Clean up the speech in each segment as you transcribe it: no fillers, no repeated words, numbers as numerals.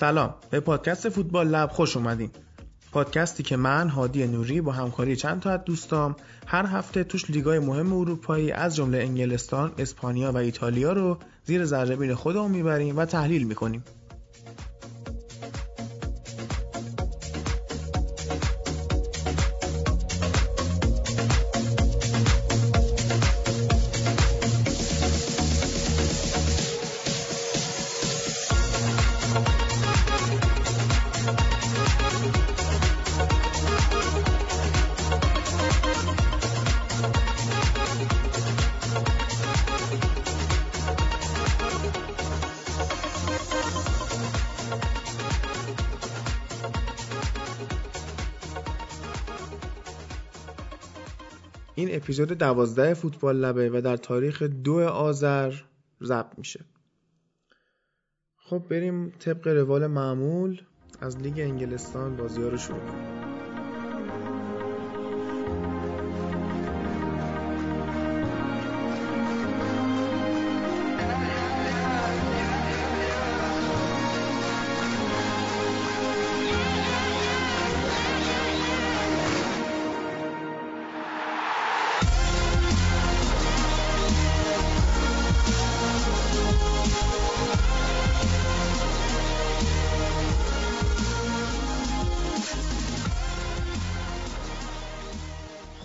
سلام، به پادکست فوتبال لب خوش اومدین. پادکستی که من هادی نوری با همکاری چند تا از دوستام هر هفته توش لیگای مهم اروپایی از جمله انگلستان، اسپانیا و ایتالیا رو زیر ذره بین خودمون میبریم و تحلیل میکنیم. این اپیزود 12 فوتبال لبه و در تاریخ 2 آذر ضبط میشه. خب بریم طبق روال معمول از لیگ انگلستان بازی‌ها رو شروع کنیم.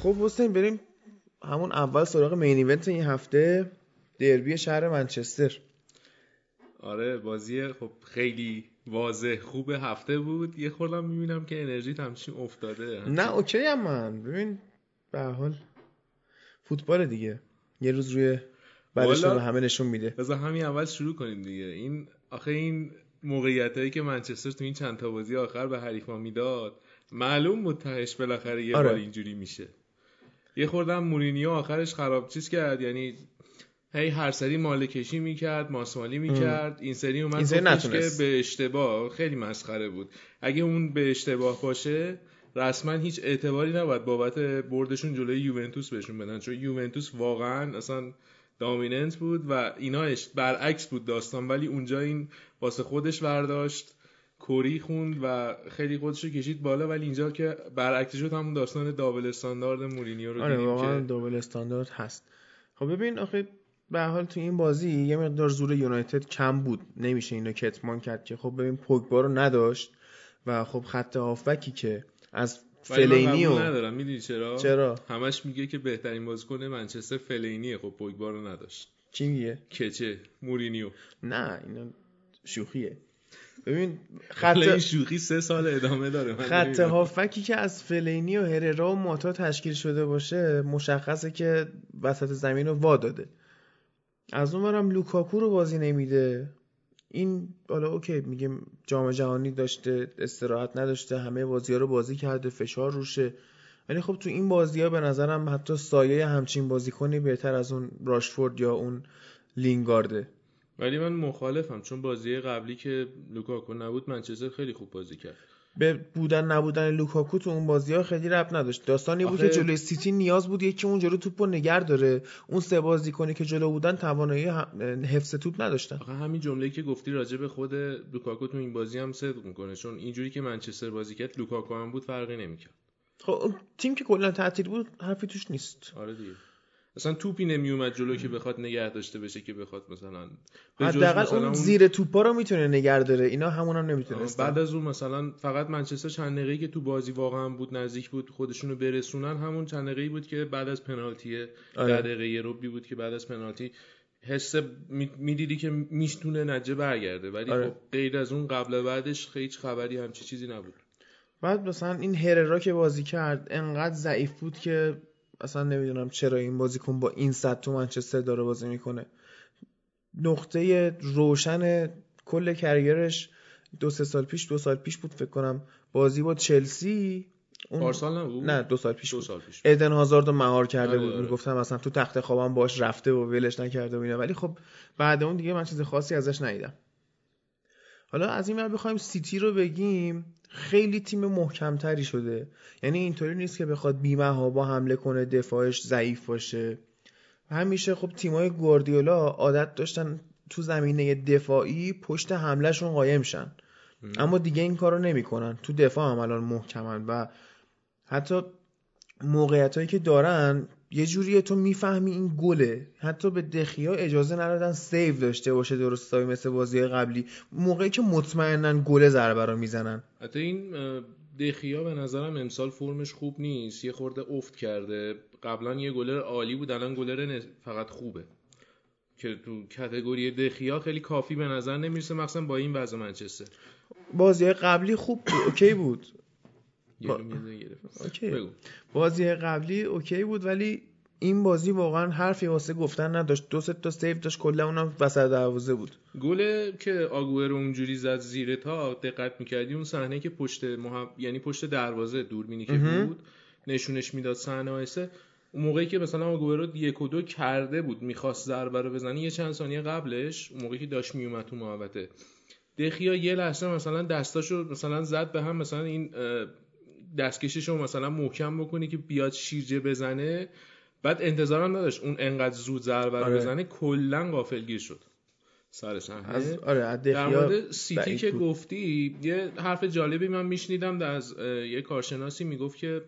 خب حسین بریم همون اول سراغ مین ایونت این هفته، دربی شهر منچستر. آره بازی خب خیلی واضح خوب هفته بود. یه خوردم میبینم که انرژیت همچین افتاده. نه اوکی هم من ببین به حال فوتبال دیگه یه روز روی برشون رو همه نشون میده. بذار همین اول شروع کنیم دیگه. این آخه این موقعیتایی که منچستر تو این چند تا بازی آخر به حریفا میداد معلوم بود تهش بالاخره یه بار اینجوری میشه. یه خوردم مورینیو آخرش خراب چیز کرد، یعنی هی هر سری مالکشی میکرد، ماسمالی میکرد. این سری اومد که به اشتباه خیلی مسخره بود. اگه اون به اشتباه باشه رسما هیچ اعتباری نباید بابت بردشون جلوی یوونتوس بهشون بدن، چون یوونتوس واقعا اصلا دامیننت بود و ایناش برعکس بود داستان. ولی اونجا این واسه خودش برداشت، کوری خوند و خیلی خودشو کشید بالا. ولی اینجا که برعکس شد همون داستان دابل استاندارد مورینیو رو دیدیم. آره واقعا دابل استاندارد هست. خب ببین آخه به هر حال تو این بازی یه مقدار زور یونایتد کم بود، نمیشه اینو کتمان کرد که. خب ببین پوگبا رو نداشت و خب خط هافبکی که از فلینیو ندارم. میدونی چرا؟ همش میگه که بهترین بازیکن منچستر فلینیه. خب پوگبا رو نداشت کی میگه؟ کچه مورینیو. نه اینا شوخیه. ببین خط این شوخی 3 سال ادامه داره. خط هافکی که از فلینی و هررا و ماتا تشکیل شده باشه مشخصه که وسط زمین رو وا داده. از اونورم لوکاکو رو بازی نمیده. این حالا اوکی میگه جام جهانی داشته، استراحت نداشته، همه بازی‌ها رو بازی کرده، فشار روشه. ولی خب تو این بازی‌ها به نظرم حتی سایه همچین بازیکنی بهتر از اون راشفورد یا اون لینگارده. ولی من مخالفم، چون بازی قبلی که لوکاکو نبود منچستر خیلی خوب بازی کرد. به بودن نبودن لوکاکو تو اون بازی‌ها خیلی ربط نداشت. داستانی بود که جلوی سیتی نیاز بود یکی اونجوری توپو نگه داره. اون سه بازیکنی که جلو بودن توانایی حفظ توپ نداشتن. آخه همین جمله‌ای که گفتی راجع به خود لوکاکو تو این بازی هم صدق می‌کنه، چون اینجوری که منچستر بازی کرد لوکاکو هم بود فرقی نمی‌کرد. خب تیم که کلا تعطیل بود حرفی توش نیست. آره دیگه اصلا توپی نمیومد جلو که بخواد نگه داشته بشه، که بخواد مثلا حداقل اون زیر توپا رو میتونه نگه داره. اینا همون هم نمیتونستن. بعد از اون مثلا فقط منچستر چند دقیقه‌ای که تو بازی واقعا بود نزدیک بود خودشونو برسونن، همون چند دقیقه‌ای بود که بعد از پنالتی 10 دقیقه ربی بود که بعد از پنالتی حس میدیدی که میشتونه نجه برگرده. ولی خب غیر از اون قبل و بعدش هیچ خبری همچی چیزی نبود. بعد مثلا این هررا که بازی کرد انقدر ضعیف بود که اصلا نمیدونم چرا این بازیکن با این سطح تو منچستر داره بازی میکنه. نقطه روشن کل کریرش 2 سال پیش بود فکر کنم، بازی با چلسی. پارسال نبود؟ نه 2 سال پیش. ایدن هازارد رو مهار کرده بود. میگفتم اصلا تو تخت خوابم باش رفته و ولش نکرده و اینا. ولی خب بعد اون دیگه من چیز خاصی ازش ندیدم. حالا از این ور بخوایم سیتی رو بگیم خیلی تیم محکمتری شده. یعنی اینطوری نیست که بخواد بی‌مهابا حمله کنه دفاعش ضعیف باشه. همیشه خب تیمای گوردیولا عادت داشتن تو زمینه دفاعی پشت حملهشون قایم شن. اما دیگه این کارو نمیکنن. تو دفاع هم الان محکمن و حتی موقعیتایی که دارن یه جوریه تو میفهمی این گله. حتی به دخیا اجازه ندادن سیو داشته باشه درستایی مثل بازی‌های قبلی، موقعی که مطمئنن گله ضربه رو میزنن. حتی این دخیا به نظرم امسال فرمش خوب نیست، یه خورده افت کرده. قبلا یه گلر عالی بود، الان گلر فقط خوبه که تو کاتگوری دخیا خیلی کافی به نظر نمیرسه، مخصوصا با این وضع منچستر. بازی‌های قبلی خوب بود، اوکی بود. بازی قبلی اوکی بود، ولی این بازی واقعا حرفی واسه گفتن نداشت. دو سه تا سیو داشت، کلا اونم وسط دروازه بود. گل که آگوئرو اونجوری زد زیر تا، دقت می‌کردی اون صحنه که یعنی پشت دروازه دوربینی که بود نشونش میداد صحنه هایسه، اون موقعی که مثلا آگوئرو 1 و 2 کرده بود می‌خواست ضربه رو بزنه، یه چند ثانیه قبلش اون موقعی که داش میومد تو محوطه، دخیا یه لحظه مثلا دستاشو مثلا زد به هم، مثلا این دستکششو مثلا محکم بکنی که بیاد شیرجه بزنه، بعد انتظارم نداشت اون انقدر زود ضربه رو بزنه، کلا غافلگیر شد سر صحنه. در مورد سیتی که گفتی، یه حرف جالبی من میشنیدم از یه کارشناسی، میگفت که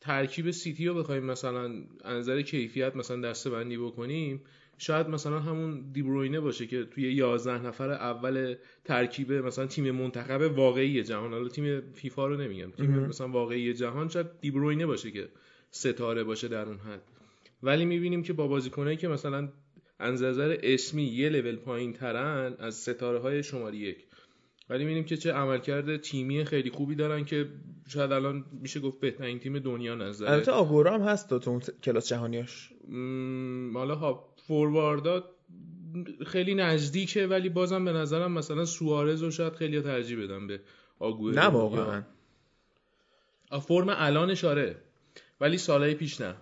ترکیب سیتی رو بخوایم مثلا از نظر کیفیت مثلا دسته‌بندی بکنیم، شاید مثلا همون دیبروینه باشه که توی 11 نفر اول ترکیب مثلا تیم منتخب واقعی جهان، حالا تیم فیفا رو نمیگم، تیم مثلا واقعی جهان، شاید دیبروینه باشه که ستاره باشه در اون حد. ولی میبینیم که با بازیکنایی که مثلا از نظر اسمی یه لول پایین‌ترن از ستاره‌های شماره 1، ولی میبینیم که چه عملکرد تیمی خیلی خوبی دارن که شاید الان میشه گفت بهترین تیم دنیا نظره. البته آگورا هم هست تو کلاس جهانیاش. حالا فورواردا خیلی نزدیکه، ولی بازم به نظرم مثلا سوارز رو شاید خیلی ترجیح بدم به آگوئرو. نه واقعا فرم الان اشاره، ولی سالهای پیش نه،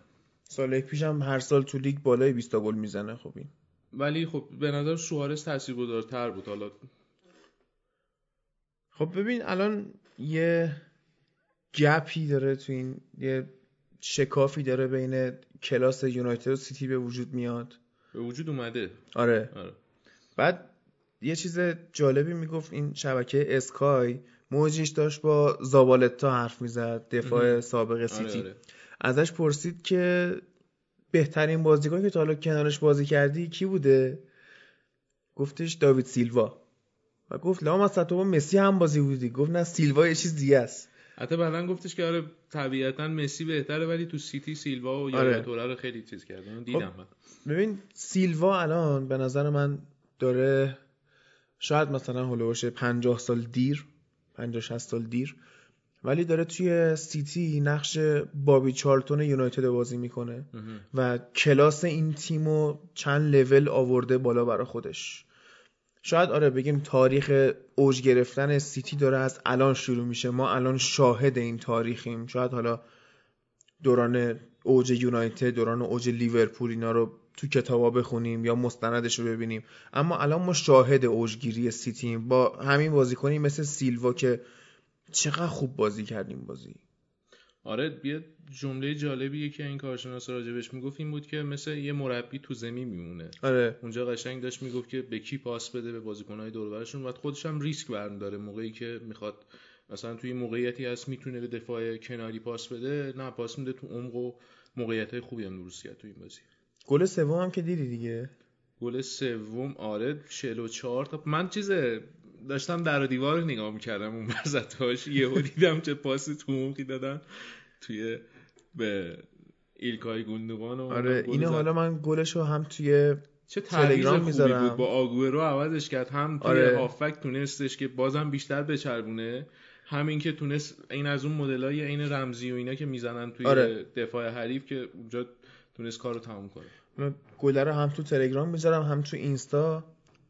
سالهای پیش هم هر سال تو لیگ بالای 20 گل میزنه. خب این، ولی خب به نظر سوارز تاثیرگذارتر بود. حالا خب ببین الان یه گپی داره تو این، یه شکافی داره بین کلاس یونایتد و سیتی به وجود میاد، به وجود اومده. آره. بعد یه چیز جالبی میگفت این شبکه اسکای، موجیش داشت با زابالتا حرف میزد، دفاع سابق سیتی. آره. ازش پرسید که بهترین بازیکنی که تا حالا کنارش بازی کردی کی بوده؟ گفتش داوید سیلوا. و گفت لامصب تو با مسی هم بازی بودی. گفت نه، سیلوا یه چیز دیگه است. حتی بعدن گفتش که آره طبیعتاً مسی بهتره، ولی تو سیتی سیلوا و یوونتوس رو خیلی چیز کردن. دیدم من. ببین سیلوا الان به نظر من داره شاید مثلا هولوش 50 سال دیر، 50 60 سال دیر، ولی داره توی سیتی نقش بابی چارلتون یونایتد بازی میکنه و کلاس این تیمو چند لول آورده بالا برای خودش. شاید آره بگیم تاریخ اوج گرفتن سیتی داره از الان شروع میشه، ما الان شاهد این تاریخیم. شاید حالا دوران اوج یونایتد، دوران اوج لیورپول اینا رو تو کتابا بخونیم یا مستندش رو ببینیم، اما الان ما شاهد اوجگیری سیتیم با همین بازیکنی مثل سیلوا که چقدر خوب بازی کردیم بازی. آره یه جمله جالبیه که این کارشناس راجبش میگفت این بود که مثل یه مربی تو زمین میمونه. آره. اونجا قشنگ داشت میگفت که به کی پاس بده، به بازیکن‌های دور و برشون، بعد خودش هم ریسک برمی‌داره موقعی که میخواد مثلا توی موقعیتی هست میتونه به دفاع کناری پاس بده، نه پاس میده تو عمق و موقعیت‌های خوبی هم درست کرد تو این بازی. گل سوم هم که دیدی دیگه. گل سوم آره 44 تا من چیزه داشتم در و دیوار نگاه می‌کردم اون وسطاش، یهو دیدم چه پاس تو عمقی دادن توی به ایلکای گوندوان. آره اینو حالا من گلشو هم توی چه تلگرام می‌ذارم، با آگوئرو عوضش کرد، هم توی هافک تونستش که بازم بیشتر بچربونه، همین که تونست این از اون مدلای عین رمزی و اینا که میزنن توی دفاع حریف که اونجا تونست کارو تموم کنه. من گل رو هم تو تلگرام می‌ذارم هم تو اینستا،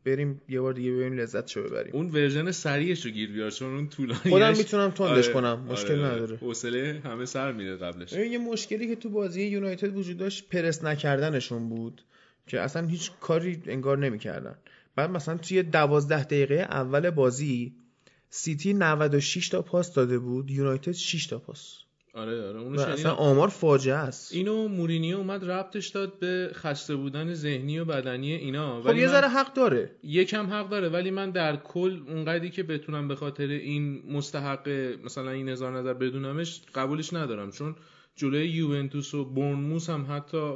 بریم یه بار دیگه ببینیم لذتشو ببریم. اون ورژن سریعش رو گیر بیار، چون اون طولانیش خودم میتونم تندش کنم، مشکل نداره. حوصله همه سر میره قبلش. یه مشکلی که تو بازی یونایتد وجود داشت پرس نکردنشون بود که اصلا هیچ کاری انگار نمی‌کردن. بعد مثلا توی 12 دقیقه اول بازی سیتی 96 تا پاس داده بود، یونایتد 6 تا پاس. آره اونو شنیدم. اصلا آمار فاجعه است. اینو مورینیو اومد ربطش داد به خسته بودن ذهنی و بدنی اینا. خب یه ذره حق داره. یکم حق داره، ولی من در کل اونقدری که بتونم به خاطر این مستحق مثلا این هزار نظر بدونمش قبولش ندارم، چون جلوی یوونتوس و بورنموث هم حتی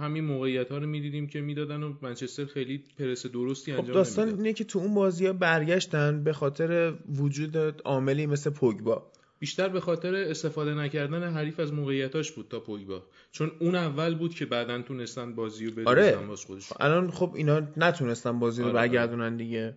همین موقعیت‌ها رو می‌دیدیم که میدادن و منچستر خیلی پرس درستی انجام نمی‌داد. خب داستان اینه که تو اون بازی‌ها برگشتن به خاطر وجود عاملی مثل پوگبا. بیشتر به خاطر استفاده نکردن حریف از موقعیتاش بود تا پوگبا، چون اون اول بود که بعدن تونستن بازی رو بدوزن. آره. باز خودشون الان خب اینا نتونستن بازی رو برگردونن دیگه.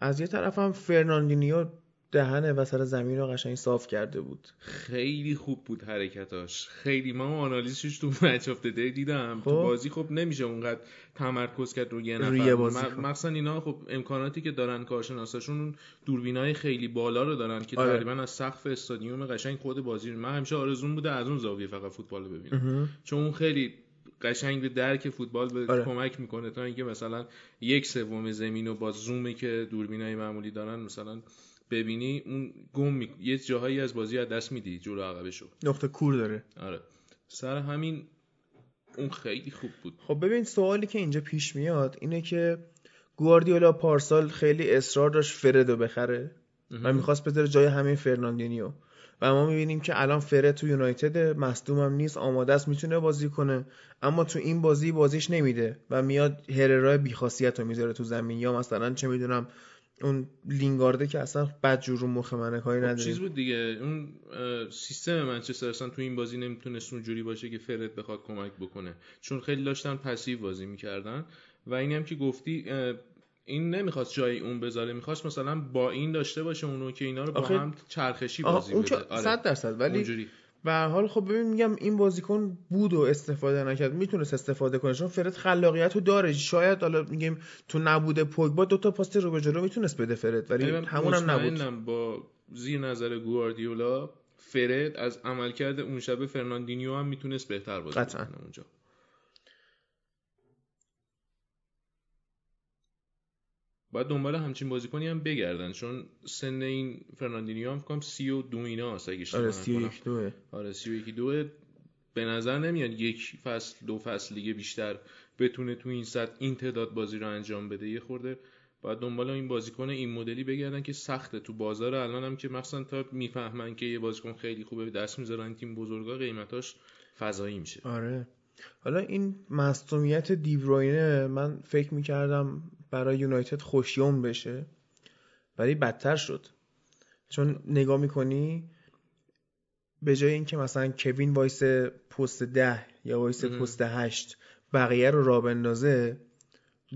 از یه طرف هم فرناندینیو دهنه وسط زمین رو قشنگ صاف کرده بود، خیلی خوب بود حرکتاش، خیلی من آنالیزش تو میچ اف دی دیدم. تو بازی خب نمیشه اونقدر تمرکز کرد روی یه نفر، مخصوصا اینا خب امکاناتی که دارن کارشناساشون دوربینای خیلی بالا رو دارن که تقریبا از سقف استادیوم قشنگ خود بازی رو. من همیشه آرزوم بوده از اون زاویه فقط فوتبال رو ببینم، چون خیلی قشنگ به درک فوتبال به کمک میکنه، تا اینکه مثلا 1/3 زمینو با زومی که دوربینای معمولی دارن مثلا ببینی اون گم یه جاهایی از بازی از دست میدی، جلو عقبشو نقطه کور داره. آره سر همین اون خیلی خوب بود. خب ببین سوالی که اینجا پیش میاد اینه که گواردیولا پارسال خیلی اصرار داشت فردو بخره و میخواست بذاره جای همین فرناندینیو، و ما میبینیم که الان فرد تو یونایتد مصدوم هم نیست، آماده است، میتونه بازی کنه، اما تو این بازی بازیش نمیده و میاد هررای بی‌خاصیتو میذاره تو زمین، یا مثلا چه میدونم اون لینگارده که اصلا بدجور رو مخ منه کاری نداره. چیز بود دیگه اون سیستم منچستر اصلا تو این بازی نمیتونست اونجوری باشه که فرد بخواد کمک بکنه، چون خیلی داشتن پسیو بازی میکردن. و این هم که گفتی این نمیخواست جای اون بذاره، میخواست مثلا با این داشته باشه اونو که اینا رو با هم چرخشی بازی بده. آره 100%. ولی اونجوری به هر حال خب ببین میگم این بازیکن بود و استفاده نکرد، میتونست استفاده کنه، چون فرد خلاقیتو داره. شاید حالا میگیم تو نبوده پوگبا دو تا پاس رو به جلو میتونست بده فرد، ولی همونم نبود. با زیر نظر گواردیولا فرد از عملکرد اون شب فرناندینیو هم میتونست بهتر بازی کنه اونجا. باید دنبال همچین بازیکنی هم بگردن، چون سن این فرناندینیو هم فکر کنم 32 اینا هست اگه اشتباه نکنم. آره 31-2 به نظر نمیاد یک فصل دو فصل دیگه بیشتر بتونه تو این سطح این تعداد بازی رو انجام بده. یه خورده باید دنبال این بازیکن این مدلی بگردن که سخته تو بازار الان هم که مخصوصا تا میفهمن که یه بازیکن خیلی خوبه به دست میذارن تیم بزرگا، قیمتاش فضایی میشه. آره حالا این مصدومیت دیبروینه من فکر می‌کردم برای یونایتد خوشیوم بشه، ولی بدتر شد، چون نگاه میکنی به جای اینکه مثلا کوین وایس پست 10 یا وایس پست 8 بقیه رو راه بندازه،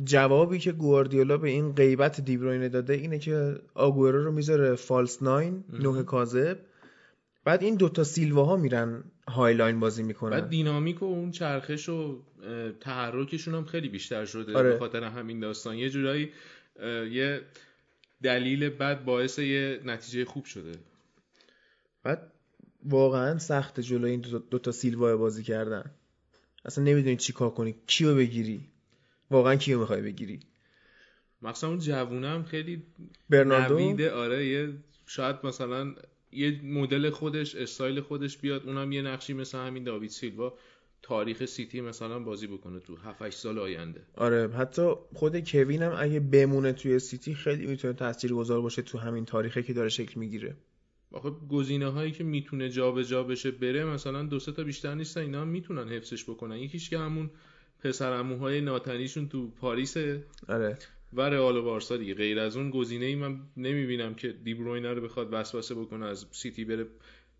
جوابی که گواردیولا به این غیبت دیبروینه داده اینه که آگورو رو میذاره فالس 9 کاذب، بعد این دوتا سیلواها میرن هایلاین بازی میکنن. بعد دینامیک و اون چرخش و تحرکشون هم خیلی بیشتر شده. آره. به خاطر همین داستان یه جورایی یه دلیل بد باعث یه نتیجه خوب شده. بعد واقعا سخت جلوی این دوتا سیلوا بازی کردن، اصلا نمیدونی چی کار کنی، کیو بگیری، واقعا کیو میخوای بگیری. مخصوصا اون جوونه هم خیلی برناردو نویده. آره یه شاید مثلا یه مدل خودش استایل خودش بیاد، اونم یه نقشی مثل همین داوید سیلوا تاریخ سیتی مثلا بازی بکنه تو 7-8 سال آینده. آره حتی خود کوین هم اگه بمونه توی سیتی خیلی میتونه تاثیرگذار باشه تو همین تاریخی که داره شکل میگیره. آخه گزینه‌هایی که میتونه جابجا بشه بره مثلا 2-3 تا بیشتر نیستن، اینا هم میتونن حفظش بکنن. یکیش که همون پسرعموهای ناتنیشون تو پاریس. آره و رئال و بارسا دیگه. غیر از اون گزینه‌ای من نمی‌بینم که دیبروینه رو بخواد وسوسه بکنه از سیتی بره،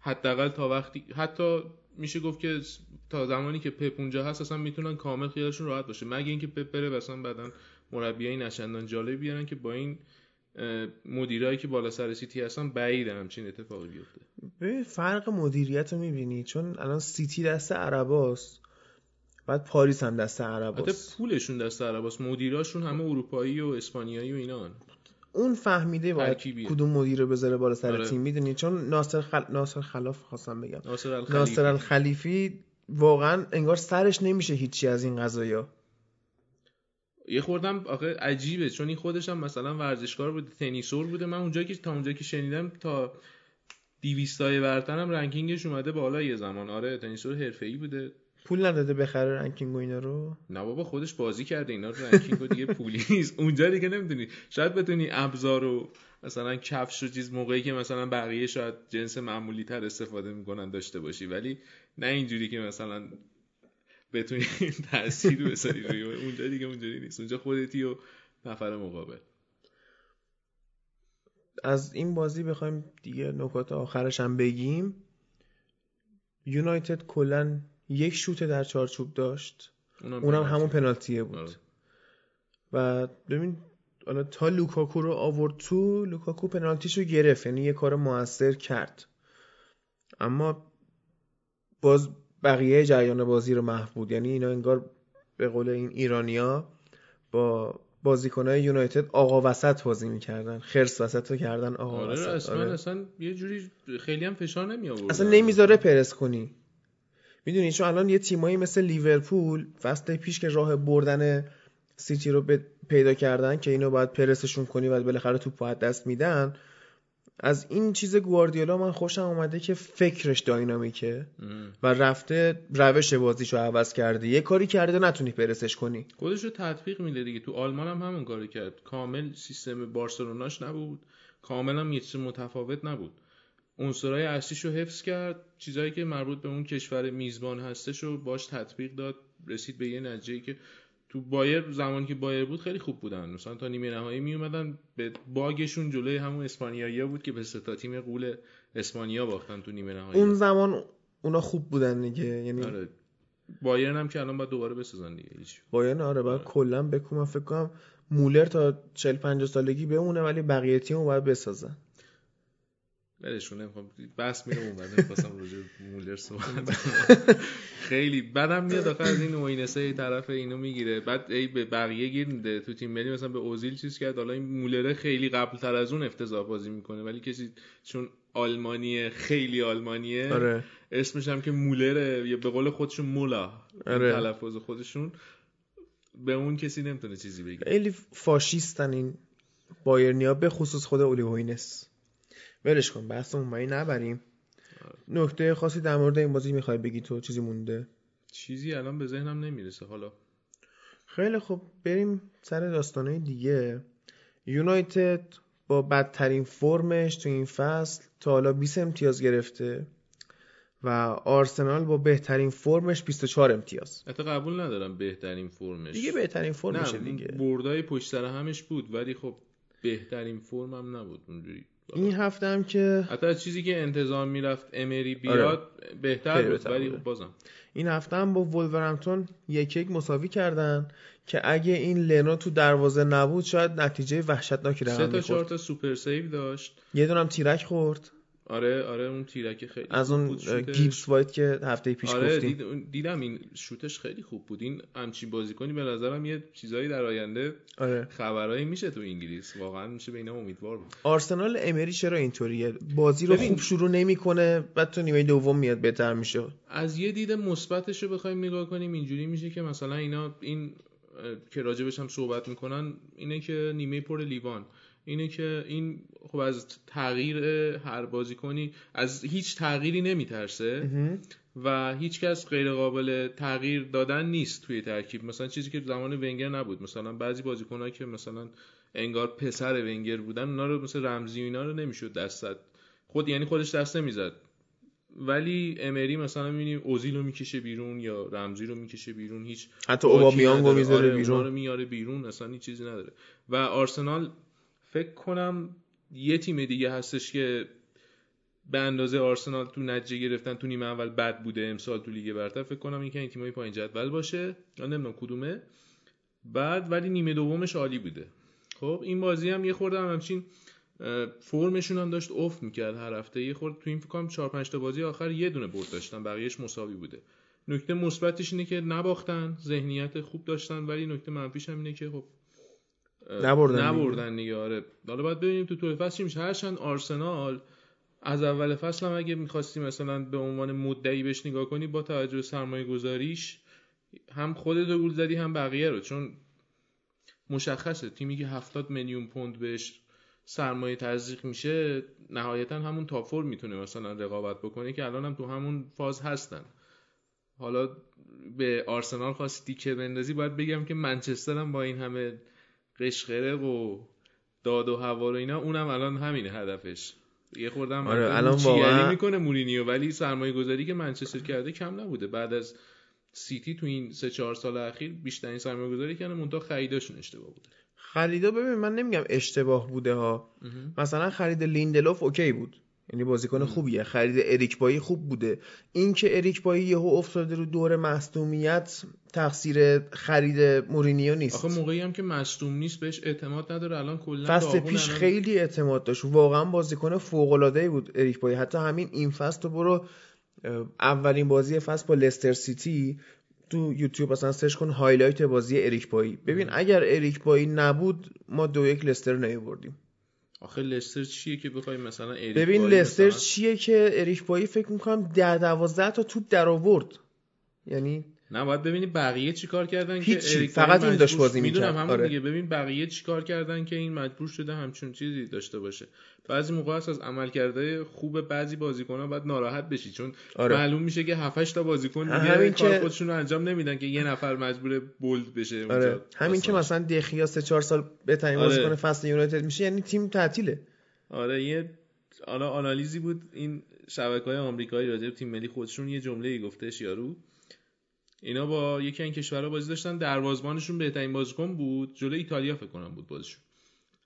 حداقل تا وقتی حتی میشه گفت که تا زمانی که پپ اونجا هست اصلا میتونن کامل خیالشون راحت باشه، مگه اینکه پپ بره مثلا بعدن مربیای نشندان جالب بیارن که با این مدیرایی که بالا سر سیتی هستن بعید همچین اتفاقی بیفته. ببین فرق مدیریت رو می‌بینی، چون الان سیتی دست عرباست، بعد پاریس هم دست عرب است. البته پولشون دست عرب است، مدیراشون همه اروپایی و اسپانیایی و اینان. اون فهمیده باید کدوم مدیر رو بذاره بالا سر تیم. میدونی چون ناصر الخلیفی واقعا انگار سرش نمیشه هیچی از این قضایا. یه خوردم آخه عجیبه، چون این خودش هم مثلا ورزشکار بوده، تنیسور بوده. من اونجایی که شنیدم تا 200 تای برتر هم رنکینگش اومده بالا یه زمان. آره تنیسور حرفه‌ای بوده، پول نداده بخره رنکینگ و اینا رو. نه بابا خودش بازی کرده اینا رو، رنکینگ و دیگه پولی نیست اونجا دیگه. نمیدونی شاید بتونی ابزار و مثلا کفش و چیز موقعی که مثلا بقیه شاید جنس معمولی تر استفاده میکنن داشته باشی، ولی نه اینجوری که مثلا بتونی تأثیر بذاری روی اونجا دیگه، اونجوری نیست. اونجا خودتی و نفر مقابل. از این بازی بخوایم دیگه نکات آخرش هم بگیم، یونایتد کلا یک شوت در چارچوب داشت، اونم همون پنالتیه بود. آره. و ببین حالا تا لوکاکو رو آورد تو، لوکاکو پنالتیشو گرفت، یعنی یه کار موثر کرد، اما باز بقیه جریان بازی رو محو بود. یعنی اینا انگار به قول این ایرانیا با بازیکنای یونایتد آقا وسط بازی می‌کردن، خرس وسطو کردن آقا آره وسط. اصلا یه جوری خیلی هم فشار نمی‌آورد، اصلا نمیذاره پرس کنی. میدونی چون الان یه تیمایی مثل لیورپول فصل پیش که راه بردن سیتی رو پیدا کردن که اینو باید پرسشون کنی و بالاخره توپو از دست میدن، از این چیز گواردیولا من خوشم اومده که فکرش داینامیکه و رفته روش بازیشو عوض کرده، یه کاری کرده نتونی پرسش کنی، خودشو تطبیق میده دیگه. تو آلمان هم همون کارو کرد، کامل سیستم بارسلوناش نبود، کاملا هم یه چیز متفاوت نبود، عنصرهای اصلیشو حفظ کرد، چیزایی که مربوط به اون کشور میزبان هستشو باش تطبیق داد، رسید به یه نتیجه‌ای که تو بایر زمانی که بایر بود خیلی خوب بودن، مثلا تا نیمه نهایی می اومدن، به باگشون جلوی همون اسپانیایی‌ها بود که به سه تا تیم غول اسپانیا باختن تو نیمه نهایی. اون زمان اونا خوب بودن دیگه، یعنی آره. بایرن هم که الان بعد دوباره بسازن دیگه هیچ. بایرن آره بعد آره. کلا بکوم فکر کنم مولر تا 40-50 سالگی بمونه، ولی بقیه تیمو باید بسازن. برشون نمیخوام بس میرم اون بعد خواستم راجع به مولر صحبت کنم. خیلی بعدم میاد آخر از این اوینسه ای طرف اینو میگیره، بعد ای به بقیه گیر میده تو تیم ملی، مثلا به اوزیل چیز کرد. حالا این مولره خیلی قبلتر از اون افتضاح بازی میکنه، ولی کسی چون آلمانیه، خیلی آلمانیه آره. اسمش هم که مولره، یا به قول خودشون مولا آره. تلفظ خودشون، به اون کسی نمیتونه چیزی بگه. خیلی فاشیستن این بایرنیا، به خصوص خود اولی هوینس. ولش کن بحثمون ما نبریم. نکته خاصی در مورد این بازی میخوای بگی تو؟ چیزی مونده؟ چیزی الان به ذهنم نمیرسه. حالا خیلی خب بریم سر داستانای دیگه. یونایتد با بدترین فرمش تو این فصل تا حالا 20 امتیاز گرفته و آرسنال با بهترین فرمش 24 امتیاز. حتی قبول ندارم بهترین فرمش دیگه، بهترین فرمشه دیگه، بردای پشت سر همش بود، ولی خب بهترین فرمم نبود اونجوری. این هفته هم که حتی چیزی که انتظار میرفت امری بیاد آره. بهتر بود، ولی بازم این هفته هم با وولورهمپتون 1-1 مساوی کردن که اگه این لنو تو دروازه نبود شاید نتیجه وحشتناکی رقم می‌خورد. 3 تا 4 تا سوپر سیو داشت، یه دونم تیرک خورد. آره اون تیرک خیلی از اون گیبس وایت که هفته پیش آره گفتیم. دیدم این شوتش خیلی خوب بود. این همچین بازیکنی به نظرم یه چیزایی در آینده آره. خبرایی میشه تو انگلیس، واقعا میشه به اینا امیدوار بود. آرسنال امری چرا اینطوریه؟ بازی رو خوب شروع نمیکنه، بعد تو نیمه دوم میاد بهتر میشه. از یه دید مثبتش رو بخوایم نگاه کنیم اینجوری میشه که مثلا اینا این که راجبش هم صحبت میکنن اینه که نیمه پر لیوان، اینه که این خب از تغییر هر بازیکنی از هیچ تغییری نمیترسه و هیچ کس غیر قابل تغییر دادن نیست توی ترکیب. مثلا چیزی که زمان وینگر نبود، مثلا بعضی بازیکنایی که مثلا انگار پسر وینگر بودن اونا رو، مثلا رمزی و اینا رو نمیشد دست زد، یعنی خودش دست نمیزد. ولی امری مثلا میبینیم اوزیل رو میکشه بیرون یا رمزی رو میکشه بیرون، هیچ حتی اوبامیانگ رو میذاره بیرون، اونارو میاره بیرون، اصلا هیچ چیزی نداره. و آرسنال فکر کنم یه تیم دیگه هستش که به اندازه آرسنال تو نتیجه گرفتن تو نیمه اول بد بوده امسال تو لیگ برتر. فکر کنم این که این تیمای پایین جدول باشه، یا نمیدونم کدومه بعد، ولی نیمه دومش عالی بوده. خب این بازی هم یه خورده همچین فرمشون هم داشت افت میکرد هر هفته یه خورده. تو این فکر کنم 4-5 تا بازی آخر یه دونه برد داشتن، بقیه‌اش مساوی بوده. نکته مثبتش اینه که نباختن، ذهنیت خوب داشتن، ولی نکته منفیش هم اینه که خب نبردن دیگه آره. حالا باید ببینیم تو طول فصل چی میشه. هرچند آرسنال از اول فصل هم اگه می‌خواستی مثلا به عنوان مدعی بهش نگاه کنی، با توجه به سرمایه‌گذاریش هم خودت رو گول زدی هم بقیه رو، چون مشخصه تیمی که 70 میلیون پوند بهش سرمایه تزریق میشه نهایتا همون تاپ فور میتونه مثلا رقابت بکنه که الان هم تو همون فاز هستن. حالا به آرسنال خواستی که بندازی، باید بگم که منچستر هم با این همه قشقرق و داد و هوا و اینا، اونم الان همینه هدفش. یه خورده هم الان واقعا میکنه مورینیو، ولی سرمایه گذاری که منچستر کرده کم نبوده. بعد از سیتی تو این 3-4 سال اخیر بیشترین سرمایه گذاری کردن، منتها خریداشون اشتباه بوده. خریدا ببین من نمیگم اشتباه بوده ها، مثلا خرید لیندلوف اوکی بود، یعنی بازیکن خوبیه. خرید اریک بایی خوب بوده. این که اریک بایی یهو افتاده رو دور مصدومیت تقصیر خرید مورینیو نیست. آخه موقعی هم که مصدوم نیست بهش اعتماد نداره. الان کلا فصل پیش خیلی اعتماد داشت، واقعا بازیکن فوق العاده بود اریک بایی. حتی همین این فصل تو برو اولین بازی فصل با لستر سیتی تو یوتیوب مثلا سرچ کن هایلایت بازی اریک بایی، ببین اگر اریک بایی نبود ما 2-1 لستر رو نمی‌بردیم. آخه لستر چیه که بخوای مثلا اریک بایی، ببین لستر مثلا چیه که اریک بایی فکر می‌کنم 10-12 تا توپ در آورد، یعنی نه باید ببینی بقیه چیکار کردن که اریک فقط این داشت بازی می‌کرد. آره دیگه، ببین بقیه چیکار کردن که این مجبور شده همچین چیزی داشته باشه. بعضی موقع هست از عملکرده خوب بعضی بازیکن‌ها باید ناراحت بشی، چون آره معلوم میشه که 7-8 تا بازیکن دیگه کار خودشون رو انجام نمیدن که یه نفر مجبور بولد بشه اونجا. آره همین که مثلا دخیا 3-4 سال بهترین بازیکن فصل یونایتد میشه، یعنی تیم تعطیله. آره یه آنالیزی بود این شبکه‌های آمریکایی راجع به تیم ملی خودشون، یه جمله‌ای گفتش یارو، اینا با یکی این کشورها بازی داشتن، دروازه‌بانشون بهترین بازیکن بود، جلوی ایتالیا فکر کنم بود بازیشون،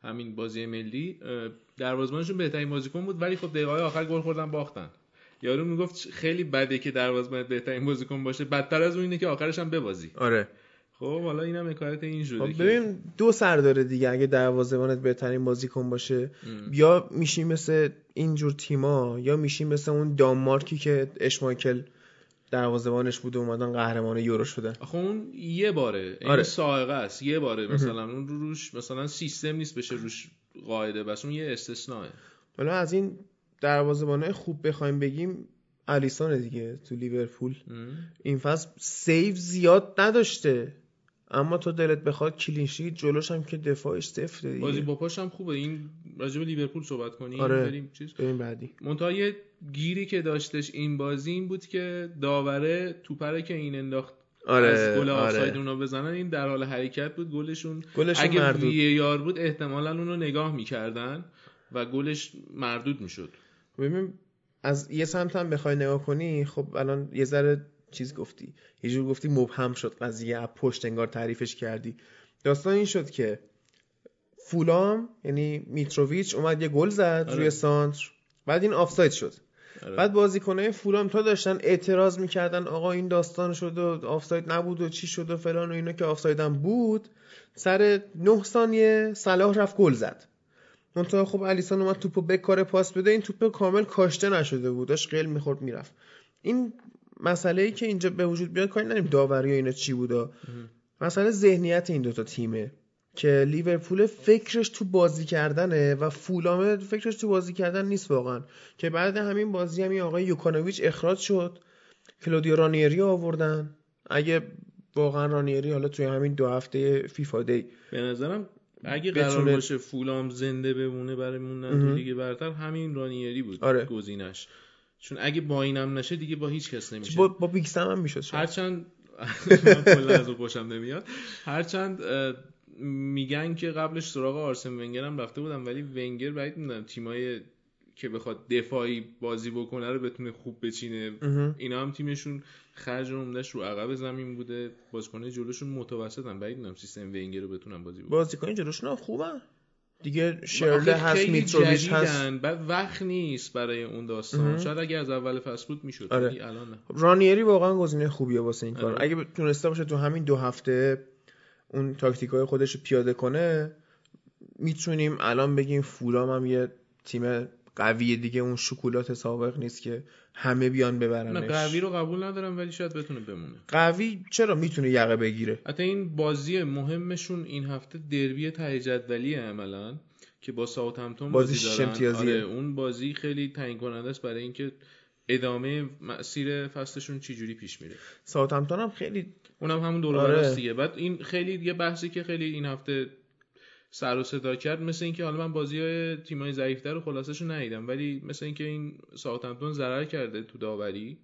همین بازی ملی دروازه‌بانشون بهترین بازیکن بود، ولی خب دقیقه‌های آخر گل خوردن باختن. یارو میگفت خیلی بده که دروازه‌بان بهترین بازیکن باشه، بدتر از اون اینه که آخرش هم ببازی. آره خب حالا اینم حکایت این جوریه. خب ببین دو سر داره دیگه، اگه دروازه‌بانت بهترین بازیکن باشه یا میشی مثل این جور تیم‌ها، یا میشی مثل اون دانمارکی که اشمایکل دروازه‌بانش بود و اومدن قهرمان یورو شدن. آخه اون یه باره این سائقه است، یه باره مثلا اون روش مثلا سیستم نیست بشه روش قاعده، بس اون یه استثناءه. حالا از این دروازه‌بانای خوب بخوایم بگیم الیسون دیگه تو لیورپول این فصل سیو زیاد نداشته، اما تو دلت بخواد کلینشیت جلوش هم که دفاعش صفره دیگه، بازی با پاش هم خوبه. این راجع به لیورپول صحبت کنیم. آره بریم چیز بریم بعدی. منتهای گیری که داشتش این بازی این بود که داوره توپره که این انداخت از گل آفساید اونو بزنن، این در حال حرکت بود. گلشون اگه وی یار بود احتمالاً اونو نگاه می‌کردن و گلش مردود می‌شد. ببین از یه سمت هم بخوای نگاه کنی، خب الان یه ذره چیز گفتی، یه جور گفتی مبهم شد قضیه، پشت انگار تعریفش کردی. داستان این شد که فولام یعنی میتروویچ اومد یه گل زد روی سانتر، بعد این آفساید شد. بعد بازیکنای فولام تا داشتن اعتراض میکردن آقا این داستان شد و آفساید نبود و چی شد و فلان و اینا، که آفساید هم بود. سر 9 ثانیه صلاح رفت گل زد. منتها خب الیسون اومد توپو بکاره پاس بده، این توپ کامل کاشته نشده بود، داشت قل می‌خورد میرفت. این مسئله‌ای که اینجا به وجود بیاد کاری نداریم داوری و اینا چی بودا، مسئله ذهنیت این دوتا تیمه که لیورپول فکرش تو بازی کردنه و فولام فکرش تو بازی کردن نیست واقعا. که بعد همین بازی همین آقای یوکانوویچ اخراج شد، کلودیو رانیری آوردن. اگه واقعا رانیری حالا توی همین 2 هفته فیفا دی به نظرم اگه قرار باشه فولام زنده بمونه برای موندن دیگه برتر، همین رانیری بود گزینش، چون اگه با اینم نشه دیگه با هیچ کس نمیشه. با بیگ سم هم میشد، هرچند من کلا از اون خوشم نمیاد. هرچند میگن که قبلش سراغ آرسن ونگر هم رفته بودم، ولی ونگر بعید میدونم تیمایی که بخواد دفاعی بازی بکنه رو بتونه خوب بچینه. اینا هم تیمشون خرج عمدش رو عقب زمین بوده، بازیکن جلوشون متوسطن، بعید میدونم سیستم ونگر رو بتونن بازیکن جلوشون خوبن دیگه. شرله هست، میتروویچ هست، بعد وقت نیست برای اون داستان. شاید اگه از اول فصل بود میشد، ولی الان نه. رانیری واقعا گزینه خوبیه واسه این کار. اگه تونسته باشه تو همین 2 هفته اون تاکتیکای خودش رو پیاده کنه، میتونیم الان بگیم فولام هم یه تیم قویه دیگه، اون شکلات سابق نیست که همه بیان ببرنش. نه قوی رو قبول ندارم، ولی شاید بتونه بمونه قوی. چرا میتونه یقه بگیره. حتی این بازی مهمشون این هفته دربی ته جدولیه عملاً که با ساوثهمپتون بازی دارن. آره اون بازی خیلی تعیین کننده است برای اینکه ادامه مسیر فصلشون چی جوری پیش میره. ساوثهمپتون هم خیلی اونم همون دوره است دیگه. بعد این خیلی دیگه بحثی که خیلی این هفته سر و صدا کرد، مثل اینکه حالا من بازی‌های تیم‌های ضعیف‌تر رو خلاصه‌شو ندیدم، ولی مثل اینکه این ساوثهمپتون ضرر کرده تو داوری.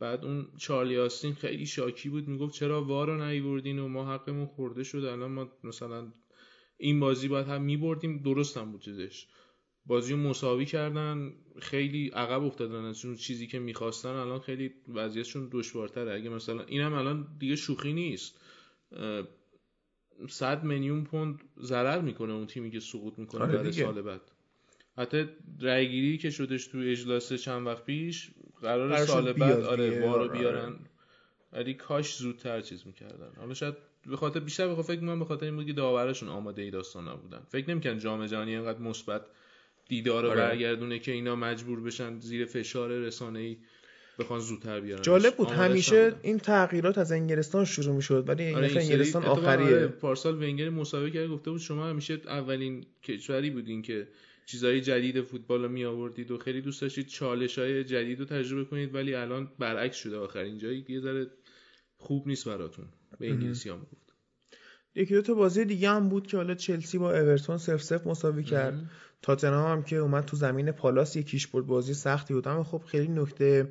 بعد اون چارلی آستین خیلی شاکی بود، میگفت چرا وار رو نیوردین و ما حقمون خورده شد، الان ما مثلا این بازی باید هم میبردیم. درست هم بود چیزش، بازی رو مساوی کردن، خیلی عقب افتادن از اون چیزی که میخواستن، الان خیلی وضعیتشون دشوارتره. اگه مثلا اینم الان دیگه شوخی نیست، 100 میلیون پوند ضرر میکنه اون تیمی که سقوط میکنه در سال بعد. حتی رایگیری که شدش تو اجلاس چند وقت پیش قرار سال بعد وارو بیارن، ولی کاش زودتر چیز میکردن. حالا شاید به خاطر بیشتر فکر می‌کنم به خاطر این بود که داوراشون آماده ای داستان نبودن، فکر نمی‌کنن جام جهانی اینقدر مثبت دیدارو برگردونه که اینا مجبور بشن زیر فشار رسانه‌ای بخوان زودتر بیارن. جالب بود همیشه این تغییرات از انگلستان شروع می‌شد، ولی انگلستان آخریه. پارسال وینگر مسابقه کرد، گفته بود شما همیشه اولین کشوری بودین که چیزهای جدید فوتبال رو می آوردید و خیلی دوست داشتید چالش‌های جدید رو تجربه کنید، ولی الان برعکس شده، آخرین جایی یه ذره خوب نیست براتون. به انگلیسی‌ها گفت. یکی دو تا بازی دیگه هم بود که حالا چلسی با اورتون 0-0 مساوی کرد، تاتنهام هم که اومد تو زمین پالاس یکیش برد، بازی سختی بود، اما خب خیلی نکته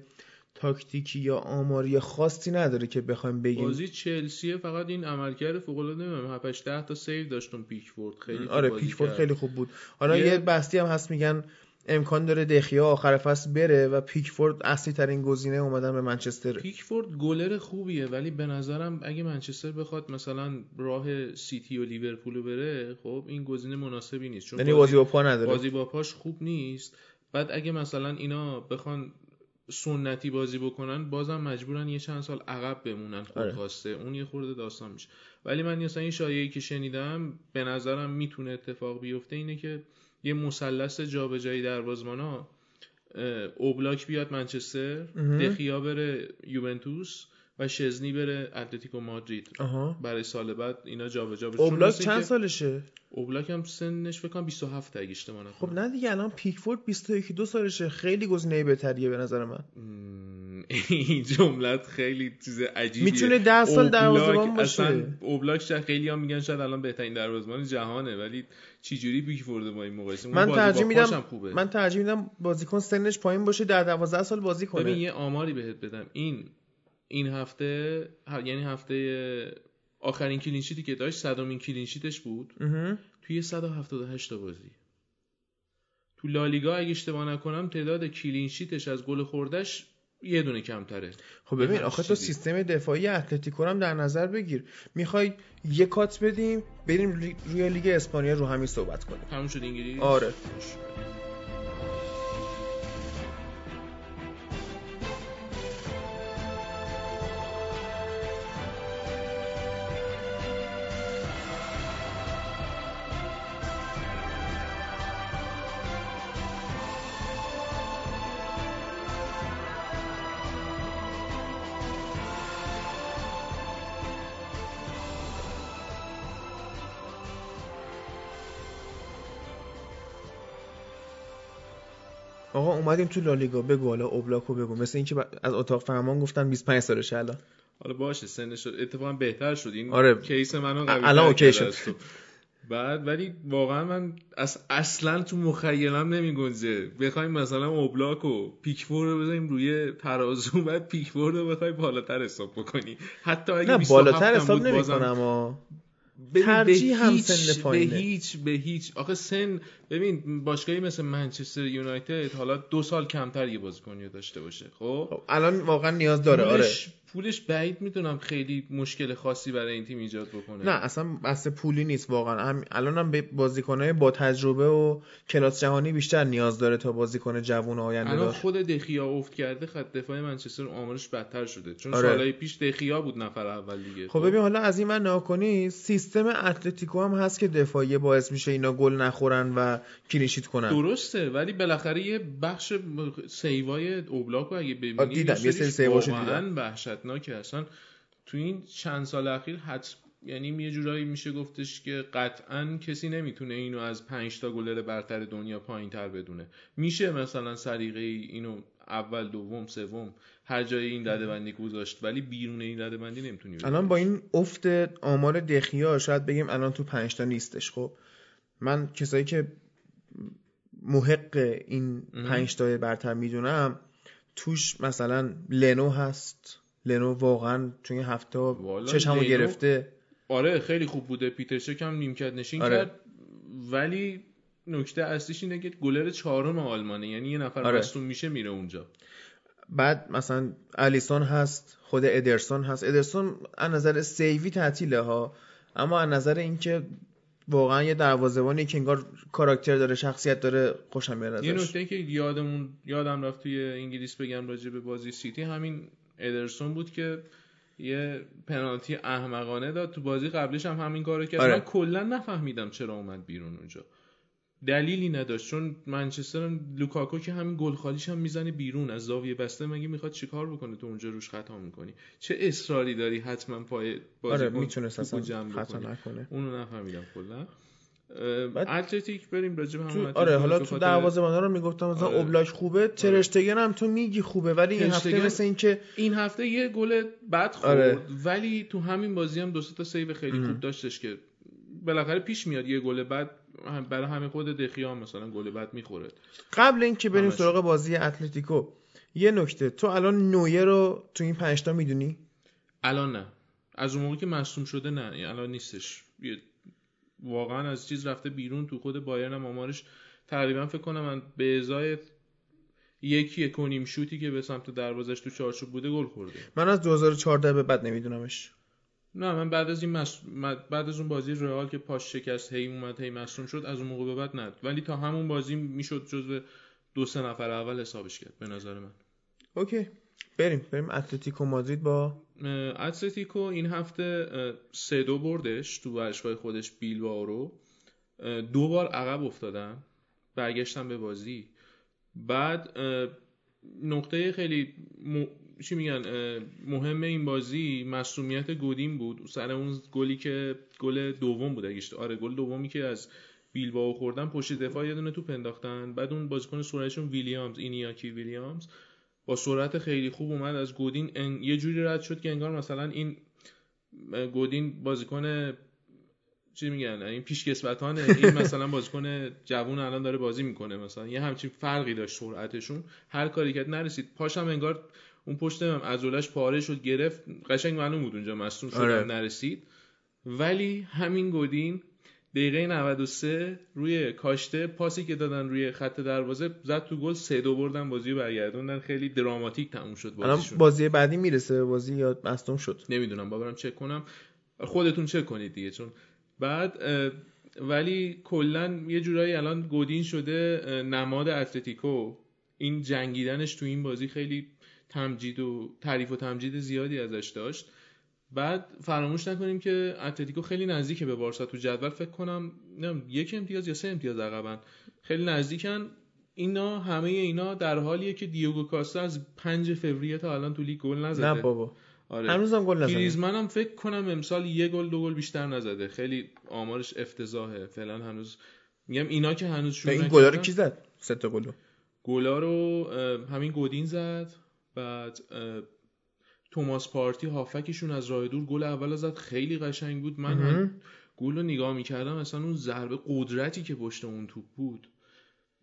تاکتیکی یا آماری خاصی نداره که بخوایم بگیم. بازی چلسی فقط این عملکرد فوق‌العاده نمیدونم 7-8 تا سیو داشتون پیکفورد، خیلی پیکفورد خیلی خوب بود. حالا یه بحثی هم هست، میگن امکان داره دخیا آخر فصل بره و پیکفورد اصلی ترین گزینه اومدن به منچستر. پیکفورد گلر خوبیه، ولی به نظرم اگه منچستر بخواد مثلا راه سیتی و لیورپول بره، خب این گزینه مناسبی نیست، چون بازی با پا نداره، بازی با پاش خوب نیست. بعد اگه مثلا اینا بخوان سنتی بازی بکنن، بازم مجبورن یه چند سال عقب بمونن خواسته، اون یه خورده داستان میشه. ولی من مثلا این شایعی که شنیدم به نظرم میتونه اتفاق بیفته، اینه که یه مثلث جابجایی دروازه‌بانا، اوبلاک بیاد منچستر، دخیا بره یوونتوس و شزنی بره اتلتیکو مادرید برای سال بعد، اینا جابجا بشه. اوبلاک چند سالشه؟ اوبلاک هم سنش فکر کنم 27 تا اگه اشتباه نکنم. خب نه دیگه، الان پیکفورد 21-22 سالشه، خیلی گزینه بهتریه به نظر من. این جملت خیلی چیز عجیبیه، میتونه 10 سال دروازه‌بان باشه. اصلا اوبلاک خیلی ها میگن شاید الان بهترین دروازه‌بان جهانه، ولی چه جوری پیکفورد با این مقایسه؟ من ترجیح میدم بازیکن سنش پایین باشه، 10-12 سال بازی کنه. ببین یه آماری بهت بدم، این هفته یعنی هفته آخرین کلین شیتی که داشت، 100مین کلین شیتش بود توی 178 تا بازی. تو لالیگا اگه اشتباه نکنم تعداد کلین شیتش از گل خوردهش یه دونه کمتره. خب ببین آخه تو سیستم دفاعی اتلتیکو هم در نظر بگیر، میخوای یه کات بدیم بریم روی لیگ اسپانیا رو همین صحبت کنیم. تموم شد انگلیس؟ آره. آقا اومدیم تو لالیگا، بگو حالا اوبلاکو بگو، مثل اینکه از اتاق فرمان گفتن 25 سالشه الان. حالا باشه سنش اتفاقا بهتر شد، این کیس منو قوی الان اوکی شد. بعد ولی واقعا من اصلا تو مخیلم نمیگنجه بخوایم مثلا اوبلاکو پیکفورد رو بزنیم روی ترازو، بعد پیکفورد رو بخوای بالاتر حساب بکنی، حتی اگه 27 هم بود بازم ترجیح هم سن پایینه. به هیچ آخه سن، ببین باشگاهی مثل منچستر یونایتد حالا 2 سال کمتر یه بازیکنیو داشته باشه، خب الان واقعا نیاز داره. پولش بعید میدونم خیلی مشکل خاصی برای این تیم ایجاد بکنه. نه اصلا بحث پولی نیست، واقعا الان هم بازیکنای با تجربه و کلاس جهانی بیشتر نیاز داره تا بازیکن جوون آینده دار. خود دخیا افت کرده، خط دفاع منچستر آمارش بدتر شده، چون سالهای پیش دخیا بود نفر اول دیگه. خب ببین حالا از این من ناکنی، سیستم اتلتیکو هم هست که دفاعی باعث میشه اینا گل نخورن و کلین شیت کنن. درسته، ولی بالاخره یه بخش سیوای اوبلاکو اگه ببینید دیدم، یه سری سیواشو دیدم نا که اصلا تو این چند سال اخیر یعنی یه جورایی میشه گفتش که قطعاً کسی نمیتونه اینو از 5 تا گلر برتر دنیا پایین‌تر بدونه. میشه مثلا سلیقه اینو اول، دوم، سوم هر جای این رده‌بندی گذاشت، ولی بیرون این رده‌بندی نمیتونی. الان با این افت آمار دخیا شاید بگیم الان تو 5 تا نیستش، خب من کسایی که محق این 5 تای برتر میدونم توش مثلا لنو هست. لنو واقعا چون یه هفته چشمو گرفته. آره خیلی خوب بوده. پیترشک هم نیمکت نشین کرد. ولی نکته اصلیش اینه که گلر 4م آلمانه، یعنی یه نفر مصدوم میشه میره اونجا. بعد مثلا الیسون هست، خود ادرسون هست. ادرسون از نظر سیوی تعطیله ها، اما از نظر اینکه واقعا یه دروازه‌بانی که انگار کاراکتر داره، شخصیت داره، خوشم میاد ازش. یه نکته که یادم رفت توی انگلیس بگم راجع به بازی سیتی، همین ادرسون بود که یه پنالتی احمقانه داد. تو بازی قبلش هم همین کارو کرد. من کلا نفهمیدم چرا اومد بیرون اونجا، دلیلی نداشت. چون منچستر لوکاکو که همین گل خالیش هم میزنه بیرون از زاویه بسته، مگه میخواد چیکار بکنه تو اونجا؟ روش خطا میکنی، چه اصراری داری حتما پای بازی میتونه اصلا خطا نکنه. اونو نفهمیدم کلا. اتلتیک بریم راجع به همون. آره حالا تو دروازه‌بانا رو میگفتم مثلا اوبلاک خوبه، ترشتگن هم تو میگی خوبه، ولی این هفته مثلا اینکه این هفته یه گل بد خورد. ولی تو همین بازی هم 2-3 تا سیو خیلی خوب داشتش که بالاخره پیش میاد یه گل بد برای همه. خود دخیام مثلا گل بد میخوره. قبل اینکه بریم سراغ بازی اتلتیکو، یه نکته، تو الان نویه رو تو این 5 تا میدونی؟ الان نه، از اون موقعی که مصدوم شده نه، الان نیستش. واقعا از چیز رفته بیرون. تو خود بایرن هم آمارش تقریبا فکر کنم من به ازای 1.5 شوتی که به سمت دروازش تو چارچوب بوده گل خورده. من از 2014 به بعد نمیدونمش. نه من بعد از این بعد از اون بازی رئال که پاش شکست، هی اومد هی مصدوم شد، از اون موقع به بعد ند. ولی تا همون بازی میشد جزو 2-3 نفر اول حسابش کرد به نظر من. اوکی بریم اتلتیکو مادرید. با اتلتیکو این هفته 3-2 بردش تو ورشگاه خودش بیلبائو رو. 2 بار عقب افتادن، برگشتن به بازی. بعد نقطه خیلی مهم این بازی مصدومیت گودین بود سر اون گلی که گل دوم بود. آره گل دومی که از بیلبائو خوردن، پشت دفاع یه دونه توپ انداختن، بعد اون بازیکن سرعتشون ویلیامز با سرعت خیلی خوب اومد از گودین یه جوری رد شد که انگار مثلا این گودین بازیکن این پیشکسوتانه، این مثلا بازیکن جوون الان داره بازی میکنه، مثلا یه همچین فرقی داشت سرعتشون. هر کاری کرد نرسید. پاشم انگار اون پشت عضلش پاره شد، گرفت، قشنگ معلوم بود اونجا مصدوم شد. نرسید. ولی همین گودین دقیقه 93 روی کاشته پاسی که دادن روی خط دروازه زد تو گل. 3-2 بردن بازی، برگردوندن. خیلی دراماتیک تموم شد بازیشون. بازی بعدی میرسه به بازی یا مصدوم شد نمیدونم، بابرم چک کنم، خودتون چک کنید دیگه. چون بعد ولی کلا یه جورایی الان گودین شده نماد اتلتیکو. این جنگیدنش تو این بازی خیلی تمجید و تعریف و تمجید زیادی ازش داشت. بعد فراموش نکنیم که اتلتیکو خیلی نزدیکه به بارسا تو جدول. فکر کنم 1 امتیاز یا 3 امتیاز عقبن، خیلی نزدیکن. اینا همه اینا در حالیه که دیوگو کاستا از 5 فوریه تا الان تو لیگ گل نزده. نه بابا. آره. هنوزم گل نزده. گریزمن هم فکر کنم امسال 1 گل 2 گل بیشتر نزده. خیلی آمارش افتضاحه. فعلا هنوز میگم اینا که هنوز شروع نکردن. این گلا رو کی زد؟ 3 تا گل. گلا رو همین گودین زد. بعد توماس پارتی هافکشون از راه دور گل اول زد، خیلی قشنگ بود. من گل رو نگاه میکردم، اصلا اون ضربه قدرتی که پشت اون توپ بود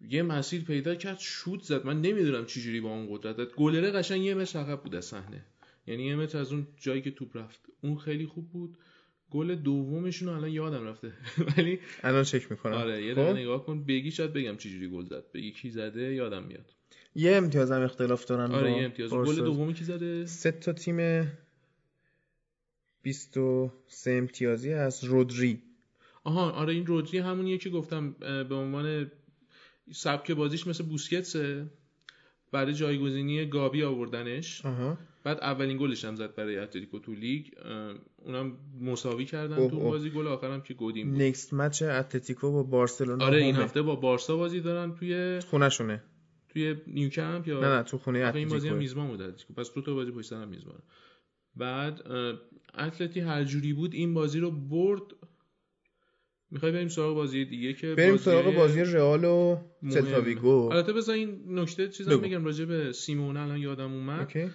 یه مسیر پیدا کرد، شوت زد. من نمیدونم چجوری با اون قدرت. گلره قشنگ 1 متر عقب بود از صحنه، یعنی 1 متر از اون جایی که توپ رفت. اون خیلی خوب بود. گل دومشون الان یادم رفته ولی الان چک میکنم. آره یه دقیقه نگاه کن بگی، شاید بگم چجوری گل زد، بگی کی زده یادم میاد. 1 امتیاز هم اختلاف دارن. آره 1 امتیاز. گل دومی کی زده؟ 3 تا تیم 23 امتیازی هست. رودری. آها آره این رودری همونیه که گفتم به عنوان سبک بازیش مثل بوسکتسه. برای جایگزینی گابی آوردنش. آها. بعد اولین گلش هم زد برای اتلتیکو تو لیگ، اونم مساوی کردن تو بازی. گل آخرم که گودین بود. نکست مچ اتلتیکو با بارسلونا. آره این هفته با بارسا بازی دارن توی خونه‌شونه، توی نیوکمپ یا نه تو خونه اتلتیکو. این بازی هم میزبان بود اتلتیکو، پس 2 تا بازی پشت سر هم میزبان. بعد اتلتی هر جوری بود این بازی رو برد. میخوای بریم سراغ بازی دیگه که بریم سراغ بازی رئال و سلتا ویگو. البته بذار این نکته چیزا بگم راجع به سیمونه الان یادم اومد. اوکی.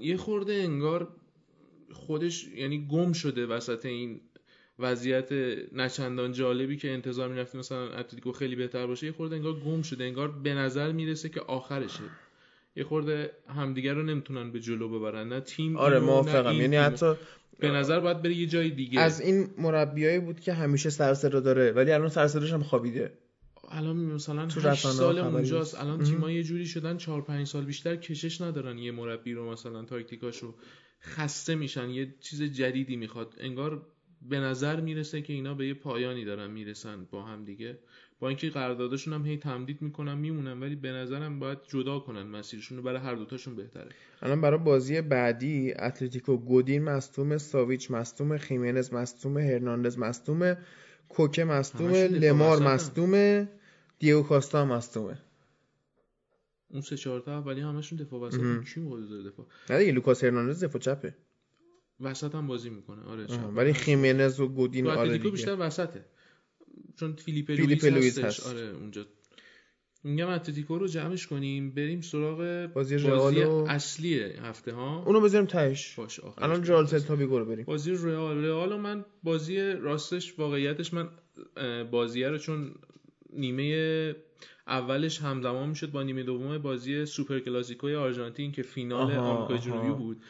یه خورده انگار خودش یعنی گم شده وسط این وضعیت نچندان جالبی که انتظار می‌رفتیم مثلا اتلتیکو خیلی بهتر باشه یه خورده انگار گم شده، انگار به نظر میرسه که آخرشه، یه خورده همدیگه رو نمیتونن به جلو ببرن، نه تیم. آره موافقم، یعنی حتی به نظر باید بره یه جای دیگه. از این مربیایی بود که همیشه سرسرا داره ولی الان سرسراش هم خوابیده، الان مثلا 8 سال اونجاست، الان تیم‌ها یه جوری شدن 4 5 سال بیشتر کشش ندارن یه مربی رو، مثلا تاکتیکاشو خسته میشن، یه چیز جدیدی میخواد. انگار به نظر میرسه که اینا به یه پایانی دارن میرسن با هم دیگه، با اینکه قراردادشون هم هی تمدید میکنن میمونن، ولی به نظرم باید جدا کنن مسیرشون رو، برای هر دوتاشون بهتره. الان برای بازی بعدی اتلتیکو گودین مصدوم، ساویچ مصدوم، خیمنز مصدوم، هرناندز مصدوم، کوکه مصدوم، لمار مصدوم، دیو کاستا مصدومه. اون سه چهار تا ولی همشون دفاع وسطن. کی موقع داره دفاع؟ نه دیگه، لوکاس هرناندز دفاع چپه. وسط هم بازی میکنه. آره چپ. ولی خیمنز و گودین آره دیگه. اتلتیکو بیشتر وسطه. چون فیلیپ لوئیس هست. آره اونجا. میگم اتلتیکو رو جمعش کنیم بریم سراغ بازی اصلی هفته ها. اونو بذاریم تهش. باشه آخر. الان رئال سلتابیگو رو بریم. بازی رئال من بازی راستش واقعیتش من بازیه رو چون نیمه اولش همزمان میشد با نیمه دوم بازی سوپر کلاسیکوی آرژانتین که فینال آمریکای جنوبی بود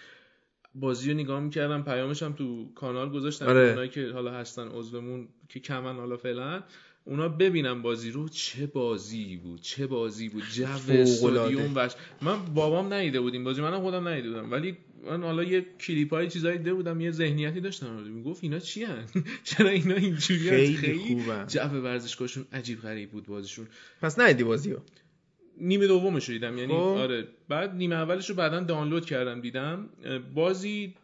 بازی رو نگاه میکردم، پیامش هم تو کانال گذاشتم اونایی که حالا هستن عضومون که کمن حالا فعلا اونا ببینم بازی رو. چه بازی بود جو استادیوم وش. من بابام ندیده بود این بازی، منم خودم ندیده بودم، ولی من حالا یه کلیپای چیزایی دیده بودم، یه ذهنیتی داشتم، میگفت اینا چی ان چرا اینا اینجوریه، خیلی خوبه جو ورزشکاشون، عجیب غریب بود بازیشون. پس ندیدی بازیو؟ نیمه دومش رو دیدم یعنی آره، بعد نیمه اولش رو بعدن دانلود کردم دیدم. بازی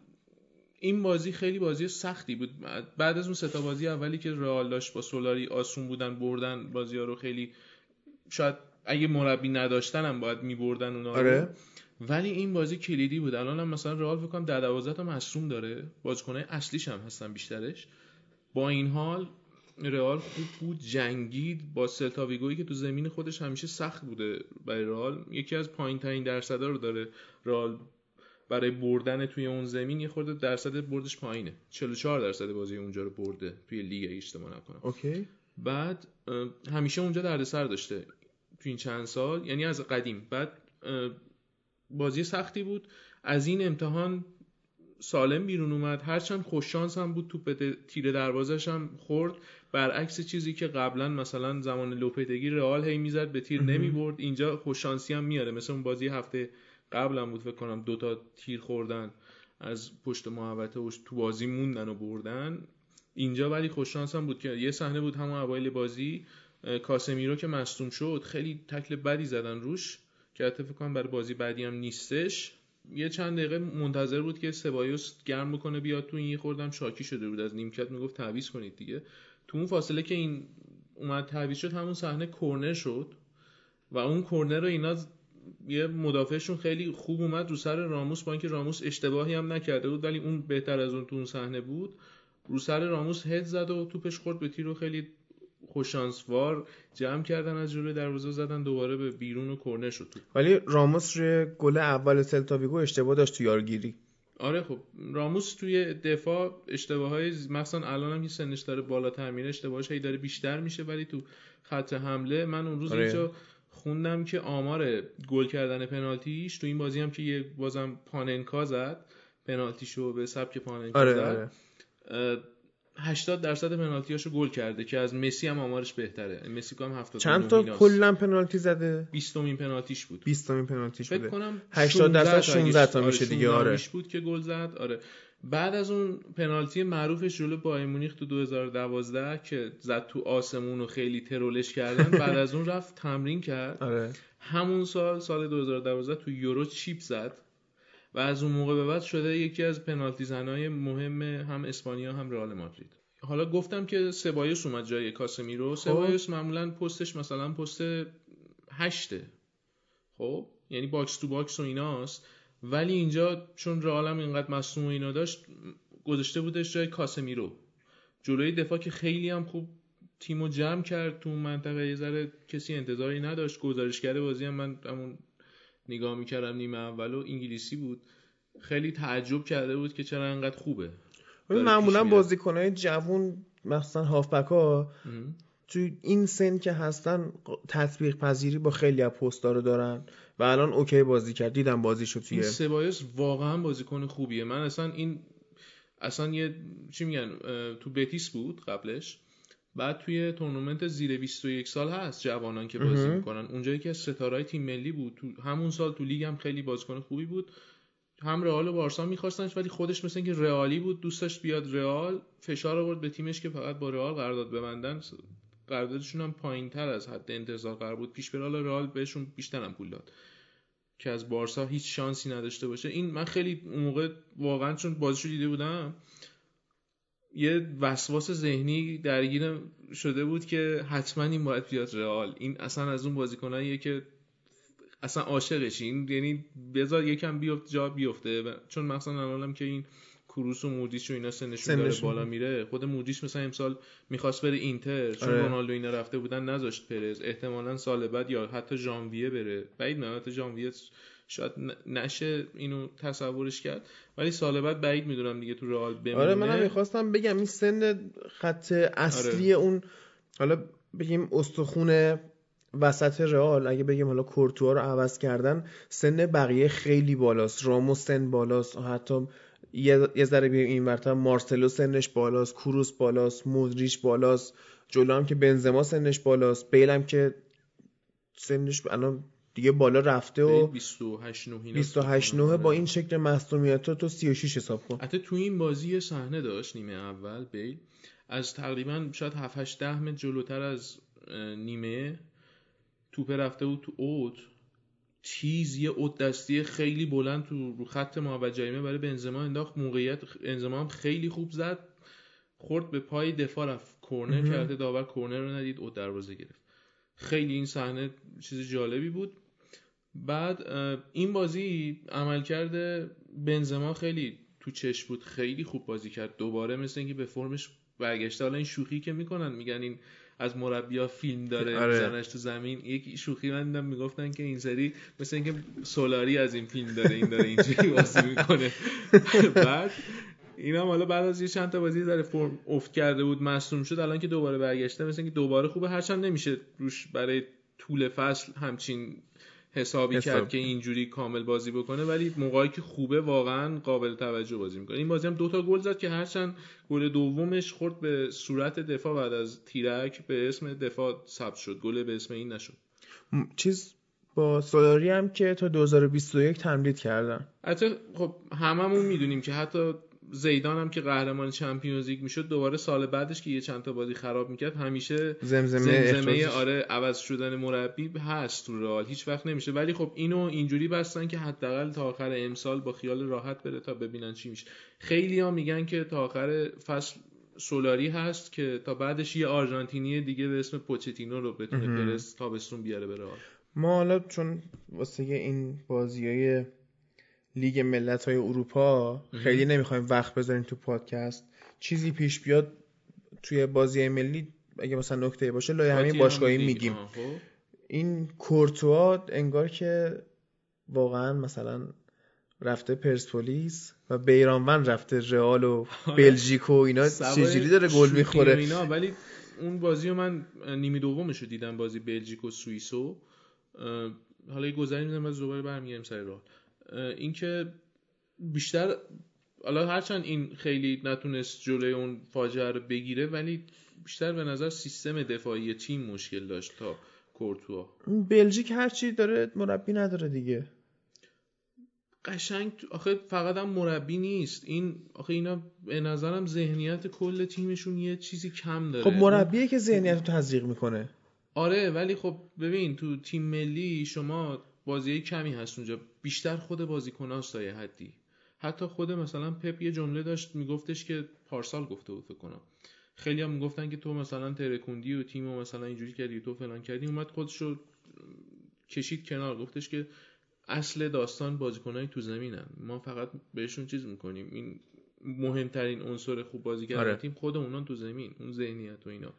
این بازی خیلی بازی سختی بود، بعد از اون سه تا بازی اولی که رئال داشت با سولاری آسون بودن، بردن بازی‌ها رو، خیلی شاید اگه مربی نداشتن هم باید می‌بردن اونا رو. آره. ولی این بازی کلیدی بود. الانم مثلا رئال فکر کنم 12 تا مصدوم داره، بازیکن‌های اصلیش هم هستن بیشترش. با این حال رئال خوب بود، جنگید با سلتا ویگویی که تو زمین خودش همیشه سخت بوده برای رئال، یکی از پایین‌ترین درصدا رو داره رئال برای بردن توی اون زمین، یه خورده درصد بردش پایینه، 44% بازی اونجا رو برده توی لیگ اشتباه نکنم. اوکی. بعد همیشه اونجا دردسر داشته توی این چند سال، یعنی از قدیم. بعد بازی سختی بود، از این امتحان سالم بیرون اومد، هرچند خوش شانس هم بود، توپ تیر دروازه‌ش هم خورد، برعکس چیزی که قبلا مثلا زمان لوپتگی رئال هی میزد به تیر نمیبرد، اینجا خوش شانسی هم میاره، مثلا اون بازی هفته قبل هم بود فکر کنم 2 تیر خوردن از پشت محوطه و تو بازی موندن و بردن. اینجا ولی خوش شانس هم بود که یه صحنه بود همون اوایل بازی، کاسمیرو که مصدوم شد خیلی تکل بدی زدن روش که حتی فکر کنم برای بازی بعدی هم نیستش. یه چند دقیقه منتظر بود که سبایوس گرم بکنه بیاد تو، این یه خوردم شاکی شده بود از نیمکت، میگفت تعویض کنید دیگه. تو اون فاصله که این اومد تعویض شد همون صحنه کرنر شد و اون کرنر رو اینا یه مدافعشون خیلی خوب اومد رو سر راموس، با اینکه راموس اشتباهی هم نکرده بود ولی اون بهتر از اون تو اون صحنه بود، رو سر راموس هد زد و توپش خورد به تیر و خیلی خوش شانسوار جمع کردن از جلوی دروازه، زدن دوباره به بیرون و کرنر شد. ولی راموس روی گل اول سلتا ویگو اشتباه داشت تو یارگیری. آره خب راموس توی دفاع اشتباه‌های مثلا الانم که سنش داره بالاتر میره اشتباهش هی داره بیشتر میشه، ولی تو خط حمله من اون روز اینجا خوندم که آمار گل کردن پنالتیش تو این بازی هم که یه بازم پاننکا زد پنالتیشو به سبک پاننکا زد 80% پنالتیاشو گل کرده که از مسی هم آمارش بهتره، مسی کام 70 چند تا کلا پنالتی زده، 20مین پنالتیش بود، 20مین پنالتیش بود فکر کنم 80% 16 تا میشه دیگه. آره بود که گل زد. آره بعد از اون پنالتی معروفش جلو بایر مونیخ تو 2012 که زد تو آسمون و خیلی ترولش کردن، بعد از اون رفت تمرین کرد. آره. همون سال 2012 تو یورو چیپ زد و از اون موقع به بعد شده یکی از پنالتی زنای مهم هم اسپانیا هم رئال مادرید. حالا گفتم که سبایوس اومد جای کاسمیرو. سبایوس معمولا پستش مثلا پست 8ه، خب یعنی باکس تو باکس و ایناست، ولی اینجا چون رئال هم اینقدر مصدوم و اینا داشت گذاشته بودش جای کاسمیرو جلوی دفاع که خیلی هم خوب تیمو جمع کرد تو منطقه، یه ذره کسی انتظاری نداشت. گزارشگر بازی هم من همون نگاه میکردم نیمه اول و انگلیسی بود، خیلی تعجب کرده بود که چرا انقدر خوبه. معمولا بازیکن‌های جوون مثلا هافبک‌ها تو این سن که هستن تطبیق پذیری با خیلی از پست‌ها رو دارن و الان اوکی بازی کرد. دیدم بازیشو توی سبایوس واقعا بازیکن خوبیه. من اصلا این اصلا یه چی میگن تو بیتیس بود قبلش، بعد توی تورنمنت زیر 21 سال هست جوانان که بازی میکنن، اونجایی که ستارهای تیم ملی بود تو همون سال تو لیگ هم خیلی بازیکن خوبی بود، هم رئال و بارسا می‌خواستنش ولی خودش مثلا که رئالی بود دوست داشت بیاد رئال، فشار آورد به تیمش که فقط با رئال قرارداد ببندن، قراردادشون هم پایین‌تر از حد انتظار قرار بود، پیش برال رئال بهشون بیشتر هم پول داد که از بارسا هیچ شانسی نداشته باشه. این من خیلی اون موقع واقعا چون بازیشو دیده بودم یه وسواس ذهنی درگیر شده بود که حتما این باید بیاد رئال، این اصلا از اون بازیکناییه که اصلا عاشقش، این یعنی بذار یکم بیفت جا بیفته، چون مثلا الانم که این کروس و مودریچ و اینا سنشون داره بالا میره، خود مودریچ مثلا امسال میخواست بره اینتر چون رونالدو اینا رفته بودن نذاشت پرز، احتمالاً سال بعد یا حتی ژانویه بره، بعید نه حتی ژانویه شاید نشه اینو تصورش کرد، ولی سال بعد بعید میدونم دیگه تو رئال بمونه. آره منم میخواستم بگم این سن خط اصلی اون حالا بگیم استخونه وسط رئال، اگه بگیم حالا کورتوا رو عوض کردن، سن بقیه خیلی بالاست، راموس سن بالاست، حتی یه ذره بیایم این ورتا مارسلو سنش بالاست، کوروس بالاست، مودریچ بالاست، جلو هم که بنزما سنش بالاست، بیل هم که سنش الان دیگه بالا رفته و 28 9 با این شکل مصونیت‌ها تو 36 حساب کن. حتی تو این بازی صحنه داشت نیمه اول بیل از تقریبا شاید 7 8 10 متر جلوتر از نیمه توپ رفته بود تو اوت، چیز یه اوت دستی خیلی بلند تو خط محوطه جریمه برای بنزما انداخت، موقعیت بنزما هم خیلی خوب زد، خورد به پای دفاع رفت کورنر کرده، داور کورنر رو ندید اوت دروازه گرفت. خیلی این صحنه چیز جالبی بود. بعد این بازی عملکرد بنزما خیلی تو چشم بود، خیلی خوب بازی کرد، دوباره مثل اینکه به فرمش برگشته. حالا این شوخی که میکنن میگن این از مربی‌ها فیلم داره می‌ذارنش تو زمین، یک شوخی من دیدم میگفتن که این سری مثل اینکه سولاری از این فیلم داره، این داره اینجوری بازی میکنه. بعد اینم حالا بعد از یه چند تا بازی داره فرم افت کرده بود، مصدوم شد، الان که دوباره برگشته مثل اینکه دوباره خوبه، هرچند نمیشه روش برای طول فصل همچین حسابی کرد که اینجوری کامل بازی بکنه، ولی موقعی که خوبه واقعا قابل توجه بازی میکنه. این بازی هم 2 تا گل زد که هرچند گل دومش خورد به صورت دفاع بعد از تیرک به اسم دفاع ثبت شد، گل به اسم این نشد. چیز با سولاری هم که تا 2021 تمدید کردن. حتی خب هممون میدونیم که حتی زیدان هم که قهرمان چمپیونز لیگ میشد دوباره سال بعدش که یه چند تا بازی خراب میکرد همیشه زمزمه آره عوض شدن مربی هست تو رئال، هیچ وقت نمیشه، ولی خب اینو اینجوری بستن که حداقل تا آخر امسال با خیال راحت بره تا ببینن چی میشه. خیلی ها میگن که تا آخر فصل سولاری هست که تا بعدش یه آرژانتینی دیگه به اسم پوچتینو رو بتونه پرس تابستون بیاره به رئال. ما حالا چون واسه این بازیای لیگ ملت‌های اروپا خیلی نمیخوایم وقت بذاریم تو پادکست، چیزی پیش بیاد توی بازی ملی اگه مثلا نکته باشه لای همین باشگاهی میگیم. این کورتوا انگار که واقعا مثلا رفته پرسپولیس و بیرانوند رفته رئال و بلژیک و اینا، چجوری داره گل میخوره اینا. ولی اون بازی رو من نیمه دومش رو دیدم، بازی بلژیک و سوئیس رو، حالا یه گذری می‌زنم بعد دوباره برمیگردیم سر رئال. این که بیشتر حالا هرچند این خیلی نتونست جلوی اون فاجعه رو بگیره، ولی بیشتر به نظر سیستم دفاعی تیم مشکل داشت تا کورتوا. بلژیک هرچی داره مربی نداره دیگه قشنگ، آخه فقط هم مربی نیست این، آخه اینا به نظرم ذهنیت کل تیمشون یه چیزی کم داره. خب مربیه که ذهنیت رو تزریق میکنه. آره ولی خب ببین تو تیم ملی شما بازی کمی هست اونجا، بیشتر خود بازیکناست تا یه حدی. حتی خود مثلا پپ یه جمله داشت میگفتش که پارسال گفته بود فکر کنم، خیلی هم میگفتن که تو مثلا ترکوندی و تیمو مثلا اینجوری کردی تو فلان کردی، اومد خودشو کشید کنار گفتش که اصل داستان بازیکنای تو زمینن، ما فقط بهشون چیز میکنیم، این مهمترین عنصر خوب بازیکن تیم خود اونان تو زمین، اون ذهنیت و اینا،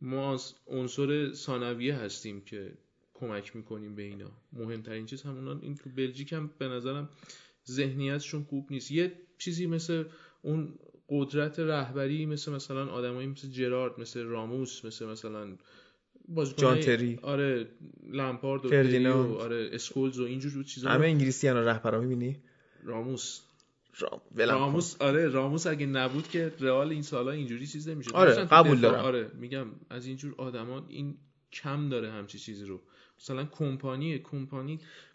ما عنصر ثانویه هستیم که کمک میکنیم به اینا، مهمترین چیز همونان. این تو بلژیک هم به نظرم ذهنیتشون خوب نیست، یه چیزی مثل اون قدرت رهبری مثل مثلا آدمایی مثل جرارد، مثل راموس، مثل مثلا بازیکن‌های آره لامپارد و فردیناند، آره اسکولز و اینجور چیزا، همه انگلیسی‌ها رهبرا می‌بینی. راموس آره راموس اگه نبود که رئال این سالا اینجوری چیز نمی‌شد. آره قبول دارم. آره میگم از اینجور آدما این کم داره همچی چیزی رو. مثلا کمپانی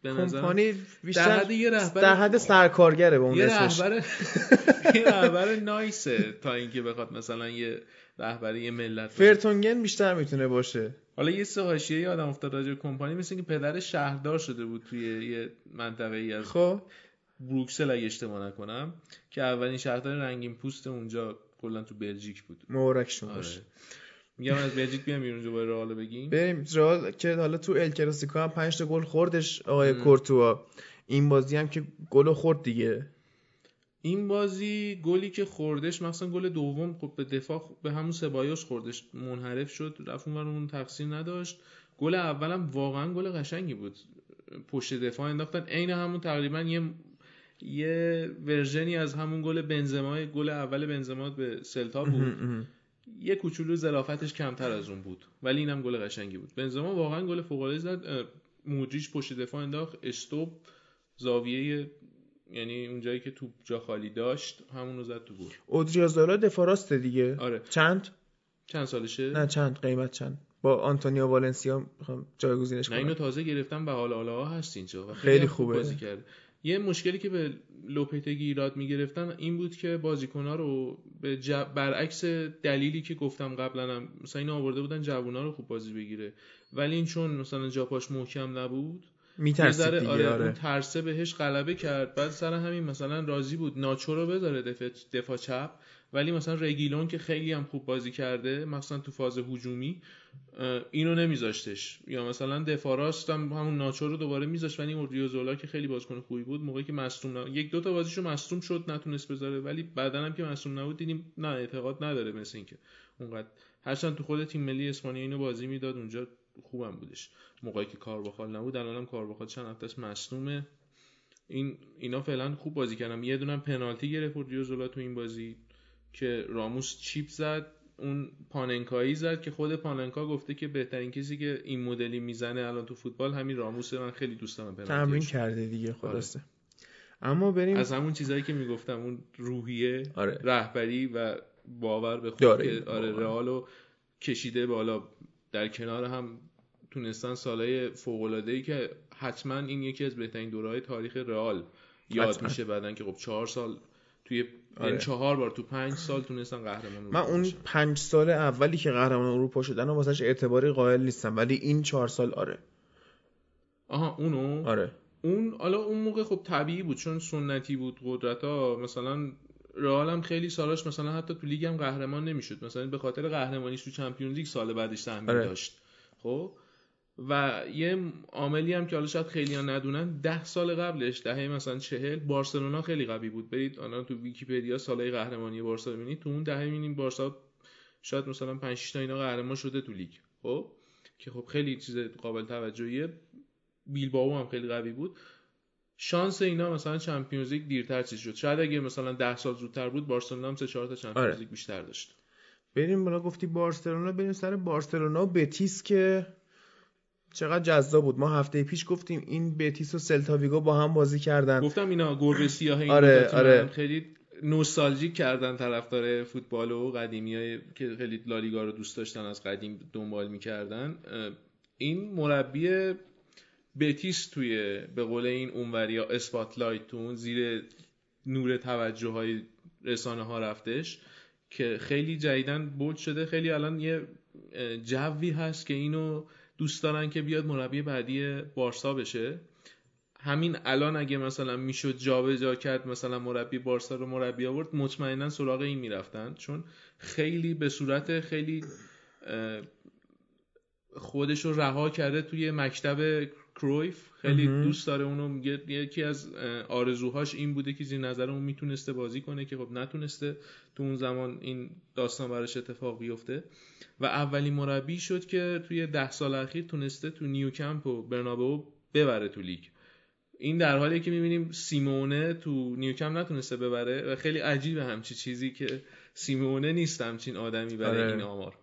به نظر کمپانی بیشتر در حد سرکارگره به اون رسش. یه رهبر نایسه تا اینکه بخواد مثلا یه رهبری ملت. فرتونگن بیشتر میتونه باشه. حالا یه سه حاشیه یادم افتاد راجع به کمپانی، مثل اینکه پدرش شهردار شده بود توی یه منطقه‌ای از بروکسل اگه اشتباه نکنم، که اولین شهردار رنگین پوست اونجا کلا تو بلژیک بود. مبارکشون باشه. میگم از بلژیک بیام اونجا با رئال بگیم. بریم رئال که حالا تو ال کلاسیکو هم 5 تا گل خوردش آقای کورتوا. این بازی هم که گل خورد دیگه. این بازی گلی که خوردش مثلا گل دوم خب به دفاع به همون سبایوس خوردش، منحرف شد، رفت اونور اون تقصیر نداشت. گل اولم واقعا گل قشنگی بود. پشت دفاع انداختن عین همون تقریبا یه ورژنی از همون گل بنزما، گل اول بنزما به سلتا بود. یه کوچولو ظرافتش کمتر از اون بود ولی اینم گل قشنگی بود. بنزما واقعا گل فوق‌العاده زد. مودریچ پشت دفاع انداخت، استوب زاویه یعنی اونجایی که توپ جا خالی داشت همون رو زد تو گل. اودریازالا دفاع راست دیگه. آره. چند سالشه؟ نه چند قیمت چند با آنتونیو والنسیا میخوام جایگزینش کنم. نه اینو تازه گرفتم و حالا هست اینجا و خیلی خوب بازی کرد. یه مشکلی که به لوپتگی ایراد می‌گرفتن این بود که بازیکن‌ها رو به برعکس دلیلی که گفتم قبلا هم مثلا اینا آورده بودن جوونا رو خوب بازی بگیره، ولی این چون مثلا جاپاش محکم نبود می‌ترسید دیگه. آره اون ترسه بهش غلبه کرد. بعد سر همین مثلا راضی بود ناچو رو بذاره دفاع چپ، ولی مثلا رگیلون که خیلی هم خوب بازی کرده مثلا تو فاز هجومی اینو نمیذاشتش، یا مثلا دفاع راست هم همون ناچو رو دوباره میذاشت، ولی اوردیوزولا که خیلی بازیکن خوبی بود موقعی که مصدوم یک دو تا بازیشو مصدوم شد نتونست بذاره، ولی بعدن هم که مصدوم نبود دیدیم نه اعتقاد نداره مثلا اینکه اونقدر، هرچند تو خود تیم ملی اسپانیا اینو بازی میداد اونجا خوبم بودش موقعی که کارواخال نبود. الانم کارواخال چند هفته است مصدومه. اینا فعلا خوب بازی کردن. یه دونه پنالتی گرفت اوردیوزولا تو این بازی که راموس چیپ زد، اون پاننکایی زد که خود پاننکا گفته که بهترین کسی که این مدلی میزنه الان تو فوتبال همین راموسه. من خیلی دوستم پنالتی تمرین کرده دیگه خلاصه. اما بریم از همون چیزایی که میگفتم اون روحیه رهبری و باور به خود که آره رئالو کشیده بالا، در کنار هم تونستن سالهای فوق‌العاده‌ای که حتما این یکی از بهترین دوره‌های تاریخ رئال یاد میشه بعدن که خب 4 سال توی آره. 4 بار تو 5 سال تونستن قهرمان اروپا. من اون 5 سال اولی که قهرمان اروپا شدن واسش اعتباری قائل نیستم، ولی این 4 سال آره. آها اونو آره. اون حالا اون موقع خب طبیعی بود چون سنتی بود قدرتا. مثلا رئال هم خیلی سالاش مثلا حتی تو لیگ هم قهرمان نمیشد، مثلا به خاطر قهرمانیش تو چمپیونز لیگ سال بعدش تأمین آره. داشت. خب و یه عاملی هم که حالا شاید خیلی‌ها ندونن 10 سال قبلش دهه مثلا 40 بارسلونا خیلی قوی بود. برید الان تو ویکی‌پدیا سال‌های قهرمانی بارسا ببینید، تو اون دهه می‌بینیم بارسا شاید مثلا 5 6 تا اینا قهرمان شده تو لیگ. خب که خب خیلی چیز قابل توجهیه. بیلبائو هم خیلی قوی بود. شانس اینا مثلا چمپیونز لیگ دیرتر چیز شد. شاید اگه مثلا 10 سال زودتر بود بارسلونا هم 3 4 تا چمپیونز لیگ بیشتر داشت. بریم بالا گفتی بارسلونا، بریم سر بارسلونا و بتیس که چقدر جذاب بود. ما هفته پیش گفتیم این بیتیس و سلتا ویگو با هم بازی کردن، گفتم اینا گربه سیاه این آره، آره. خیلی نوستالژیک کردن طرفدار فوتبال و قدیمیای که خیلی لالیگا رو دوست داشتن از قدیم دنبال می‌کردن. این مربی بیتیس توی به قول این اونوریا اسپاتلایت تو زیر نور توجه‌های رسانه‌ها رفتش که خیلی جدیدن بولد شده. خیلی الان یه جوی هست که اینو دوست دارن که بیاد مربی بعدی بارسا بشه. همین الان اگه مثلا میشد جابجا کرد مثلا مربی بارسا رو مربی آورد مطمئنا سراغ این میرفتن، چون خیلی به صورت خیلی خودش رو رها کرده توی مکتب کرویف. خیلی دوست داره اونو، یکی از آرزوهاش این بوده که زیر نظر اون میتونسته بازی کنه که خب نتونسته تو اون زمان این داستان براش اتفاق بیفته و اولین مربی شد که توی 10 سال اخیر تونسته تو نیوکمپ و برنابئو ببره تو لیگ. این در حالی که می‌بینیم سیمونه تو نیوکام نتونسته ببره و خیلی عجیبه همچی چیزی که سیمونه نیست همچین آدمی برای این آمار.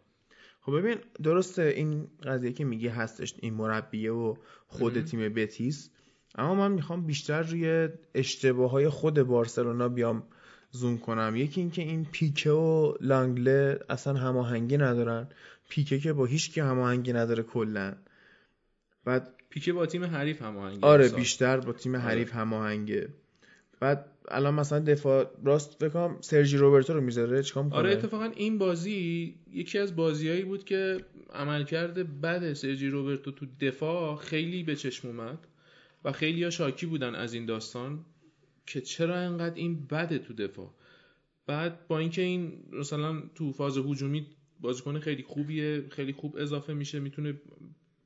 خب ببین درسته این قضیه که میگی هستش این مربیه و خود تیم بتیس، اما من میخوام بیشتر روی اشتباه‌های خود بارسلونا بیام زوم کنم. یکی این که این پیکه و لانگله اصلا هماهنگی ندارن، پیکه که با هیچ کی هماهنگی نداره کلا، بعد پیکه با تیم حریف هماهنگه. آره بیشتر با تیم حریف هماهنگه. بعد الان مثلا دفاع راست بکنم سرژی روبرتو رو میذاره چیکار میکنه. آره اتفاقا این بازی یکی از بازیایی بود که عملکرد بد سرژی روبرتو تو دفاع خیلی به چشم اومد و خیلی‌ها شاکی بودن از این داستان که چرا انقدر این بده تو دفاع. بعد با اینکه این مثلا تو فاز هجومی بازیکن خیلی خوبیه، خیلی خوب اضافه میشه، میتونه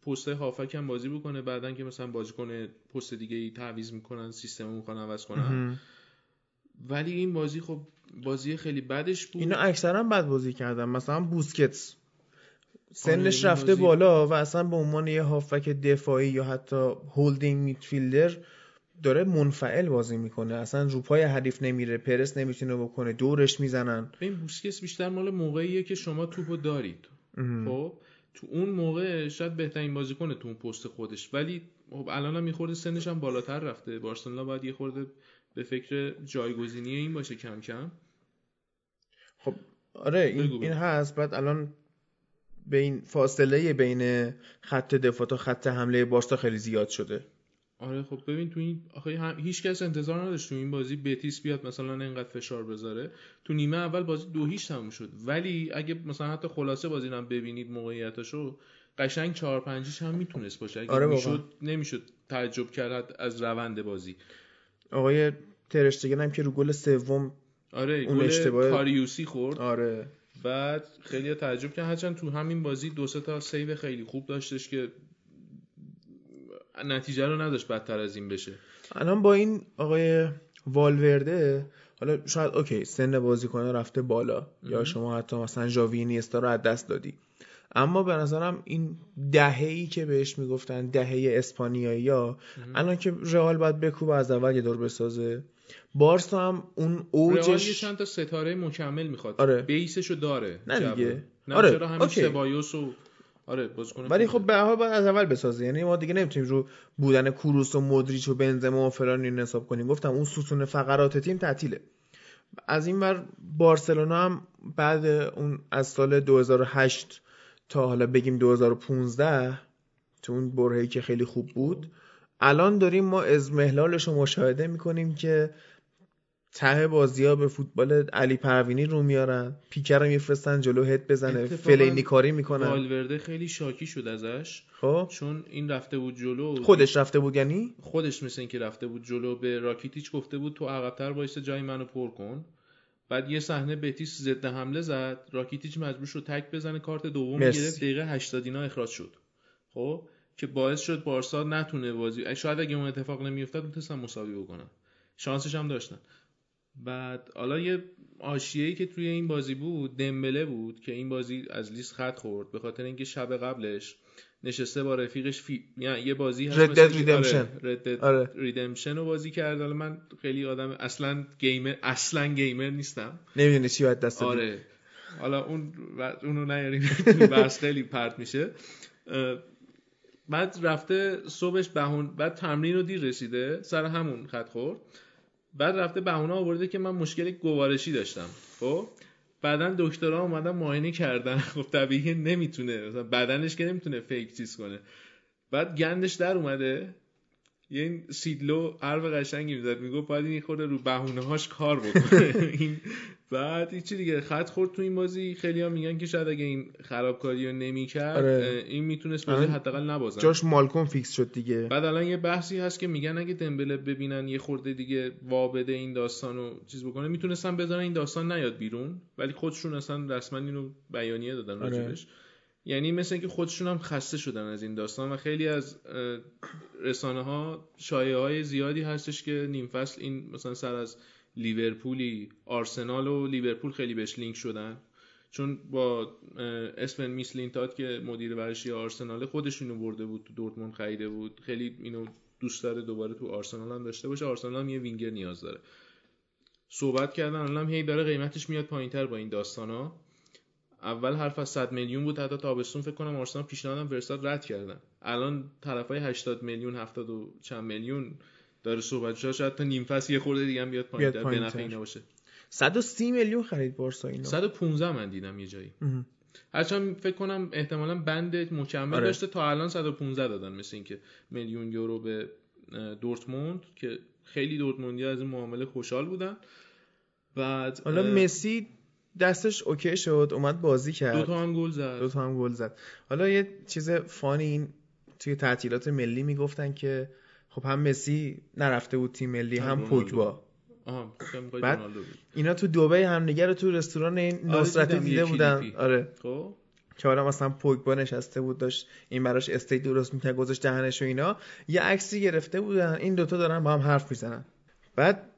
پست هافک هم بازی بکنه، بعدن که مثلا بازیکن پست دیگه‌ای تعویض میکنن سیستم میخوان عوض کنن. ولی این بازی خب بازی خیلی بدش بود. اینا اکثرا بد بازی کردن. مثلا بوسکتس سنش رفته بالا و اصلا به عنوان یه هافک دفاعی یا حتی هولدینگ میدفیلدر داره منفعل بازی میکنه، اصلا رو پای حریف نمیره، پرس نمیتونه بکنه، دورش میزنن. این بوسکتس بیشتر مال موقعیه که شما توپو دارید، خب تو اون موقع شاید بهترین بازیکن تو اون پست خودش، ولی خب الانم میخورد سنش هم بالاتر رفته، بارسلونا باید یه خورده به فکر جایگزینی این باشه کم کم. خب آره این هست. بعد الان بین فاصله بین خط دفاع تا خط حمله بارسا خیلی زیاد شده. آره خب ببین تو این آخه هیچ کس انتظار نداشت تو این بازی بتیس بیاد مثلا اینقدر فشار بذاره. تو نیمه اول بازی 2-0 تموم شد، ولی اگه مثلا حتی خلاصه بازی رو ببینید موقعیتاشو قشنگ 4-5 هم میتونست باشه اگه آره میشد، نمیشد تعجب کرد از روند بازی. آقای ترشتگن هم که رو گل سوم آره گل اشتباه کاریوسی خورد. آره بعد خیلی تعجب کرد، هرچند تو همین بازی 2-3 تا سیو خیلی خوب داشتش که نتیجه رو نداشت بدتر از این بشه. الان با این آقای والورده حالا شاید اوکی سن بازیکن‌ها رفته بالا یا شما حتی مثلا ژاوی اینیستا رو از دست دادی، اما به نظرم این دهه‌ای که بهش میگفتن دهه اسپانیایی‌ها الان که رئال باید بکوبه از اول یه دور بسازه، بارسا هم اون اوجش رئال چند تا ستاره مکمل میخواد. آره. بیسشو داره نه دیگه. آره. چرا همین سبایوس و آره بازیکن، ولی خب به هر حال باید از اول بسازه. یعنی ما دیگه نمیتونیم رو بودن کوروس و مودریچ و بنزما و فلان این حساب کنیم. گفتم اون ستون فقرات تیم تعطیله. از این ور بارسلونا هم بعد اون از سال 2008 تا حالا بگیم 2015 تو اون برهه‌ای که خیلی خوب بود، الان داریم ما اضمحلالش رو مشاهده میکنیم که ته بازی‌ها به فوتبال علی پروینی رو میارن، پیکر رو میفرستن جلو هد بزنه، فلینی کاری میکنن. والورده خیلی شاکی شد ازش چون این رفته بود جلو، خودش رفته بود، یعنی خودش مثل این که رفته بود جلو به راکیتیچ گفته بود تو عقب‌تر وایسه جای منو پر کن. بعد یه صحنه بتیس ضد حمله زد، راکیتیچ مجبور شد تک بزنه، کارت دوم گرفت، دقیقه 80 اینا اخراج شد. خب که باعث شد بارسا نتونه بازی، شاید اگه اون اتفاق نمیافتاد میتونستن مساوی بکنن، شانسش هم داشتن. بعد حالا یه آشیه‌ای که توی این بازی بود دمبله بود که این بازی از لیست خط خورد به خاطر اینکه شب قبلش نشسته با رفیقش یعنی یه بازی هست رد دد ریدمشن رو بازی کرد. حالا من خیلی آدم اصلا گیمر نیستم، نمیدونی چی باید دست آره دید. حالا اونو نیاریم بس خیلی پرت میشه. بعد رفته صبحش بعد تمرین رو دیر رسیده سر همون خط خورد، بعد رفته بهونه آورده که من مشکل گوارشی داشتم. خب بعدن دکترها اومدن معاینه کردن، خب طبیعیه نمیتونه مثلا بدنش که نمیتونه فیک چیز کنه. بعد گندش در اومده، یعنی سیدلو حرف قشنگی میزد، میگفت باید این خورده رو بهونه هاش کار بکنه. این بعد هیچ دیگه خط خورد تو این بازی. خیلی‌ها میگن که شاید اگه این خرابکاریو نمی‌کرد آره. این میتونست بازی حداقل نبازن. جاش مالکوم فیکس شد دیگه. بعد الان یه بحثی هست که میگن اگه دمبله ببینن یه خورده دیگه وابده این داستانو چیز بکنه، میتونستن بذارن این داستان نیاد بیرون، ولی خودشون اصلا رسما اینو بیانیه دادن راجبش. یعنی مثل اینکه خودشون هم خسته شدن از این داستان و خیلی از رسانه‌ها شایعه‌های زیادی هستش که نیم فصل این مثلا سر از لیورپولی آرسنال و لیورپول خیلی بهش لینک شدن، چون با اسپن میسلینتاد که مدیر ورزشی آرسنال خودشونو برده بود تو دورتموند خریده بود، خیلی اینو دوست داره دوباره تو آرسنال هم داشته باشه. آرسنال هم یه وینگر نیاز داره. صحبت کردن الانم هی داره قیمتش میاد پایینتر با این داستانا. اول حرف از 100 میلیون بود، حتی تابستون فکر کنم آرسنال پیشنهادم فرستاد رد کردن. الان طرفای 80 میلیون 70 و چند میلیون داره صحبت شده، شاید تا نیم فصل یه خورده دیگه هم بیاد پایینتر به نفع اینا باشه. 130 میلیون خرید بارسا اینو، 115 من دیدم یه جایی. هرچند فکر کنم احتمالاً بند مکمل آره. داشته تا الان 115 دادن مثل اینکه میلیون یورو به دورتموند که خیلی دورتموندیا از این معامله خوشحال بودن. بعد حالا مسی دستش اوکی شد، اومد بازی کرد، دوتا هم گل زد. حالا یه چیز فانی، این توی تعطیلات ملی میگفتن که خب هم مسی نرفته بود تیم ملی، هم پوگبا، بعد اینا تو دبی هم دیگه رو تو رستوران این نصرت دیده بودن. آره خب که حالا مثلا پوگبا نشسته بود داشت این براش استیک درست میکنه، گذاشت دهنش و اینا، یه عکسی گرفته بودن این دوتا دارن با هم حرف میزنن، بعد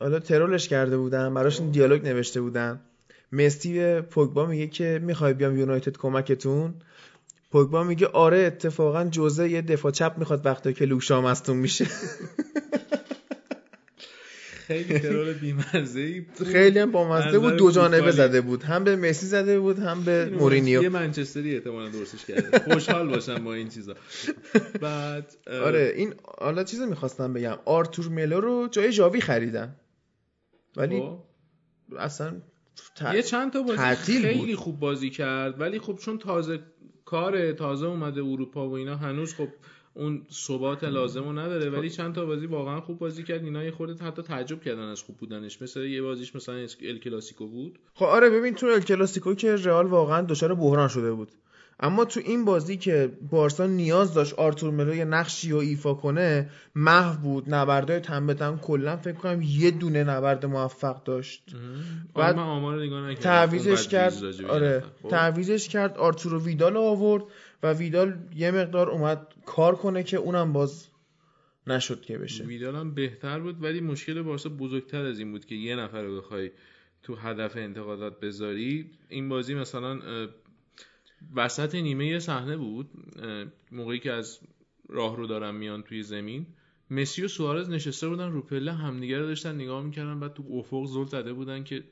حالا ترولش کرده بودن، براش دیالوگ نوشته بودن. مسی به پوگبا میگه که میخوای بیام یونایتد کمکتون؟ پوگبا میگه آره اتفاقا جوزه یه دفاع چپ میخواد وقتی که لوکشا مستون میشه. خیلی ترول بی‌مزه‌ای بود، خیلی هم بامزه بود، دو جانبه زده بود، هم به مسی زده بود هم به مورینیو. یه منچستری احتمالاً درستش کرده، خوشحال باشم با این چیزا. بعد آره این حالا چیزی میخواستم بگم، آرتور ملو رو جای ژاوی خریدن ولی اصلا یه چند تا بازی خیلی خوب بازی کرد، ولی خب چون تازه کاره، تازه اومده اروپا و اینا، هنوز خب اون ثبات لازمو نداره، ولی چند تا بازی واقعا خوب بازی کرد. اینا یه خورده حتی تعجب کردن از خوب بودنش، مثلا یه بازیش مثلا ال کلاسیکو بود. خب آره ببین تو ال کلاسیکو که رئال واقعا دچار بحران شده بود، اما تو این بازی که بارسا نیاز داشت آرتور ملو یه نقشی رو ایفا کنه، محو بود. نبردای تن به تن کلا فکر کنم یه دونه نبرد موفق داشت. بعد آمار نگاه نکردم، تعویضش کرد. آره تعویضش کرد، آرتور ویدال آورد و ویدال یه مقدار اومد کار کنه که اونم باز نشد که بشه. ویدال هم بهتر بود، ولی مشکل بارسا بزرگتر از این بود که یه نفر رو بخوای تو هدف انتقادات بذاری. این بازی مثلا وسط نیمه یه صحنه بود، موقعی که از راه رو دارن میان توی زمین، مسی و سوارز نشسته بودن رو پله، همدیگه رو داشتن نگاه میکردن، بعد تو افق زل زده بودن که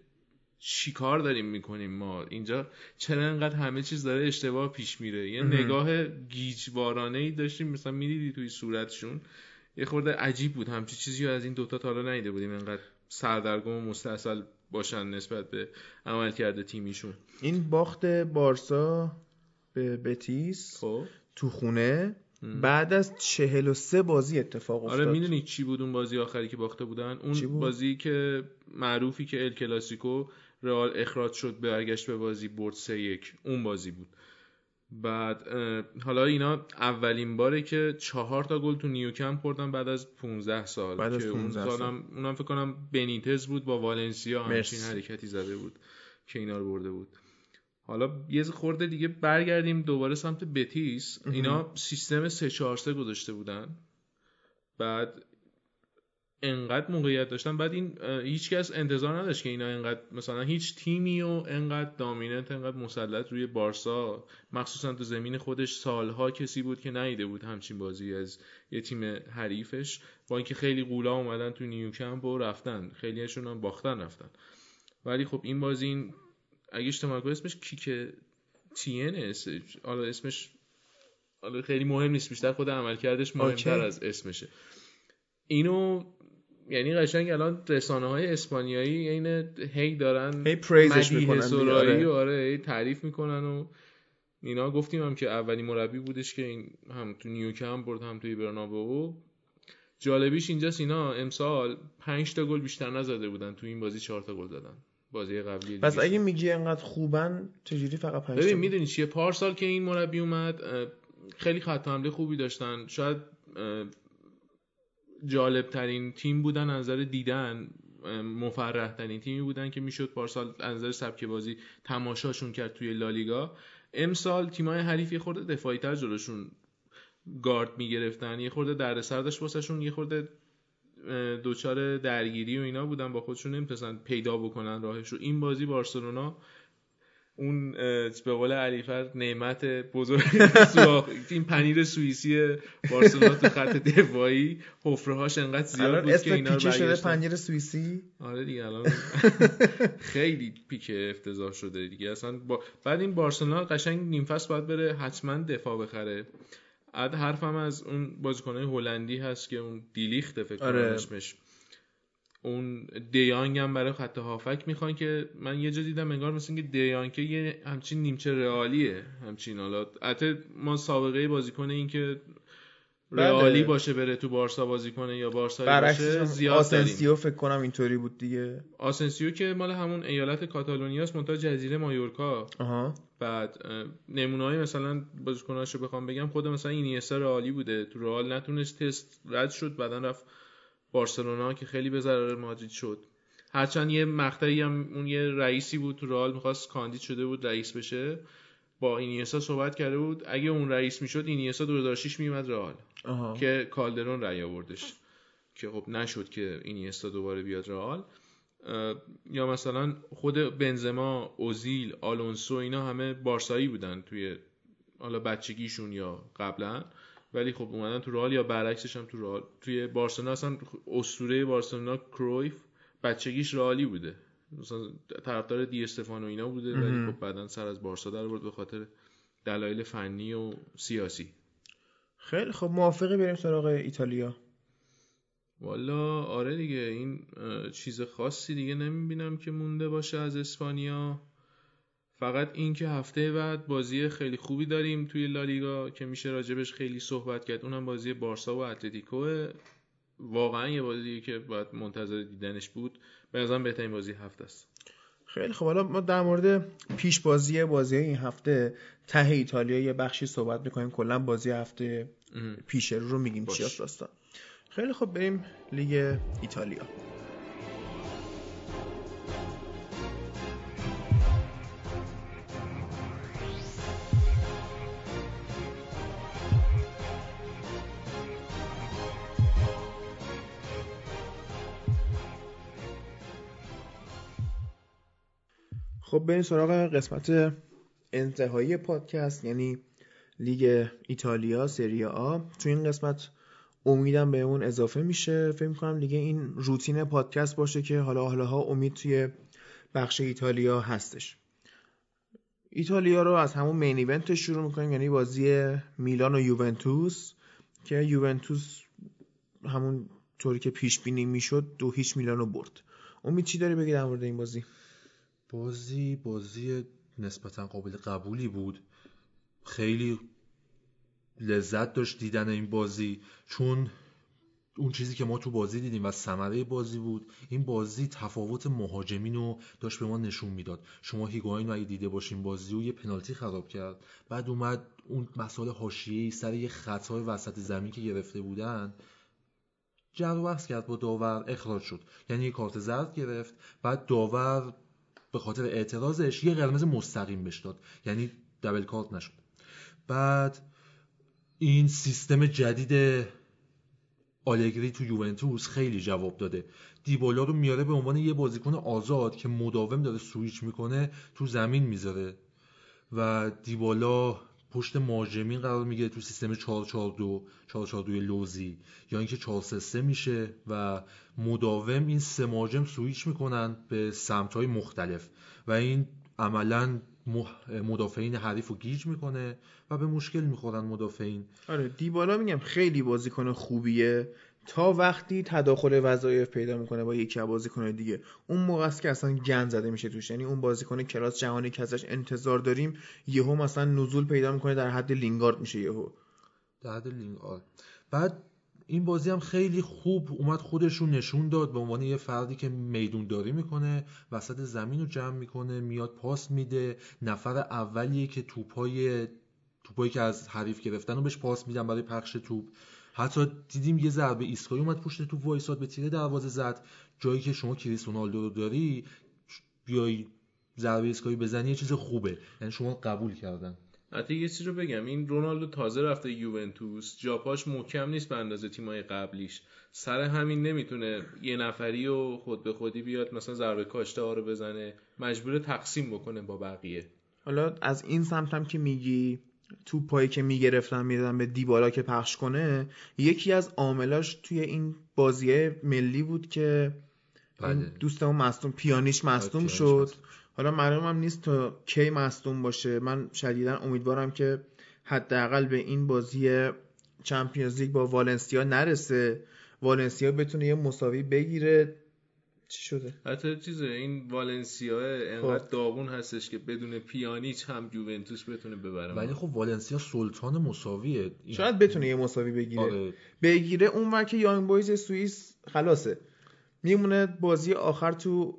چی کار داریم میکنیم ما اینجا، چرا انقدر همه چیز داره اشتباه پیش میره. یه نگاه گیجوارانه‌ای داشتیم مثلا میدیدی توی صورتشون، یه خورده عجیب بود. همچین چیزی از این دوتا تا حالا ندیده بودیم، انقدر سردرگم و مستاصل باشن نسبت به عملکرد تیمیشون. این باخت بارسا به بیتیس تو خونه بعد از 43 بازی اتفاق افتاد. آره میدونی چی بود اون بازی آخری که باخته بودن؟ اون بود؟ بازی که معروفی که ال کلاسیکو رئال اخراج شد، برگشت به بازی، برد 3-1. اون بازی بود. بعد حالا اینا اولین باره که 4 تا گل تو نیوکمپ خوردن بعد از 15 سال، بعد از که 15 اون سالم اونم فکر کنم بنیتز بود با والنسیا، همچین حرکتی زده بود که اینا رو برده بود. حالا یه خورده دیگه برگردیم دوباره سمت بتیس. اینا سیستم 3-4-3 گذاشته بودن، بعد انقدر موقعیت داشتن، بعد این هیچکس انتظار نداشت که اینا انقدر مثلا هیچ تیمی و انقدر دامیننت، انقدر مسلط روی بارسا، مخصوصا تو زمین خودش سالها کسی بود که ندیده بود همچین بازی از یه تیم حریفش، با اینکه خیلی قولا اومدن تو نیوکمپ و رفتن، خیلیشون هم باختن رفتن. ولی خب این بازی این اگه اشتباه نکنم اسمش کیک TNS، حالا اسمش حالا خیلی مهم نیست، بیشتر خود عملکردش مهمتر از اسمشه. اینو یعنی قشنگ الان رسانه‌های اسپانیایی این هی دارن پریزش میکنن، سولاری آره تعریف میکنن و اینا. گفتیم هم که اولین مربی بودش که این هم تو نیوکمپ برد هم توی برنابئو. جالبیش اینجاست اینا امسال 5 تا گل بیشتر نزده بودن، تو این بازی 4 تا گل زدن. بازی قبلی بس اگه میگی انقدر خوبن چجوری فقط 5 تا؟ ببین میدونی چیه، پارسال که این مربی اومد خیلی خط حمله خوبی داشتن، شاید جالب ترین تیم بودن از نظر دیدن، مفرح ترین تیمی بودن که میشد پارسال از نظر سبک بازی تماشاشون کرد توی لالیگا. امسال تیمای حریف یه خورده دفاعی تر جلوشون گارد میگرفتن، یه خورده دردسر داشت واسهشون، یه خورده دوچار درگیری و اینا بودن با خودشون، نمیتونستن پیدا بکنن راهش رو. این بازی بارسلونا اون به قول علیفر نعمت بزرگ این پنیر سوئیسی بارسلونا تو خط دفاعی حفره هاش انقدر زیاد بود که اینا رو پیچه شده پنیر سوئیسی. آره دیگه الان خیلی پیکه افتضاح شده دیگه اصلا. بعد این بارسلونا قشنگ نیم فصل باید بره حتما دفاع بخره. عد حرفم از اون بازیکن‌های هلندی هست که اون دیلیخت فکر کنم اسمش، اون دیانگ هم برای خط هافک میخوان که من یه جا دیدم انگار مثل اینکه دیانگ که یه همچین نیمچه رئالیه همچین. حالا البته ما سابقه بازیکن این که رئالی باشه بره تو بارسا بازی کنه یا بارسایی باشه زیاد آسنسیو فکر کنم اینطوری بود دیگه. آسنسیو که مال همون ایالت کاتالونیاست منتها جزیره مایورکا. بعد نمونه‌های مثلا بازیکناشو بخوام بگم خود مثلا اینیستا رئالی بوده، تو رئال نتونست تست رد شد، بعدا رفت بارسلونا که خیلی به ضرر مادرید شد. هرچند یه مقطعی هم اون یه رئیسی بود تو رئال می‌خواست کاندید شده بود رئیس بشه، با اینیستا صحبت کرده بود اگه اون رئیس میشد اینیستا 2006 میومد رئال که کالدرون رأی آوردش که خب نشد که اینیستا دوباره بیاد رئال. یا مثلا خود بنزما، اوزیل، آلونسو اینا همه بارسایی بودن توی حالا بچگیشون یا قبلا، ولی خب اومدن تو رئال یا برعکسش هم تو رئال. توی بارسلونا اصلا اسطوره بارسلونا کرویف بچگیش رئالی بوده، مثلا طرفدار دی استفانو اینا بوده، ولی خب بعدن سر از بارسا در آورد به خاطر دلایل فنی و سیاسی. خیلی خب موافقی بریم سراغ ایتالیا. والا آره دیگه این چیز خاصی دیگه نمیبینم که مونده باشه از اسپانیا، فقط این که هفته بعد بازی خیلی خوبی داریم توی لالیگا که میشه راجبش خیلی صحبت کرد، اونم بازی بارسا و اتلتیکو. واقعا یه بازی که باید منتظر دیدنش بود، به نظرم بهترین بازی هفته است. خیلی خب حالا ما در مورد پیش بازی این هفته ته ایتالیا یه بخشی صحبت می‌کنیم، کلا بازی هفته پیش رو میگیم چی است داستان. خیلی خب بریم لیگ ایتالیا. خب بریم سراغ قسمت انتهایی پادکست یعنی لیگ ایتالیا سری آ. تو این قسمت امیدم به اون اضافه میشه، فکر می‌کنم دیگه این روتین پادکست باشه که حالا حالاها امید توی بخش ایتالیا هستش. ایتالیا رو از همون مین ایونت شروع می‌کنیم یعنی بازی میلان و یوونتوس که یوونتوس همون طوری که پیش بینی میشد 2-0 میلانو برد. امید چی داری بگی در مورد این بازی؟ بازی نسبتا قابل قبولی بود، خیلی لذت داشت دیدن این بازی، چون اون چیزی که ما تو بازی دیدیم و ثمره بازی بود. این بازی تفاوت مهاجمین رو داشت به ما نشون میداد. شما هیگواین رو اگه دیده باشین بازی رو یه پنالتی خراب کرد، بعد اومد اون مسئله حاشیه‌ای سر یه خطای وسط زمین که گرفته بودن جر و بحث کرد با داور، اخراج شد، یعنی یه کارت زرد گرفت. بعد داور به خاطر اعتراضش یه قرمز مستقیم بهش داد، یعنی دابل کارت نشد. بعد این سیستم جدید آلگری تو یوونتوس خیلی جواب داده، دیبالا رو میاره به عنوان یه بازیکن آزاد که مداوم داره سویچ میکنه تو زمین میذاره و دیبالا پشت مهاجمین قرار میگیره تو سیستم 442 442 لوزی یا اینکه 433 میشه و مداوم این سه مهاجم سویچ میکنن به سمت‌های مختلف و این عملاً مدافعین حریفو گیج میکنه و به مشکل میخورن مدافعین. آره دیبالا میگم خیلی بازیکن خوبیه تا وقتی تداخل وظایف پیدا میکنه با یکی از بازیکن‌های دیگه، اون موقع است که اصلا گند زده میشه توش، یعنی اون بازیکن کلاس جهانی که ازش انتظار داریم یهو مثلا نزول پیدا میکنه در حد لینگارد میشه یهو در حد لینگارد. بعد این بازی هم خیلی خوب اومد خودشون نشون داد به عنوان یه فردی که میدونداری میکنه، وسط زمین رو جمع میکنه، میاد پاس میده، نفر اولیه که توپایی که از حریف گرفتن رو بهش پاس میدن برای پخش توپ. حتی دیدیم یه ضربه ایستگاهی اومد پشت توپ وایساد به تیره دروازه زد، جایی که شما کریستیانو رونالدو رو داری بیای ضربه ایستگاهی بزنی یه چیز خوبه، یعنی شما قبول کردن. حتی یه چیز رو بگم، این رونالدو تازه رفته یوونتوس، جاپاش محکم نیست به اندازه تیمای قبلیش، سر همین نمیتونه یه نفری و خود به خودی بیاد مثلا ضربه کاشته ها رو بزنه، مجبور تقسیم بکنه با بقیه. حالا از این سمتم که میگی توپایی که میگرفتن میدادن به دیبالا که پخش کنه، یکی از عاملاش توی این بازیه ملی بود که دوستمون مصدوم، پیانیش مصدوم شد. حالا معلومم نیست تا کی مصدوم باشه. من شدیداً امیدوارم که حداقل به این بازی چمپیونز لیگ با والنسیا نرسه، والنسیا بتونه یه مساوی بگیره. چی شده؟ حتی چیزه این والنسیا انقدر داغون هستش که بدون پیانیچ هم یوونتوس بتونه ببره، ولی خب والنسیا سلطان مساویه، شاید بتونه یه مساوی بگیره. آره. بگیره اونور که یانگ بویز سوئیس خلاصه، میمونه بازی آخر تو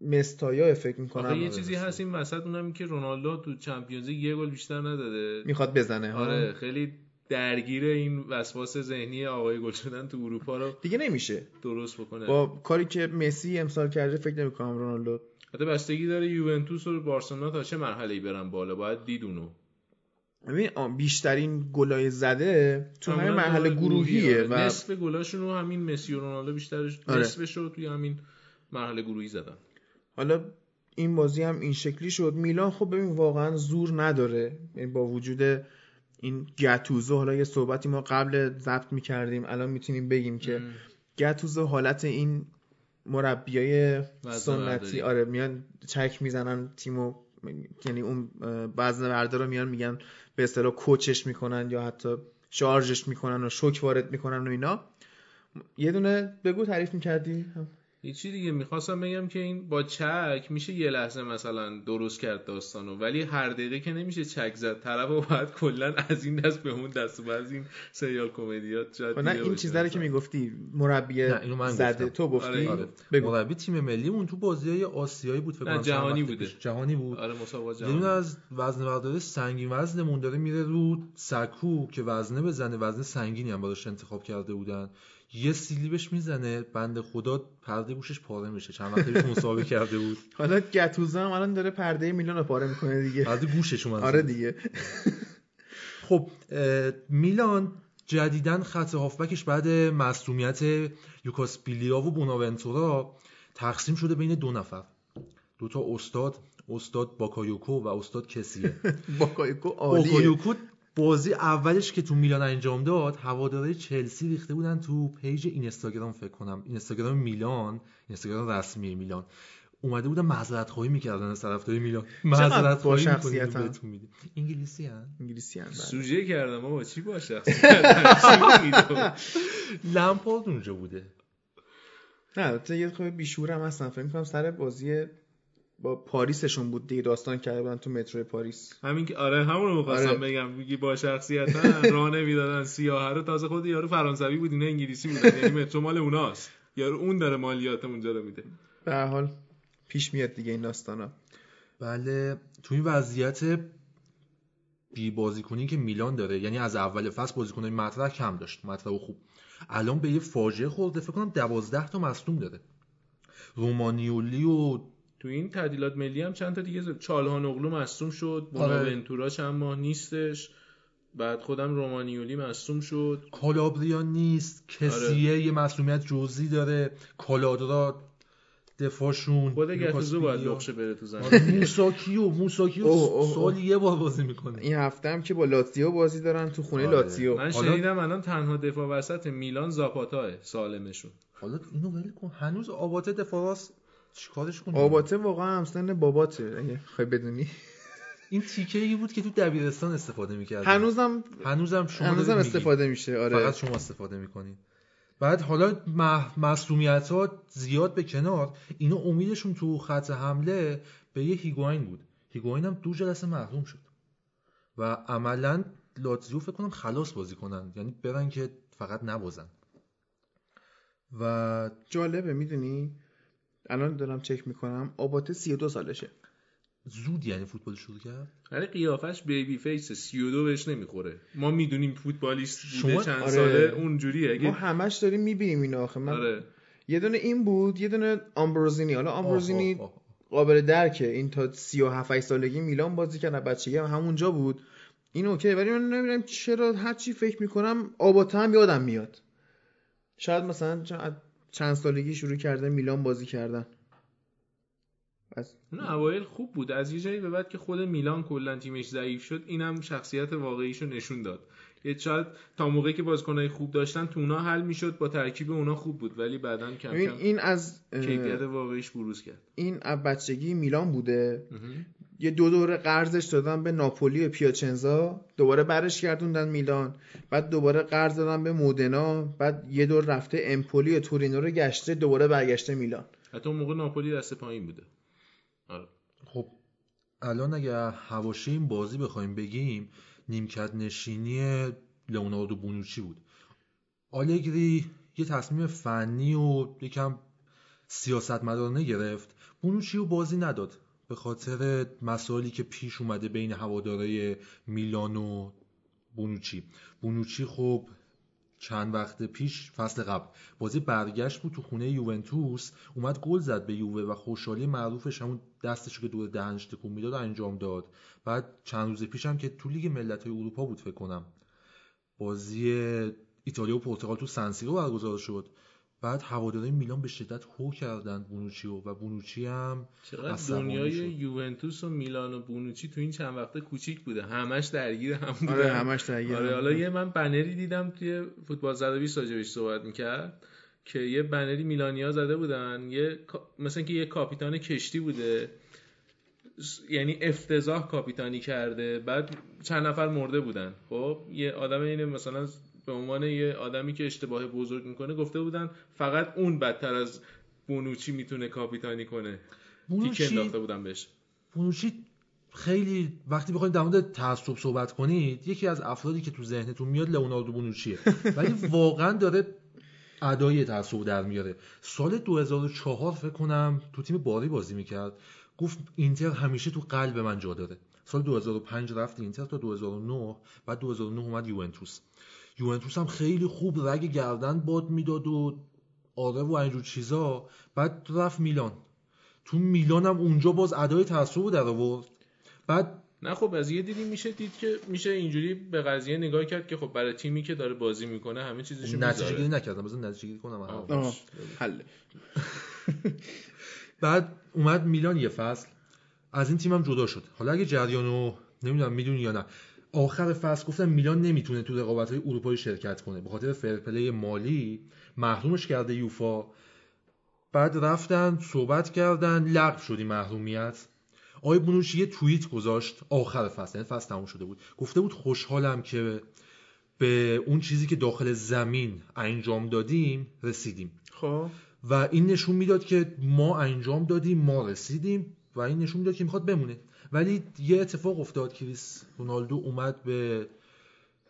مستایا فکر می‌کنم. آره یه چیزی هست این وسط، اونم که رونالدو تو چمپیونز لیگ یه گل بیشتر نداده، میخواد بزنه. آره خیلی درگیر این وسواس ذهنی آقای گل شدن تو اروپا رو دیگه نمیشه درست بکنه. با کاری که مسی امسال کرده فکر نمی‌کنم رونالدو. البته بستگی داره یوونتوس و بارسلونا تا چه مرحله‌ای برن بالا، باید دید اونو. ببین بیشترین گلای زده تو همین مرحله گروهیه و نصف گلاشون رو همین مسی و رونالدو بیشترش نصفش رو توی همین مرحله گروهی زدن. حالا این بازی هم این شکلی شد. میلان خب ببین واقعا زور نداره، یعنی با وجود این گتوزو، حالا یه صحبتی ما قبل ضبط می‌کردیم الان میتونیم بگیم که گتوزو حالت این مربیای سنتی، آره میان چک میزنن تیمو، یعنی اون وزنه بردارا میان میگن به اصطلاح کوچش میکنن یا حتی شارژش میکنن و شوک وارد میکنن و اینا. یه دونه بگو تعریف میکردی؟ یه چی دیگه میخواستم بگم که این با چک میشه یه لحظه مثلا درست کرد داستانو، ولی هر دقیقه که نمیشه چک زد، طرفو باید کلا از این دست به اون دست و از این سریال کمدیات شاید. نه این چیزا رو که میگفتی مربی زده تو گفتی. آره. مربی تیم ملی اون تو بازیای آسیایی بود فکر کنم، جهانی بوده. جهانی بود. آره مسابقات جهانی. یعنی از وزنه برداری سنگین وزنمون داره میره رو سکو که وزنه بزنه، وزنه سنگینی هم براش انتخاب کرده بودن. یه سیلیبش میزنه بنده خدا پرده گوشش پاره میشه. چند وقته پیش مسابقه کرده بود. حالا گتوزو هم الان داره پرده میلان رو پاره میکنه دیگه، پرده گوشش اومده. آره دیگه. خب میلان جدیدن خط هافبکش بعد مصدومیت لوکاس بیلیا و بوناونتورا تقسیم شده بین دو نفر، دوتا استاد باکایوکو و استاد کسیه. باکایوکو عالیه. باکایوکو بازی اولش که تو میلان انجام داد، هوادارهای چلسی ریخته بودن تو پیج اینستاگرام فکر کنم، اینستاگرام میلان، اینستاگرام رسمی میلان، اومده بودن معذرت خواهی میکردن از طرفدارای میلان. معذرت خواهی شخصیتاً انگلیسی‌ان سوژه کردم بابا، چی با شخصیتاً. لامپارد اونجا بوده. نه تا یه خورده بیشورم هستن، فکر می‌کنم سر بازی با پاریسشون بود دیگه، داستان کرده بودن تو مترو پاریس همین که آره همون رو می‌خواستم بگم، میگی با شخصیتن راه نمیدادن سیاهه رو، تازه خود یارو فرانسوی بود اینا انگلیسی بودن، یعنی مترو مال اوناست، یارو اون داره مالیات اونجا رو میده. به هر حال پیش میاد دیگه این داستانا. بله تو این وضعیت بی بازیکنی که میلان داره، یعنی از اول فصل بازیکنای مطرح کم داشت، مطرح خوب، الان به یه فاجعه خورده. فکر کنم 12 تا مصدوم داره، رومانیولی و تو این تعدیلات ملی هم چند تا دیگه، چالهانوغلو مصدوم شد، بوناونتورا چند ماه نیستش، بعد خودم رومانیولی مصدوم شد، کالابریا نیست، کسیه آره. یه مصدومیت جزئی داره، کالادرا دفاعشون، خود گتوزو باید لقشه بره تو زمین. موساکیو سال یه بار بازی میکنه. این هفته هم که با لاتزیو بازی دارن تو خونه آره. لاتزیو من شنیدم الان تنها دفاع وسط میلان زاپاتاه سالمشون. حالا اینو ول کن، هنوز آباته دفاع راست چیکارش کنیم؟ آباته واقعا همسن باباته اگه خیلی بدونی. این تیکه‌ای بود که تو دبیرستان استفاده می‌کردن، هنوزم شما استفاده میشه. آره فقط شما استفاده می‌کنید. بعد حالا معصومیت‌ها زیاد به کنار، اینا امیدشون تو خط حمله به یه هیگواین بود، هیگواین هم دو جلسه محروم شد و عملاً لاتزیو فکر کنم خلاص بازی کنن، یعنی برن که فقط نبازن. و جالبه میدونی الان دارم چک میکنم آباته 32 سالشه. زود یعنی فوتبال شروع کرد. ولی قیافش بیبی فیس 32 بهش نمیخوره. ما میدونیم فوتبالیست بوده چند آره. ساله اونجوریه. ما همش داریم میبینیم اینا آخه من آره. یه دونه این بود، یه دونه آمبروزینی. حالا آمبروزینی قابل درکه، این تا 37 سالگی میلان بازی کرد، بچگی هم همونجا بود. این اوکی، ولی من نمیدونم چرا هر چی فکر میکنم آباته هم یادم میاد. شاید مثلا چند سالگی شروع کرده میلان بازی کردن. نه اوایل خوب بود، از یه جایی به بعد که خود میلان کلا تیمش ضعیف شد اینم شخصیت واقعیشو نشون داد. شاید تا موقعی که بازیکنای خوب داشتن تو اونا حل میشد، با ترکیب اونا خوب بود، ولی بعدن کم کم این از کیفیت واقعیش بروز کرد. این از بچگی میلان بوده. یه دو دوره قرضش دادن به ناپولی و پیاچنزا، دوباره برش گردوندن میلان، بعد دوباره قرض دادن به مودنا، بعد یه دور رفته امپولی و تورینو رو گشته، دوباره برگشته میلان. حتی اون موقع ناپولی دست پایین بوده. آره. خب الان اگه حواشی این بازی بخوایم بگیم، نیمکت نشینی لئوناردو بونیچی بود. آلگری یه تصمیم فنی و یکم سیاستمدارانه گرفت، بونیچی رو بازی نداد به خاطر مسائلی که پیش اومده بین هوادارهای میلان و بونیچی. بونیچی خب چند وقت پیش فصل قبل بازی برگشت بود تو خونه یوونتوس، اومد گل زد به یووه و خوشحالی معروفش همون دستش که دور دهنش تکون میداد انجام داد. بعد چند روز پیش هم که تو لیگ ملت‌های اروپا بود فکر کنم، بازی ایتالیا و پرتغال تو سن سیرو برگزار شد، بعد هواداران میلان به شدت هو کردن بونوچی و بونوچی هم از دنیای یوونتوس و میلان و بونوچی تو این چند وقته کوچیک بوده، همش درگیر هم بوده. آره همش درگیر. آره حالا یه من بنری دیدم توی فوتبال زدبی ساجبش صحبت میکرد که یه بنری میلانیا زده بودن، یه مثلا که یه کاپیتان کشتی بوده، یعنی افتضاح کاپیتانی کرده، بعد چند نفر مرده بودن. خب یه آدم اینه مثلا به عنوان یه آدمی که اشتباه بزرگ میکنه گفته بودن فقط اون بدتر از بونوچی میتونه کاپیتانی کنه. بونوچی تیکه انداخته بودن بهش. بونوچی خیلی وقتی بخواید در مورد تعصب صحبت کنید، یکی از افرادی که تو ذهنتون میاد لئوناردو بونوچیه، ولی واقعا داره ادای تعصب در میاره. سال 2004 فکر کنم تو تیم باری بازی میکرد، گفت اینتر همیشه تو قلب من جا داره. سال 2005 رفت اینتر تا 2009، بعد 2009 اومد یوونتوس هم خیلی خوب رگ گردن باد میداد و آره و اینجور چیزا. بعد رفت میلان، تو میلان هم اونجا باز ادای تعصب رو در آورد. بعد نه خب از یه دیدی میشه دید که میشه اینجوری به قضیه نگاه کرد که خب برای تیمی که داره بازی میکنه همه چیزش میذاره. نتیجه‌گیری نکردم، بذار نتیجه‌گیری کنم. حل. بعد اومد میلان یه فصل، از این تیمم جدا شد. حالا اگه جریانو نمیدونم میدونی یا نه، آخر فصل گفتم میلان نمیتونه تو رقابت‌های اروپایی شرکت کنه به خاطر فرپلی مالی، محرومش کرده یوفا. بعد رفتن صحبت کردن، لغو شد این محرومیت. آقای بونوچی یه توییت گذاشت آخر فصل، یعنی فصل تموم شده بود، گفته بود خوشحالم که به اون چیزی که داخل زمین انجام دادیم رسیدیم. خب و این نشون میداد که ما انجام دادیم، ما رسیدیم، و این نشون میداد که میخواد بمونه. ولی یه اتفاق افتاد، کریستیانو رونالدو اومد به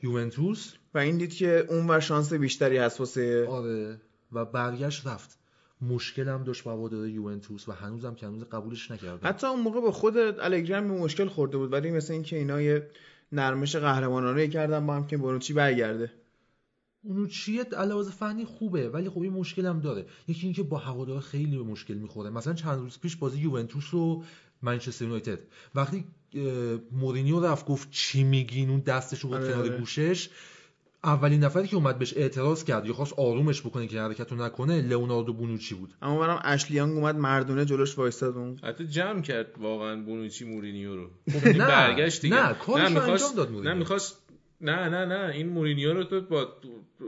یوونتوس و این دید که اون ور شانس بیشتری هست واسه آره و برگشت رفت. مشکل هم داشت با هواداره یوونتوس و هنوزم که هنوز قبولش نکردن. حتی اون موقع به خود الگری هم مشکل خورده بود، ولی مثلا اینکه اینا یه نرمش قهرمانانه کردن با هم که بونوچی برگرده. بونوچی علاوه فنی خوبه، ولی خب این مشکل هم داره، یکی اینکه با هواداره خیلی به مشکل میخوره. مثلا چند روز پیش بازی یوونتوس رو منچستر یونایتد، وقتی مورینیو رفت گفت چی میگین، اون دستشو بود کنار گوشش، اولین نفری که اومد بهش اعتراض کرد یا خواست آرومش بکنه که حرکتو نکنه لئوناردو بونیچی بود. اما منم اشلیانگ اومد مردونه جلوش وایساد، اون حتی جمع کرد واقعا بونیچی مورینیو رو. نه برگشت دیگه، نه کارش انجام داد مورینیو. نه این مورینیو رو تو با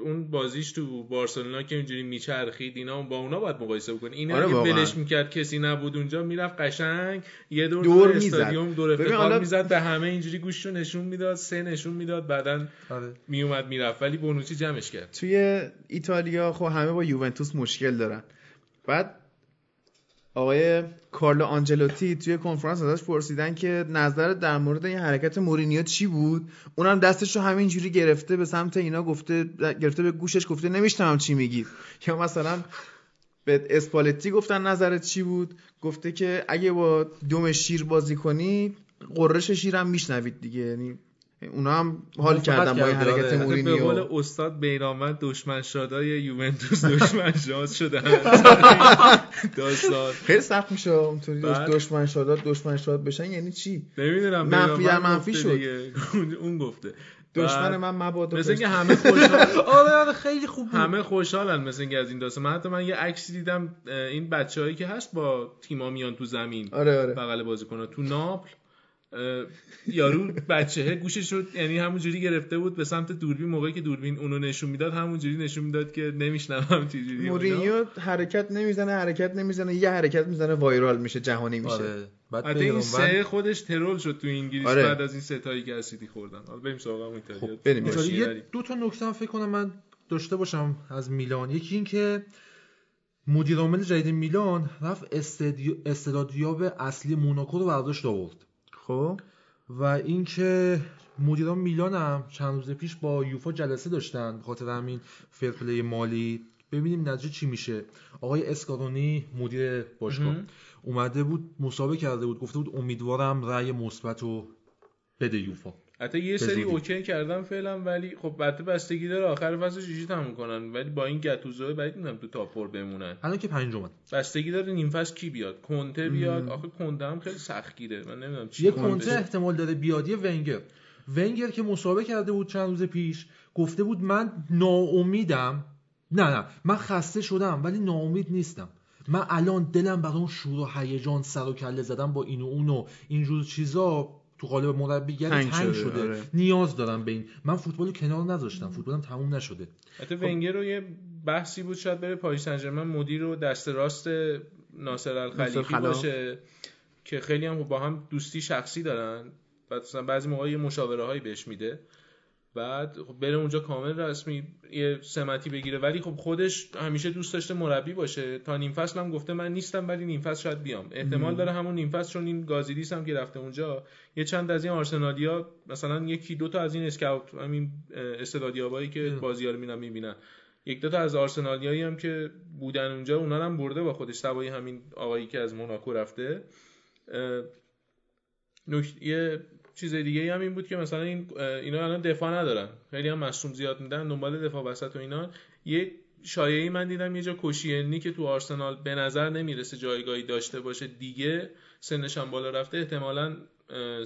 اون بازیش تو بارسلونا که اینجوری میچرخید اینا با اونا باید مقایسه بکنی. اینا آره که بلش میکرد، کسی نبود اونجا، میرفت قشنگ یه دور استادیوم دور افتخار میزد، به همه اینجوری گوششو نشون میداد، سه نشون میداد، بعدن آره میومد میرفت. ولی بونوچی جمعش کرد. توی ایتالیا خب همه با یوونتوس مشکل دارن. بعد آقای کارلو آنجلوتی توی کنفرانس ازش پرسیدن که نظرت در مورد این حرکت مورینیو چی بود؟ اونم دستش رو همینجوری گرفته به سمت اینا، گرفته به گوشش، گفته نمیشتم چی میگی. یا مثلا به اسپالتی گفتن نظرت چی بود؟ گفته که اگه با دوم شیر بازی کنی قررش شیرم میشنوید دیگه. یعنی اونا هم حال کردن با این حرکت مورینیو. به قول استاد بیرامد دشمن شادای یوونتوس دشمن شاد شدن. داستان خیلی سخت میشه اونطوری دشمن شادات دشمن شاد بشن، یعنی چی؟ نمیدونم. منفی شد. اون گفته دشمن من مبادا مثل اینکه همه خوشحال آره خیلی خوب همه خوشحالن مثل اینکه از این داستان. من حتی یه عکسی دیدم این بچه‌هایی که هست با تیم‌ها میان تو زمین بغل بازیکن‌ها تو ناپل یارو بچه‌ها گوشش رو یعنی همونجوری گرفته بود به سمت دوربین، موقعی که دوربین اونو نشون میداد همونجوری نشون میداد که نمیشنوام چجوری. مورینیو حرکت نمیزنه یه حرکت میزنه وایرال میشه جهانی میشه. آره. بعد این سه خودش ترول شد تو انگلیس. آره. بعد از این ستایی که اسیدی خوردن. حالا بریم سراغ ایتالیا. خب یه دو تا نکته هم فکر کنم من داشته باشم از میلان. یکی این که مدیر عامل جدید میلان رفت استعدادیاب اصلی موناکو رو برداشت آورد. و اینکه مدیران میلان هم چند روز پیش با یوفا جلسه داشتن به خاطر همین فیرپلی مالی، ببینیم نتیجه چی میشه. آقای اسکارونی مدیر باشگاه اومده بود مسابقه کرده بود، گفته بود امیدوارم رأی مثبت رو بده یوفا. حتی یه سری اوکی کردم فعلا، ولی خب بعد بستگی داره آخر فصل چی تام میکنن، ولی با این گتوزو بعید میدونم تو تاپ 4 بمونن. الان که پنجمن، بستگی داره نیم فصل کی بیاد، کنته بیاد. آخه کنته هم خیلی سختگیره، من نمیدونم چی یه کنته احتمال داره بیاد. یه ونگر که مسابقه کرده بود چند روز پیش گفته بود من ناامیدم، نه من خسته شدم ولی ناامید نیستم، من الان دلم برام شور و هیجان سر و کله زدم با این و اون و اینجور چیزا تو قالب مربیگری تنگ شده. آره. نیاز دارم به این، من فوتبالو کنار نذاشتم، فوتبالم تموم نشده. حتی وینگر رو یه بحثی بود شاید بره پاریس سن ژرمن مدیر رو دست راست ناصر الخلیفی باشه که خیلی هم با هم دوستی شخصی دارن، بعد مثلا بعضی موقع یه مشاوره هایی بهش میده، بعد خب بره اونجا کامل رسمی یه سمتی بگیره. ولی خب خودش همیشه دوست داشته مربی باشه، تا نیم فصل هم گفته من نیستم ولی نیم فصل شاید بیام. احتمال داره همون نیم فصل، چون این گازیدیس هم که رفته اونجا یه چند از این آرسنالیا مثلا یکی دو تا از این اسکاوت همین استادیابایی که بازیارو میبینن، یک دو تا از آرسنالیایی هم که بودن اونجا اونا هم برده با خودش، سوای همین آقایی که از موناکو رفته. یه چیز دیگه هم این بود که مثلا اینا الان دفاع ندارن، خیلی هم مصدوم زیاد میدن، دنبال دفاع وسط و اینا. یه شایعی من دیدم یه جا کوشیلنی که تو آرسنال به نظر نمیرسه جایگاهی داشته باشه دیگه، سنش هم بالا رفته، احتمالاً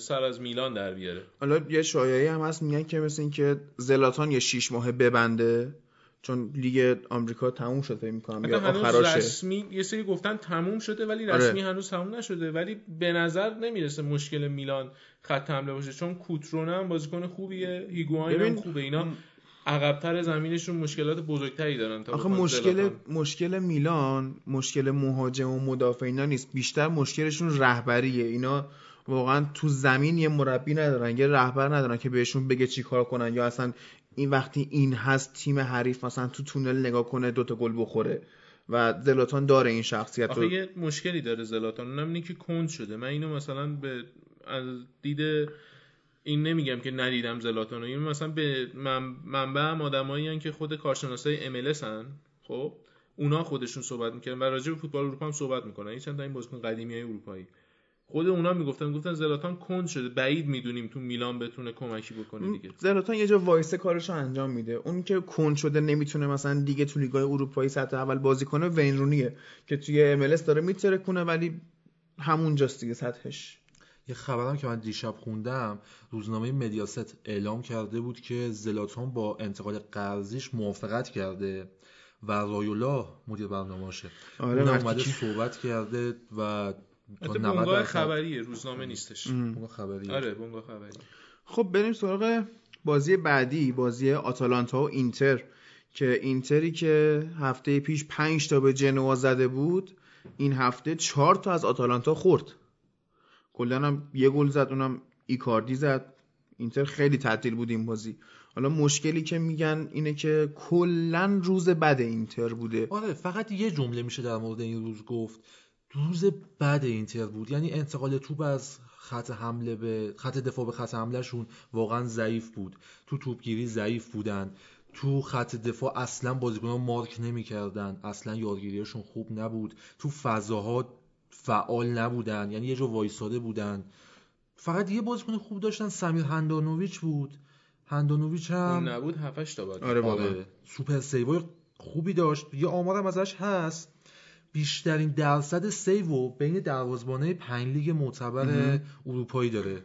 سر از میلان در بیاره. حالا یه شایعی هم هست میگن که مثلا اینکه زلاتان یه 6 ماهه ببنده چون لیگ آمریکا تموم شده می‌کنم یا آخرشه رسمی، یه سری گفتن تموم شده ولی رسمی هنوز تموم نشده. ولی به نظر نمیرسه مشکل میلان خط حمله باشه، چون کوترون هم بازیکن خوبیه، هیگواین هم خوبه، اینا عقب‌تر زمینشون مشکلات بزرگتری دارن. آخه مشکل میلان مشکل مهاجم و مدافع اینا نیست، بیشتر مشکلشون رهبریه. اینا واقعا تو زمین یه مربی ندارن، یه رهبر ندارن که بهشون بگه چیکار کنن، یا اصلا این وقتی این هست تیم حریف مثلا تو تونل نگاه کنه دوتا گل بخوره. و زلاتان داره این شخصیت. آخه یه مشکلی داره زلاتان، اونم اینه که کند شده. من اینو مثلا از دید این نمیگم که ندیدم زلاتان رو، این مثلا به منبعم آدمایی هستن که خود کارشناسای MLS هستن، خب اونا خودشون صحبت میکنن و راجع به فوتبال اروپا هم صحبت میکنن، این چند تا این بازیکن قدیمیای اروپایی خود اونا میگفتن زلاتان کند شده، بعید میدونیم تو میلان بتونه کمکی بکنه دیگه. زلاتان یه جا وایسه کارشو انجام میده، اون که کند شده نمیتونه مثلا دیگه تو لیگ‌های اروپایی سطح اول بازی کنه وینرونیه که توی MLS داره میترکونه، ولی همونجاست دیگه سطحش. یه خبرم که من دیشب خوندم، روزنامه مدیاست اعلام کرده بود که زلاتان با انتقال قرضیش موافقت کرده و رایولا مدیر برنامه‌اشه. آره اومده صحبت کرده و حتی بونگاه خبریه، روزنامه نیستش، بونگاه خبریه. آره بونگاه خبریه. خب بریم سراغ بازی بعدی، بازی آتالانتا و اینتر، که اینتری که هفته پیش 5 تا به جنوا زده بود این هفته 4 تا از آتالانتا خورد، کلن هم یه گل زد اونم ایکاردی زد. اینتر خیلی تعطیل بود این بازی. حالا مشکلی که میگن اینه که کلن روز بد اینتر بوده. آره فقط یه جمله میشه در مورد این روز گفت، روز بعد اینتر بود، یعنی انتقال توپ از خط دفاع به خط حمله شون واقعا ضعیف بود، تو توپگیری ضعیف بودن، تو خط دفاع اصلا بازیکنان مارک نمی‌کردن، اصلا یادگیریشون خوب نبود، تو فضاها فعال نبودن، یعنی یه جا وایساده بودن. فقط یه بازیکن خوب داشتن، سمیر هندانویچ بود، هندانویچ هم نبود 7-8 تا بود. آره سوپر سیوای خوبی داشت. یه آمارم ازش هست، بیشترین درصد سیو بین دروازه‌بان‌های 5 لیگ معتبر اروپایی داره.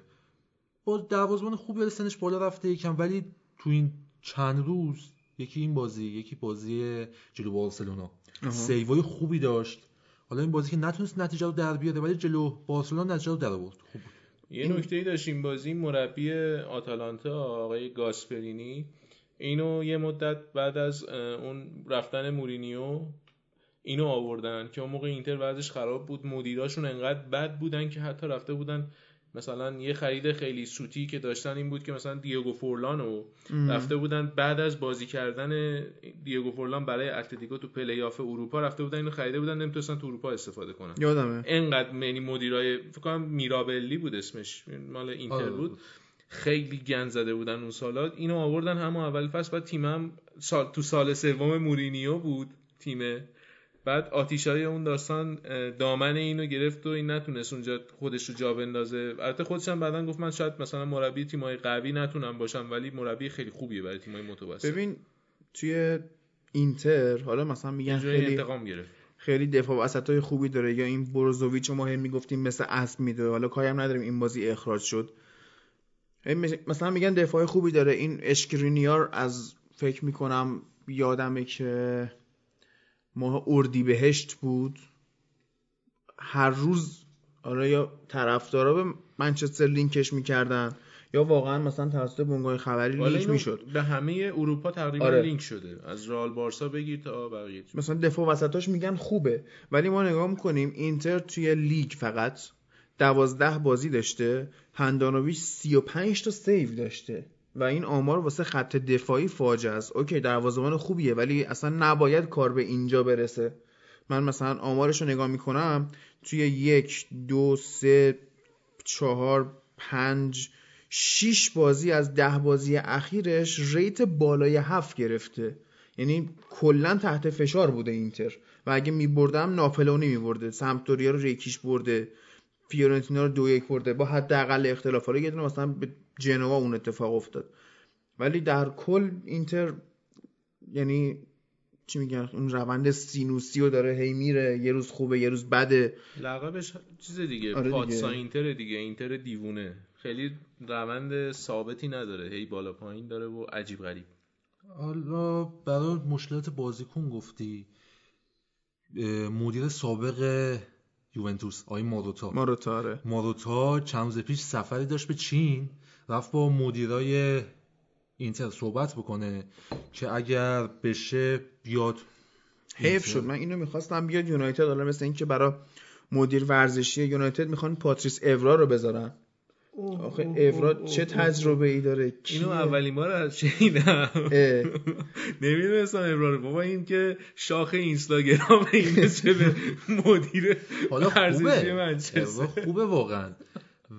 باز دروازه‌بان خوبی ولی سنش بالا رفته یکم، ولی تو این چند روز یکی این بازی یکی بازی جلو بارسلونا سیوای خوبی داشت. حالا این بازی که نتونست نتیجه رو در بیاره ولی جلو بارسلونا نتیجه رو در آورد. خوب بود. یه نکته‌ای داشت این بازی، مربی آتالانتا آقای گاسپرینی اینو یه مدت بعد از اون رفتن مورینیو اینو آوردن که اون موقع اینتر وضعش خراب بود، مدیراشون انقدر بد بودن که حتی رفته بودن مثلا یه خرید خیلی سوتی که داشتن این بود که مثلا دیگو فورلانو رفته بودن بعد از بازی کردن دیگو فورلان برای اتلتیکو تو پلی آف اروپا رفته بودن اینو خریده بودن نمیتونستن تو اروپا استفاده کنن. یادمه اینقدر یعنی مدیرای فکر کنم میرابلی بود اسمش مال اینتر بود، خیلی گند زده بودن اون سالات، اینو آوردن همون اول فصل. بعد تیمم تو سال سوم مورینیو بود تیمه، بعد آتیشای اون داستان دامن اینو گرفت و این نتونست اونجا خودش رو جا بندازه. البته خودش هم بعدن گفت من شاید مثلا مربی تیمای قوی نتونم باشم ولی مربی خیلی خوبیه برای تیمای متوسط. ببین توی اینتر حالا مثلا میگن خیلی انتقام گرفت، خیلی دفاع و وسطای خوبی داره، یا این بروزوویچ ما هم میگفتیم مثل اسب میده، حالا کاری هم نداریم این بازی اخراج شد. مثلا میگن دفاع خوبی داره، این اشکرینیار از فکر میکنم یادمه که ماه اردیبهشت بود هر روز آره یا طرفدارا به منچستر لینکش میکردن یا واقعا مثلا توسط بنگاه خبری لینک میشد. به همه اروپا تقریبا آره. لینک شده از رئال بارسا بگیر تا بقیه. مثلا دفاع وسطاش میگن خوبه ولی ما نگاه میکنیم اینتر توی لیگ فقط 12 بازی داشته، پندانویچ 35 تا سیو داشته و این آمار واسه خط دفاعی فاجعه است. اوکی دروازه‌بان خوبیه ولی اصلا نباید کار به اینجا برسه. من مثلا آمارشو نگاه میکنم توی 1، 2، 3، 4، 5، 6 بازی از 10 بازی اخیرش ریت بالای 7 گرفته، یعنی کلا تحت فشار بوده اینتر و اگه میبردم ناپلئونی میبرده، سمپدوریا رو ریکیش برده، فیورنتینا رو 2-1 برده با حداقل اختلاف. حالا یه دونه مثلا به جنوا اون اتفاق افتاد ولی در کل اینتر یعنی چی میگن اون روند سینوسی رو داره، هی میره یه روز خوبه یه روز بده. لقبش چیز دیگه آره پادشاه اینتر دیگه، اینتر دیوونه، خیلی روند ثابتی نداره، هی بالا پایین داره و عجیب غریب. حالا برای مشکلات بازیکن گفتی، مدیر سابق یوونتوس آقای ماروتا چند روز پیش سفری داشت به چین، رفت با مدیرای اینتر صحبت بکنه که اگر بشه بیاد. حیف شد، من اینو میخواستم بیاد یونایتد. حالا مثل این که برای مدیر ورزشی یونایتد میخوان پاتریس ایورا رو بذارن. آخه ایورا چه تجربه ای داره؟ اینو اولین بار از شنیدم، نمیدونستم ایورا رو. بابا این که شاخه اینستاگرام این مثل مدیر ورزشی منچستر خوبه واقعا،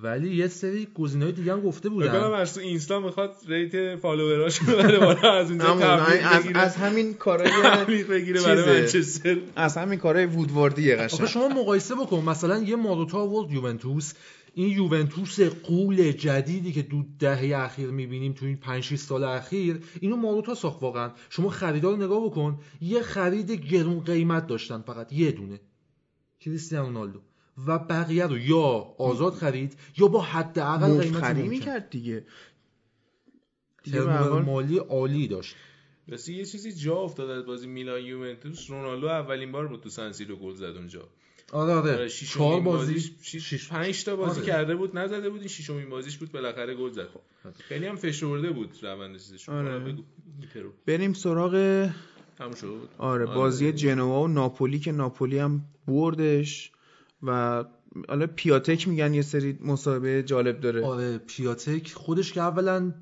ولی یه سری گزینه‌های دیگه هم گفته بودن. بگم از تو اینستا میخواد ریت فالووراشو ببره بالا، از اونجا تبلیغ از همین کارای بگیره برای منچستر، از همین کارای وودواردیه قشنگ. شما مقایسه بکن مثلا یه ماروتا آورد یوونتوس، این یوونتوس قول جدیدی که دو دهه اخیر میبینیم تو این 5-6 سال اخیر اینو ماروتا ساخت. واقعا شما خریدا رو نگاه بکن، یه خرید گرون قیمت داشتن فقط یه دونه کریستیانو رونالدو و بقیه رو یا آزاد خرید یا با حداقل قیمت خرید می‌کرد دیگه ترمینال مالی عالی داشت. راستی یه چیزی جا افتاد از بازی میلان یوونتوس، رونالدو اولین بار بود تو سن سیرو گل زد اونجا. آره 4 بازی 5 تا بازی کرده بود نزده بود، این ششمین بازیش بود بالاخره گل زد. خیلی هم فشرده بود روند چیزش. بگو بریم سراغ هم شد آره بازی جنوا و ناپولی که ناپولی هم بردش و حالا پیاتک میگن یه سری مصاحبه جالب داره. آره پیاتک خودش که اولا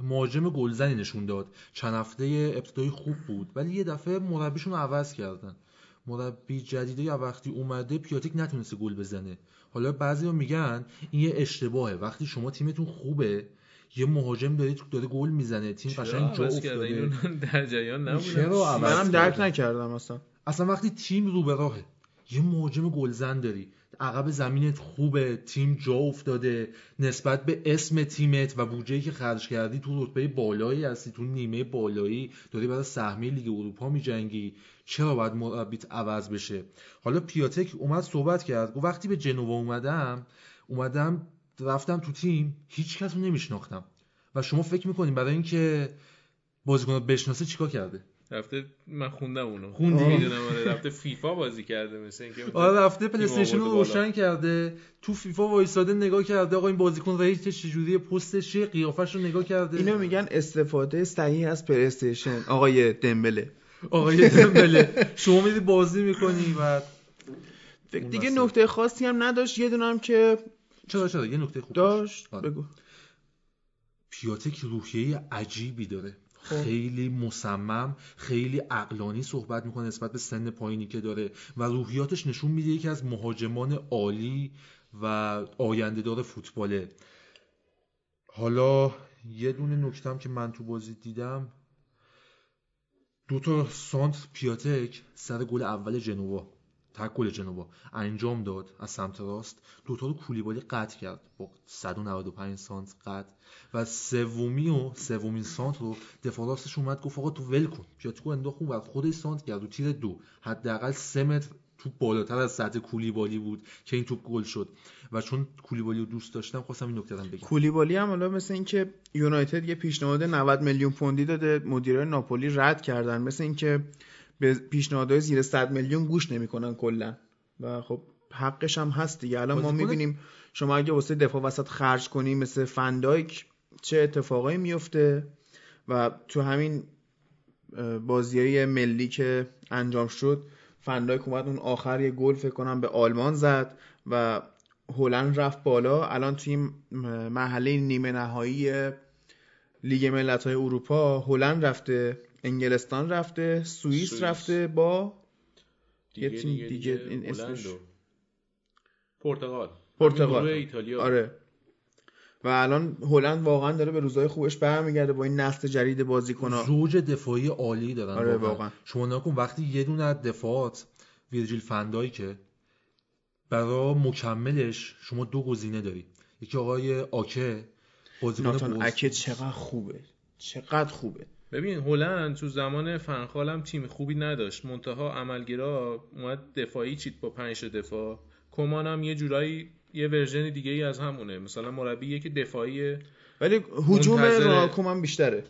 مهاجم گلزنی نشون داد، چند هفته ابتدایی خوب بود ولی یه دفعه مربیشون رو عوض کردن، مربی جدیده یا وقتی اومده پیاتک نتونسته گل بزنه. حالا بعضیا میگن این یه اشتباهه، وقتی شما تیمتون خوبه یه مهاجم داره گل میزنه تیم قشنگ جا افتاده، اینو در جریان نبودم، منم درک نکردم اصلا وقتی تیم رو به راهه یه مهاجم گلزن داری، عقب زمینت خوبه، تیم جا افتاده، نسبت به اسم تیمت و بودجه‌ای که خرج کردی تو رتبه بالایی هستی، تو نیمه بالایی داری برای سهمیه لیگ اروپا می‌جنگی، چرا باید مربیت عوض بشه؟ حالا پیاتک اومد صحبت کرد، گفت وقتی به جنوا اومدم رفتم تو تیم هیچ کس رو نمیشناختم و شما فکر میکنین برای اینکه بازیکنو بشناسه چیکار کرده؟ رفته من خوندم اونو خوندی میدونم آره رفته فیفا بازی کرده مثلا اینکه آره رفته پلی استیشن رو روشن کرده تو فیفا وایساده نگاه کرده آقا این بازیکن ریتش چجوریه پستش چیه قیافش رو نگاه کرده. اینو میگن استفاده صحیح از پلی استیشن آقای دمبله آقای دمبله. شما میری بازی میکنی و دیگه نکته خاصی هم نداشت. یه دونه هم که چرا یه نکته خوب داشت بگو. پیاتک روحیه عجیبی داره، خیلی مصمم، خیلی عقلانی صحبت میکنه نسبت به سن پایینی که داره و روحیاتش نشون میده یکی از مهاجمان عالی و آینده دار فوتباله. حالا یه دونه نکتم که من تو بازی دیدم، دوتا سانتر پیاتک سر گل اول جنوا، تکل جنوا انجام داد از سمت راست، دوتا رو کولیبالی قطع کرد با 195 سانت قطع و سومین سانت رو دفاع راستش اومد گفت آقا تو ول کن پیاتکو انداخت اون بر خودش سانت کرد و تیر دو حداقل 3 متر توپ بالاتر از سطح کولیبالی بود که این توپ گل شد و چون کولیبالی رو دوست داشتم خواستم این نکته رو بگم. کولیبالی هم الان مثل اینکه یونایتد یه پیشنهاد 90 میلیون پوندی داده مدیرای ناپولی رد کردن، مثل اینکه به پیشنهادهای زیر 100 میلیون گوش نمی‌کنن کلا و خب حقش هم هست دیگه. الان ما می‌بینیم شما اگه واسه دفاع وسط خرج کنی مثل فندایک چه اتفاقایی میفته و تو همین بازیای ملی که انجام شد فندایک اومد اون آخر یه گل فکر کنم به آلمان زد و هلند رفت بالا. الان تو این مرحله نیمه نهایی لیگ ملت‌های اروپا هلند رفته، انگلستان رفته، سوئیس رفته با یه تیم دیگه این اسمش پرتغال ایتالیا آره. و الان هلند واقعا داره به روزهای خوبش برمیگرده با این نسل جدید بازیکن‌ها. زوج دفاعی عالی دارن آره واقعا. شما نکن وقتی یه دونه از دفاعات ویرجیل فندایی که برای مکملش شما دو گزینه داری، یکی آقای آکه ناتان آکه چقدر خوبه. ببین هلند تو زمان فنخال هم تیم خوبی نداشت، منتها عملگرا اومد دفاعی چید با 5 دفاع. کمان هم یه جورایی یه ورژن دیگه ای از همونه، مثلا مربی که دفاعیه ولی هجوم راکوم هم بیشتره،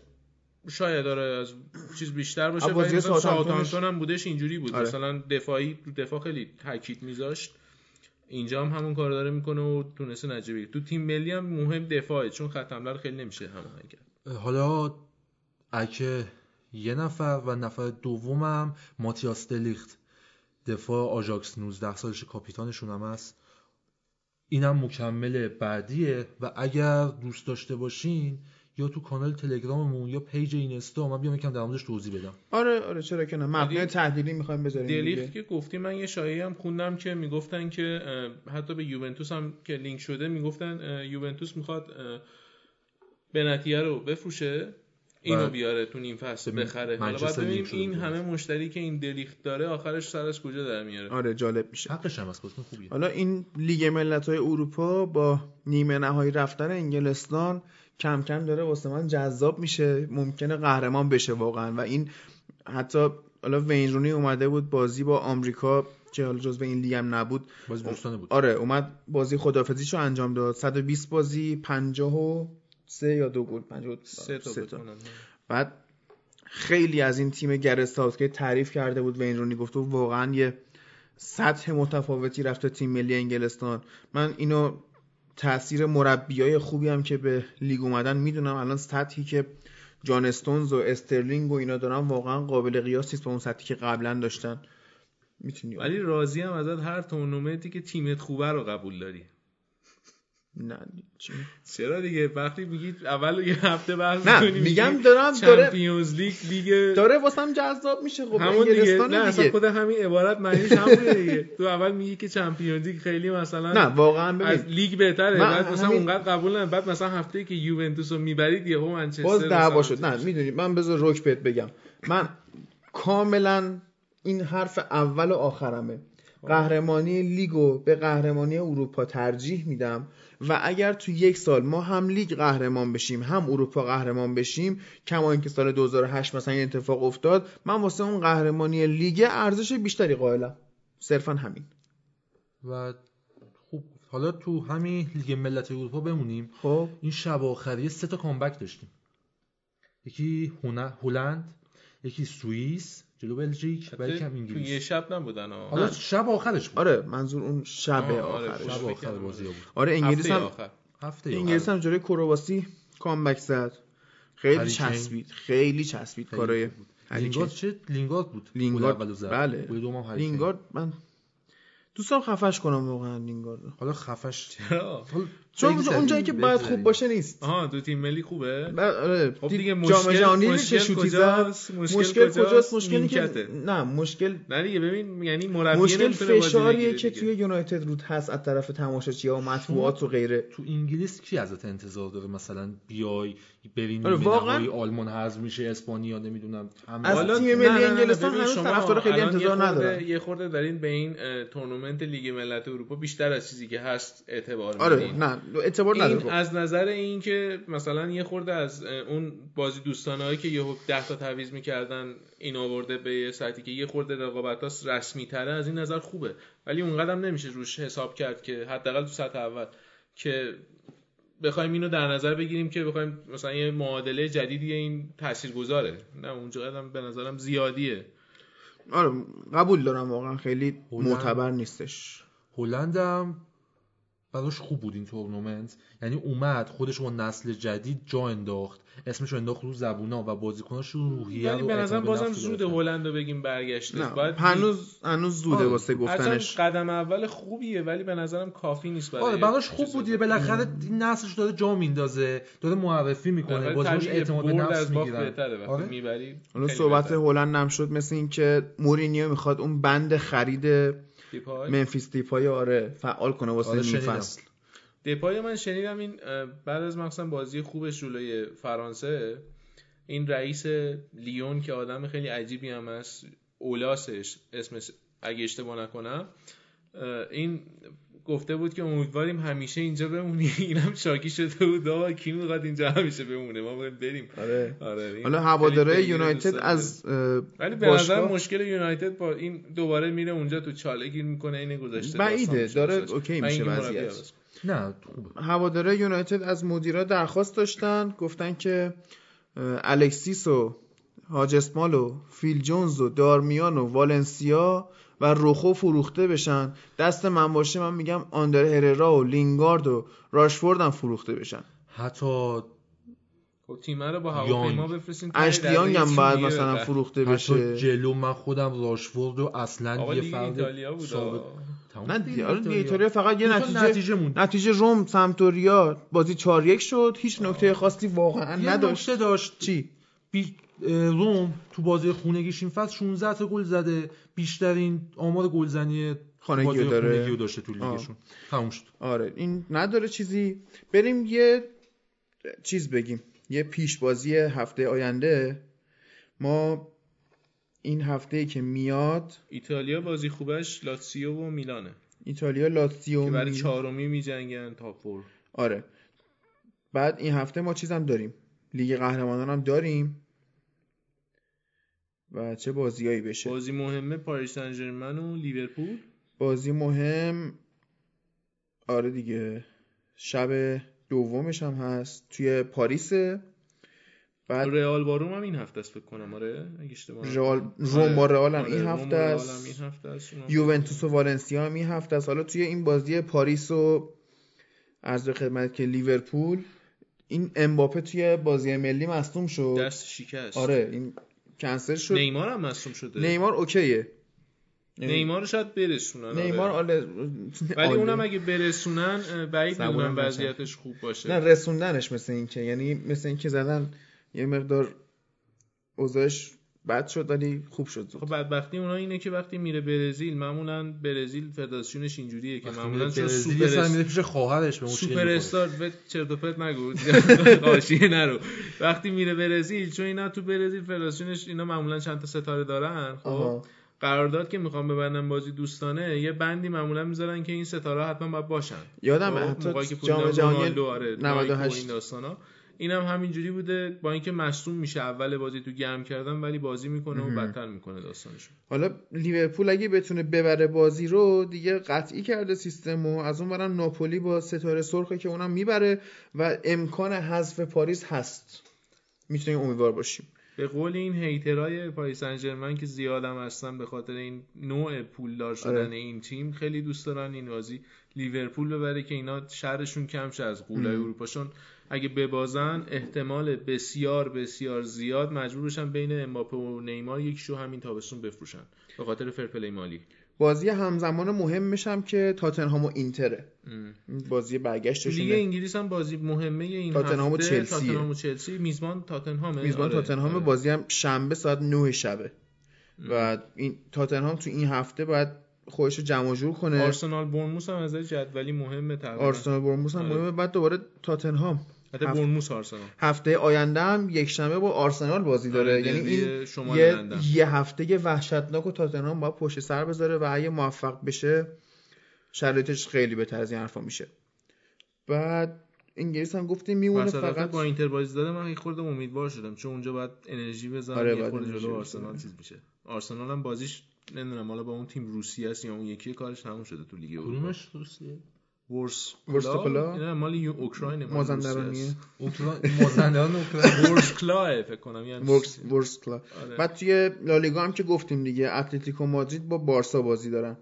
شاید داره از چیز بیشتر باشه. ولی ساوتهامپتون هم بودش اینجوری بود آره. مثلا دفاعی دفاع خیلی تاکید میذاشت، اینجا هم همون کار داره میکنه و تونسته نتیجه بگیره. تو تیم ملی هم مهم دفاعه چون خط حمله خیلی نمیشه هماهنگ کرد. حالا اگه یه نفر و نفر دومم ماتیاس دلیخت دفاع آژاکس 19 سالش کاپیتانشون هم هست، اینم مکمل بعدیه و اگر دوست داشته باشین یا تو کانال تلگراممون یا پیج اینستا من بیام یکم در موردش توضیح بدم. آره چرا که نه، مبنای تحلیلی می‌خوایم بذاریم. دلیخت که گفتی من یه شایعه هم خوندم که میگفتن که حتی به یوونتوس هم که لینک شده میگفتن یوونتوس میخواد بنتیه رو بفروشه اینو بیاره تو نیم فصل بخره. حالا بعد ببینیم این همه مشتری که این دلیخت داره آخرش سرش کجا در میاره. آره جالب میشه، حقش هم اسکوت خوبیه. حالا این لیگ ملت‌های اروپا با نیمه نهایی رفتن انگلستان کم کم داره واسه من جذاب میشه، ممکنه قهرمان بشه واقعا. و این حتی حالا وینرونی اومده بود بازی با آمریکا که حالا جزو این لیگ هم نبود، بازی دوستانه بود آره، اومد بازی خدافظیشو انجام داد 120 بازی 53 گل بعد خیلی از این تیم گرت ساوتگیت که تعریف کرده بود وینرونی گفته بود واقعا یه سطح متفاوتی رفته تیم ملی انگلستان. من اینو تأثیر مربیای خوبی هم که به لیگ اومدن میدونم. الان سطحی که جان استونز و استرلینگ و اینا دارن واقعا قابل قیاس نیست با اون سطحی که قبلا داشتن. میتونی ولی راضی هم ازت هر تورنمنتی که تیمت خوبه رو قبول داری. نه چرا دیگه وقتی میگید اول یه هفته بحث کنیم میگم دارم چمپیونز لیگ دیگه داره واسم جذاب میشه. خب انگلستان دیگه نه اصلا خود همین عبارت معنیش همونه دیگه. تو اول میگی که چمپیونز لیگ خیلی مثلا نه واقعا ببین از لیگ بهتره، بعد مثلا اونقدر قبول نه، بعد مثلا هفته‌ای که یوونتوس رو میبرید یهو منچستر باز دعوا شد. نه میدونی من بذار روک بهت بگم، من کاملا این حرف اول و آخرمه، قهرمانی لیگو به قهرمانی اروپا ترجیح میدم و اگر تو یک سال ما هم لیگ قهرمان بشیم هم اروپا قهرمان بشیم، کما اینکه سال 2008 مثلا این اتفاق افتاد، من واسه اون قهرمانی لیگ ارزش بیشتری قائلم، صرفا همین. و خوب حالا تو همین لیگ ملت اروپا بمونیم. خب این شب آخریه سه تا کامبک داشتیم، یکی هلند، یکی سوئیس جلو بلژیک، ولی کم انگلیس. تو یه شب نبودن ها. حالا شب آخرش بود. آره منظور اون شب آخرش، شب آخر بازی بود. آره انگلیس هم هفته انگلیس هم جلوی کرواسی کامبک زد. خیلی چسبید کارای لینگارد بود بله. لینگارد من دوستم خفش کنم واقعا لینگارد. حالا خفش چرا؟ چون اونجایی که باید خوب باشه نیست. آها تو تیم ملی خوبه؟ آره. خب دیگه مشکل کجاست؟ مشکل دیگه ببین، یعنی مربی مشکل فشاریه که توی یونایتد رود هست از طرف تماشاگرها و مطبوعات و غیره. تو انگلیس کی ازت انتظار داره مثلا بیای برین مدعای آلمان هضم میشه، اسپانیا نمیدونم. از تیم ملی انگلستان هنوز طرفدار خیلی انتظار نداره. یه خورده دارین به این تورنمنت لیگ ملت اروپا بیشتر از چیزی که هست اعتبار میدین. نه اعتبار نداره از نظر این که مثلا یه خورده از اون بازی دوستانه‌ای که یهو 10 تا تعویض می‌کردن این آورده به سطحی که یه خورده رقابت‌هاش رسمی‌تره، از این نظر خوبه، ولی اونقدر هم نمیشه روش حساب کرد که حداقل تو سطح اول که بخوایم اینو در نظر بگیریم که بخوایم مثلا یه معادله جدیدی این تاثیرگذاره. نه اونجوری هم به نظرم زیادیه. آره قبول دارم واقعا خیلی معتبر نیستش. هلندم براش خوب بود این تورنمنت، یعنی اومد خودش با نسل جدید جا انداخت، اسمش رو انداخت رو زبونا و بازیکناش رو روحیه رو. به نظرم بازم زوده هلند رو بگیم برگشته، باید هنوز زوده واسه گفتنش. قدم اول خوبیه ولی به نظرم کافی نیست برای. آره براش خوب بودیه، بالاخره نسلش داره جا میندازه، داره معرفی میکنه، بازیکناش اعتماد به نفس میگیره. آره میبری. اون صحبت هلند هم شد، مثل اینکه مورینیو میخواد اون بند خرید منفیس دیپای آره فعال کنه واسه این فصل. دیپای من شنیدم این بعد از مثلا بازی خوبش جلوی فرانسه، این رئیس لیون که آدم خیلی عجیبی هم است، اولاسش اسمش اگه اشتباه نکنم، این گفته بود که امیدواریم همیشه اینجا بمونی. اینم شاکی شده بود آقا کی میخواد اینجا همیشه بمونه، ما باید بریم. آره حالا هواداره یونایتد از ولی به نظر مشکل یونایتد با این دوباره میره اونجا تو چاله گیر میکنه، اینه گذاشته بعیده داره اوکی میشه وضعیت. نه هواداره یونایتد از مدیرا درخواست داشتن، گفتن که الکسیس و هاجسمال و فیل جونز و دارمیان و والنسیا و روخو فروخته بشن، دست من باشه من میگم آندر هررا و لینگارد و راشفورد هم فروخته بشن، حتی تیمه رو با هواپیما بفرستین. اشتیانگ هم باید مثلا فروخته بشه. حتی جلو من خودم راشفورد و اصلا یه فرد ثابت نه دیگه. آره ایتالیا فقط یه نتیجه موند، نتیجه روم سمتوریا بازی 4-1 شد، هیچ نکته خاصی واقعا نداشت. نکته داشت چی؟ روم تو بازی خونگیش این فصل 16 تا گل زده، بیشترین آمار گلزنی خانگی رو داشته تو لیگشون. تموم شد. آره این نداره چیزی. بریم یه چیز بگیم، یه پیش بازی هفته آینده. ما این هفته‌ای که میاد ایتالیا بازی خوبش لاتزیو و میلانه. ایتالیا لاتزیو که برای چهارمی میجنگن تا فور. آره بعد این هفته ما چیزم داریم، لیگ قهرمانان هم داریم و چه بازیایی بشه. بازی مهمه پاریس سن ژرمن و لیورپول، بازی مهم. آره دیگه شب دومش هم هست توی پاریس. بعد رئال با روم هم این هفته است فکر کنم. آره اگه اشتباه نکنم روم با رئال هم این هفته است، یوونتوس و والنسیا هم این هفته است. حالا توی این بازی پاریس و عرض خدمت که لیورپول، این امباپه توی بازی ملی مصدوم شد، دست شکست. آره این کنسل شد. نیمار هم مصدوم شده. نیمار اوکیه، نیمار شاید برسونن. نیمار آله ولی اونم اگه برسونن بعید میدونم وضعیتش خوب باشه. نه رسوندنش مثل این که، یعنی مثل این که زدن یه مقدار اوضاعش بد شد ولی خوب شد زود. خب بدبختی اونا اینه که وقتی میره برزیل، معمولا برزیل فدراسیونش اینجوریه که معمولا چون سوپر میره پیش خواهرش به مشکل سوپر استار به چرت و پرت نگو قاشیه نرو. وقتی میره برزیل چون اینا تو برزیل فدراسیونش اینا معمولا چند تا ستاره دارن، خب قرارداد که میخوام ببندن بازی دوستانه یه بندی معمولا میذارن که این ستاره حتما باید باشن. یادم حتی جام جهانی 98 این داستانا اینم همینجوری بوده، با اینکه مصدوم میشه اول بازی تو گرم کردن ولی بازی میکنه و بدتر میکنه داستانش. حالا لیورپول اگه بتونه ببره بازی رو دیگه قطعی کرده سیستمو، از اون برن ناپولی با ستاره سرخه که اونم میبره و امکان حذف پاریس هست، میتونیم امیدوار باشیم. به قول این هیترای پاریس سن ژرمن که زیادم هستن به خاطر این نوع پولدار شدن این تیم، خیلی دوست دارن این بازی لیورپول ببره که اینا شرشون کم شه از غولای اروپاشون. اگه ببازن احتمال بسیار بسیار زیاد مجبور بشن بین امباپه و نیمار یک شو همین تابستون بفروشن به خاطر فرپلی مالی. بازی همزمان مهمش هم که تاتنهام و اینتره، بازی برگشتشونه. لیگ انگلیس هم بازی مهمه این تاتنهام هفته تاتنهام و چلسی میزبان تاتنهامه، میزبان تاتنهامه. بازی هم شنبه ساعت 9 شبه و این تاتنهام تو این هفته باید خودش رو جمع جور کنه. آرسنال بورنموث هم از جدولی مهمه تقریبا. آرسنال بورنموث هم مهمه، بعد دوباره تاتنهام، حتی بورنموث آرسنال. هفته آینده هم یک شنبه با آرسنال بازی داره، یعنی این یه هفته وحشتناک و تاتنهام باید پشت سر بذاره و اگه موفق بشه شرایطش خیلی بهتر از این حرفا میشه. بعد انگلیس هم گفتیم میمونه فقط با اینتر بازی داره. من یه خورده امیدوار شدم چون اونجا باید انرژی بزنه، یه خورده جلو آرسنال چیز میشه. آرسنال هم بازیش نمیدونم حالا با اون تیم روسیه است یا اون یکی کارش تموم شده تو لیگ اروپا. کدومش روسیه؟ ورسکلا اینا مال اوکراین، مازندرانی اوکراین، مازندران اوکراین، ورسکلا فکر کنم یعنی ورسکلا. بعد توی لالیگا هم که گفتیم دیگه اتلتیکو مادرید با بارسا بازی دارن،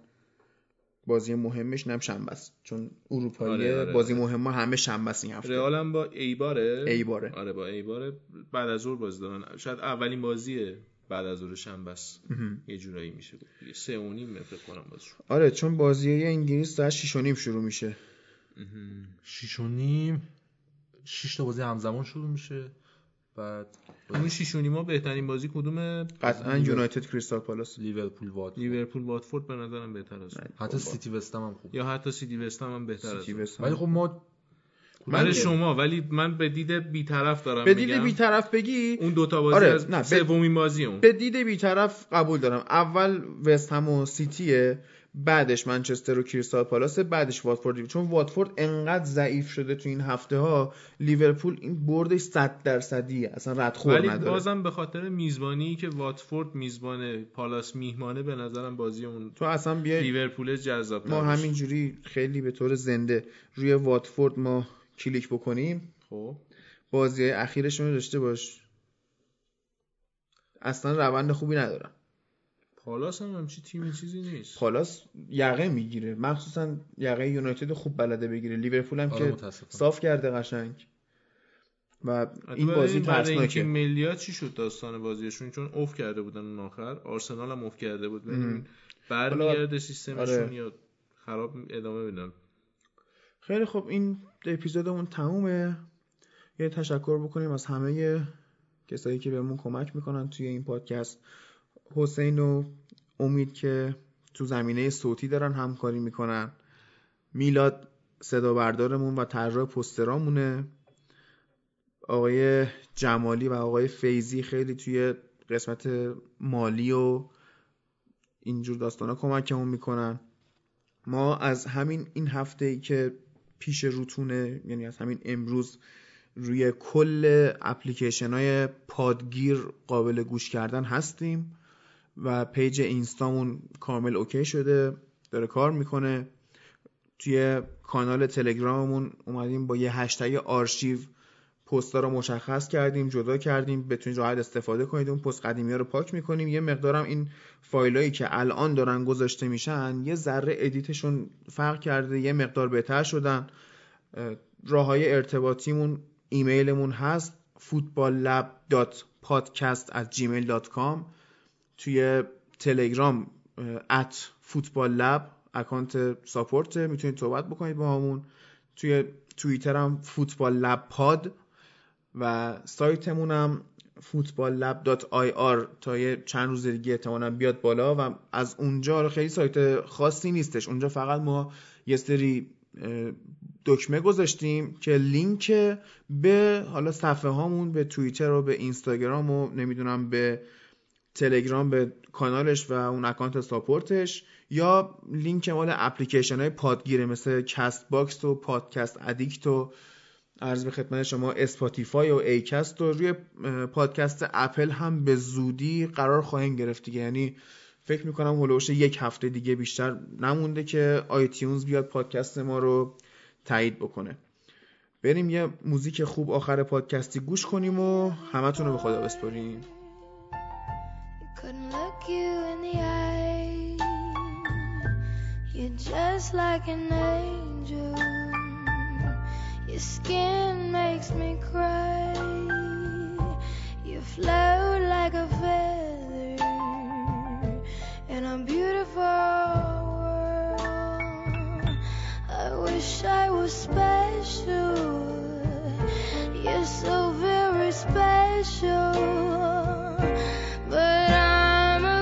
بازی مهمش نم شنبه است چون اروپاییه. بازی مهم همه شنبه است این هفته. رئال هم با ایباره آره با ایباره بعد از ظهر بازی دارن، شاید اولین بازیه بعد از ظهر شنبه است یه جورایی میشه دیگه 3:30 فکر کنم بازش. آره چون بازیای انگلیس ساعت 6:30 شروع میشه. 6:30 6 تا بازی همزمان شروع میشه. بعد اون 6:30 بهترین بازی کدومه؟ قطعا یونایتد کریستال پالاس، لیورپول واتفورد به نظرم بهتر است. حتی سیتی وستام هم خوب، یا حتی سیتی وستام هم بهتر است. ولی خب ما برای شما، ولی من به دید بی‌طرف دارم میگم. به دید بی‌طرف بگی اون دوتا بازی از سومین بازی اون. به دید بی‌طرف قبول دارم. اول وستهم و سیتیه، بعدش منچستر و کریستال پالاس، بعدش واتفورد. چون واتفورد انقدر ضعیف شده تو این هفته ها، لیورپول این بردش 100% اصلا ردخور نداره. ولی بازم به خاطر میزبانی که واتفورد میزبان، پالاس میهمانه، به نظرم بازی اون تو اصلا بیای لیورپول جذاب. ما همینجوری خیلی به طور زنده روی واتفورد ما کلیک بکنیم. خب بازی اخیرشون رو داشته باش، اصلا روند خوبی ندارن. پالاس هم همچی تیمی چیزی نیست. پالاس یقه میگیره، مخصوصا یقه یونایتد خوب بلده بگیره. لیورپول هم که صاف کرده قشنگ و این بازی ترسناکه. ملیات چی شد داستان بازیشون؟ چون اوف کرده بودن اون آخر، آرسنال هم اوف کرده بود. ببینیم برمیگرده سیستمشون یا خراب ادامه بدن. خیلی خب این اپیزودمون تمومه. یه تشکر بکنیم از همه کسایی که بهمون کمک میکنن توی این پادکست. حسین و امید که تو زمینه صوتی دارن همکاری میکنن، میلاد صدا بردارمون و طراح پوسترامونه، آقای جمالی و آقای فیزی خیلی توی قسمت مالی و اینجور داستانا کمکمون میکنن. ما از همین این هفته‌ای که پیش روتونه، یعنی از همین امروز روی کل اپلیکیشن‌های پادگیر قابل گوش کردن هستیم و پیج اینستامون کامل اوکی شده، داره کار میکنه. توی کانال تلگراممون اومدیم با یه هشتگ آرشیو پست‌ها رو مشخص کردیم، جدا کردیم، بتونید راحت استفاده کنید. اون پست قدیمی‌ها رو پاک می‌کنیم. یه مقدارم این فایلایی که الان دارن گذاشته میشن یه ذره ادیتشون فرق کرده، یه مقدار بهتر شدن. راه‌های ارتباطیمون ایمیلمون هست footballlab.podcast@gmail.com، توی تلگرام @footballlab اکانت ساپورت، میتونید صحبت بکنید با همون. توی توییتر هم footballlabpod و سایتمون هم footballlab.ir تا یه چند روز دیگه احتمالاً بیاد بالا و از اونجا خیلی سایت خاصی نیستش. اونجا فقط ما یه سری دکمه گذاشتیم که لینک به حالا صفحه هامون، به توییتر و به اینستاگرام و نمیدونم به تلگرام، به کانالش و اون اکانت ساپورتش، یا لینک مال اپلیکیشن های پادگیره مثل کست باکس و پادکست ادیکت و عرض به خدمت شما اسپاتیفای و ایکست و روی پادکست اپل هم به زودی قرار خواهیم گرفت دیگه، یعنی فکر میکنم هلوش یک هفته دیگه بیشتر نمونده که آیتیونز بیاد پادکست ما رو تایید بکنه. بریم یه موزیک خوب آخر پادکستی گوش کنیم و همتون رو به خدا بسپاریم. Your skin makes me cry. You float like a feather in a beautiful world. I wish I was special. You're so very special. But I'm a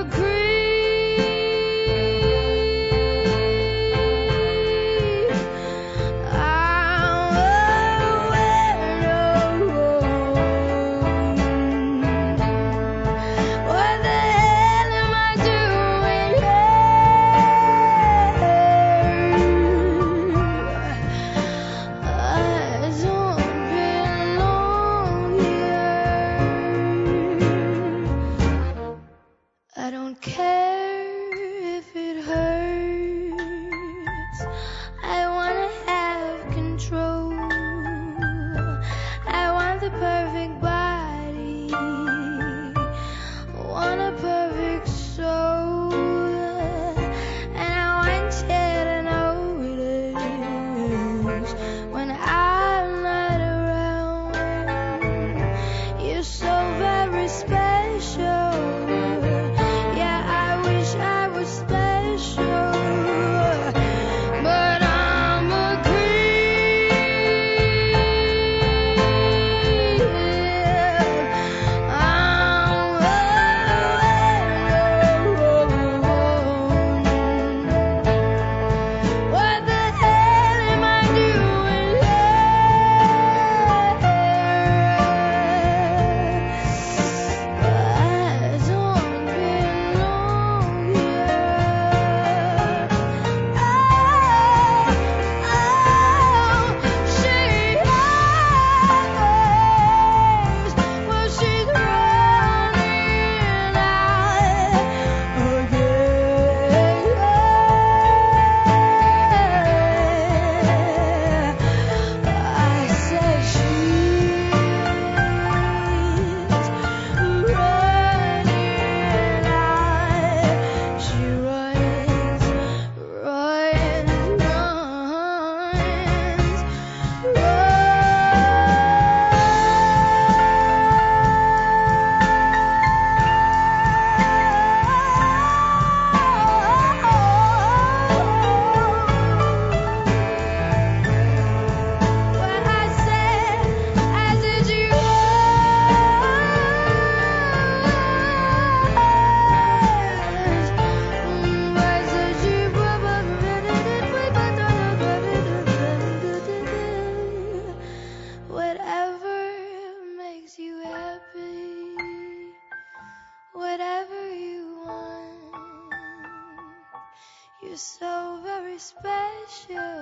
special.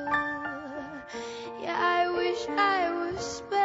Yeah, I wish I was special.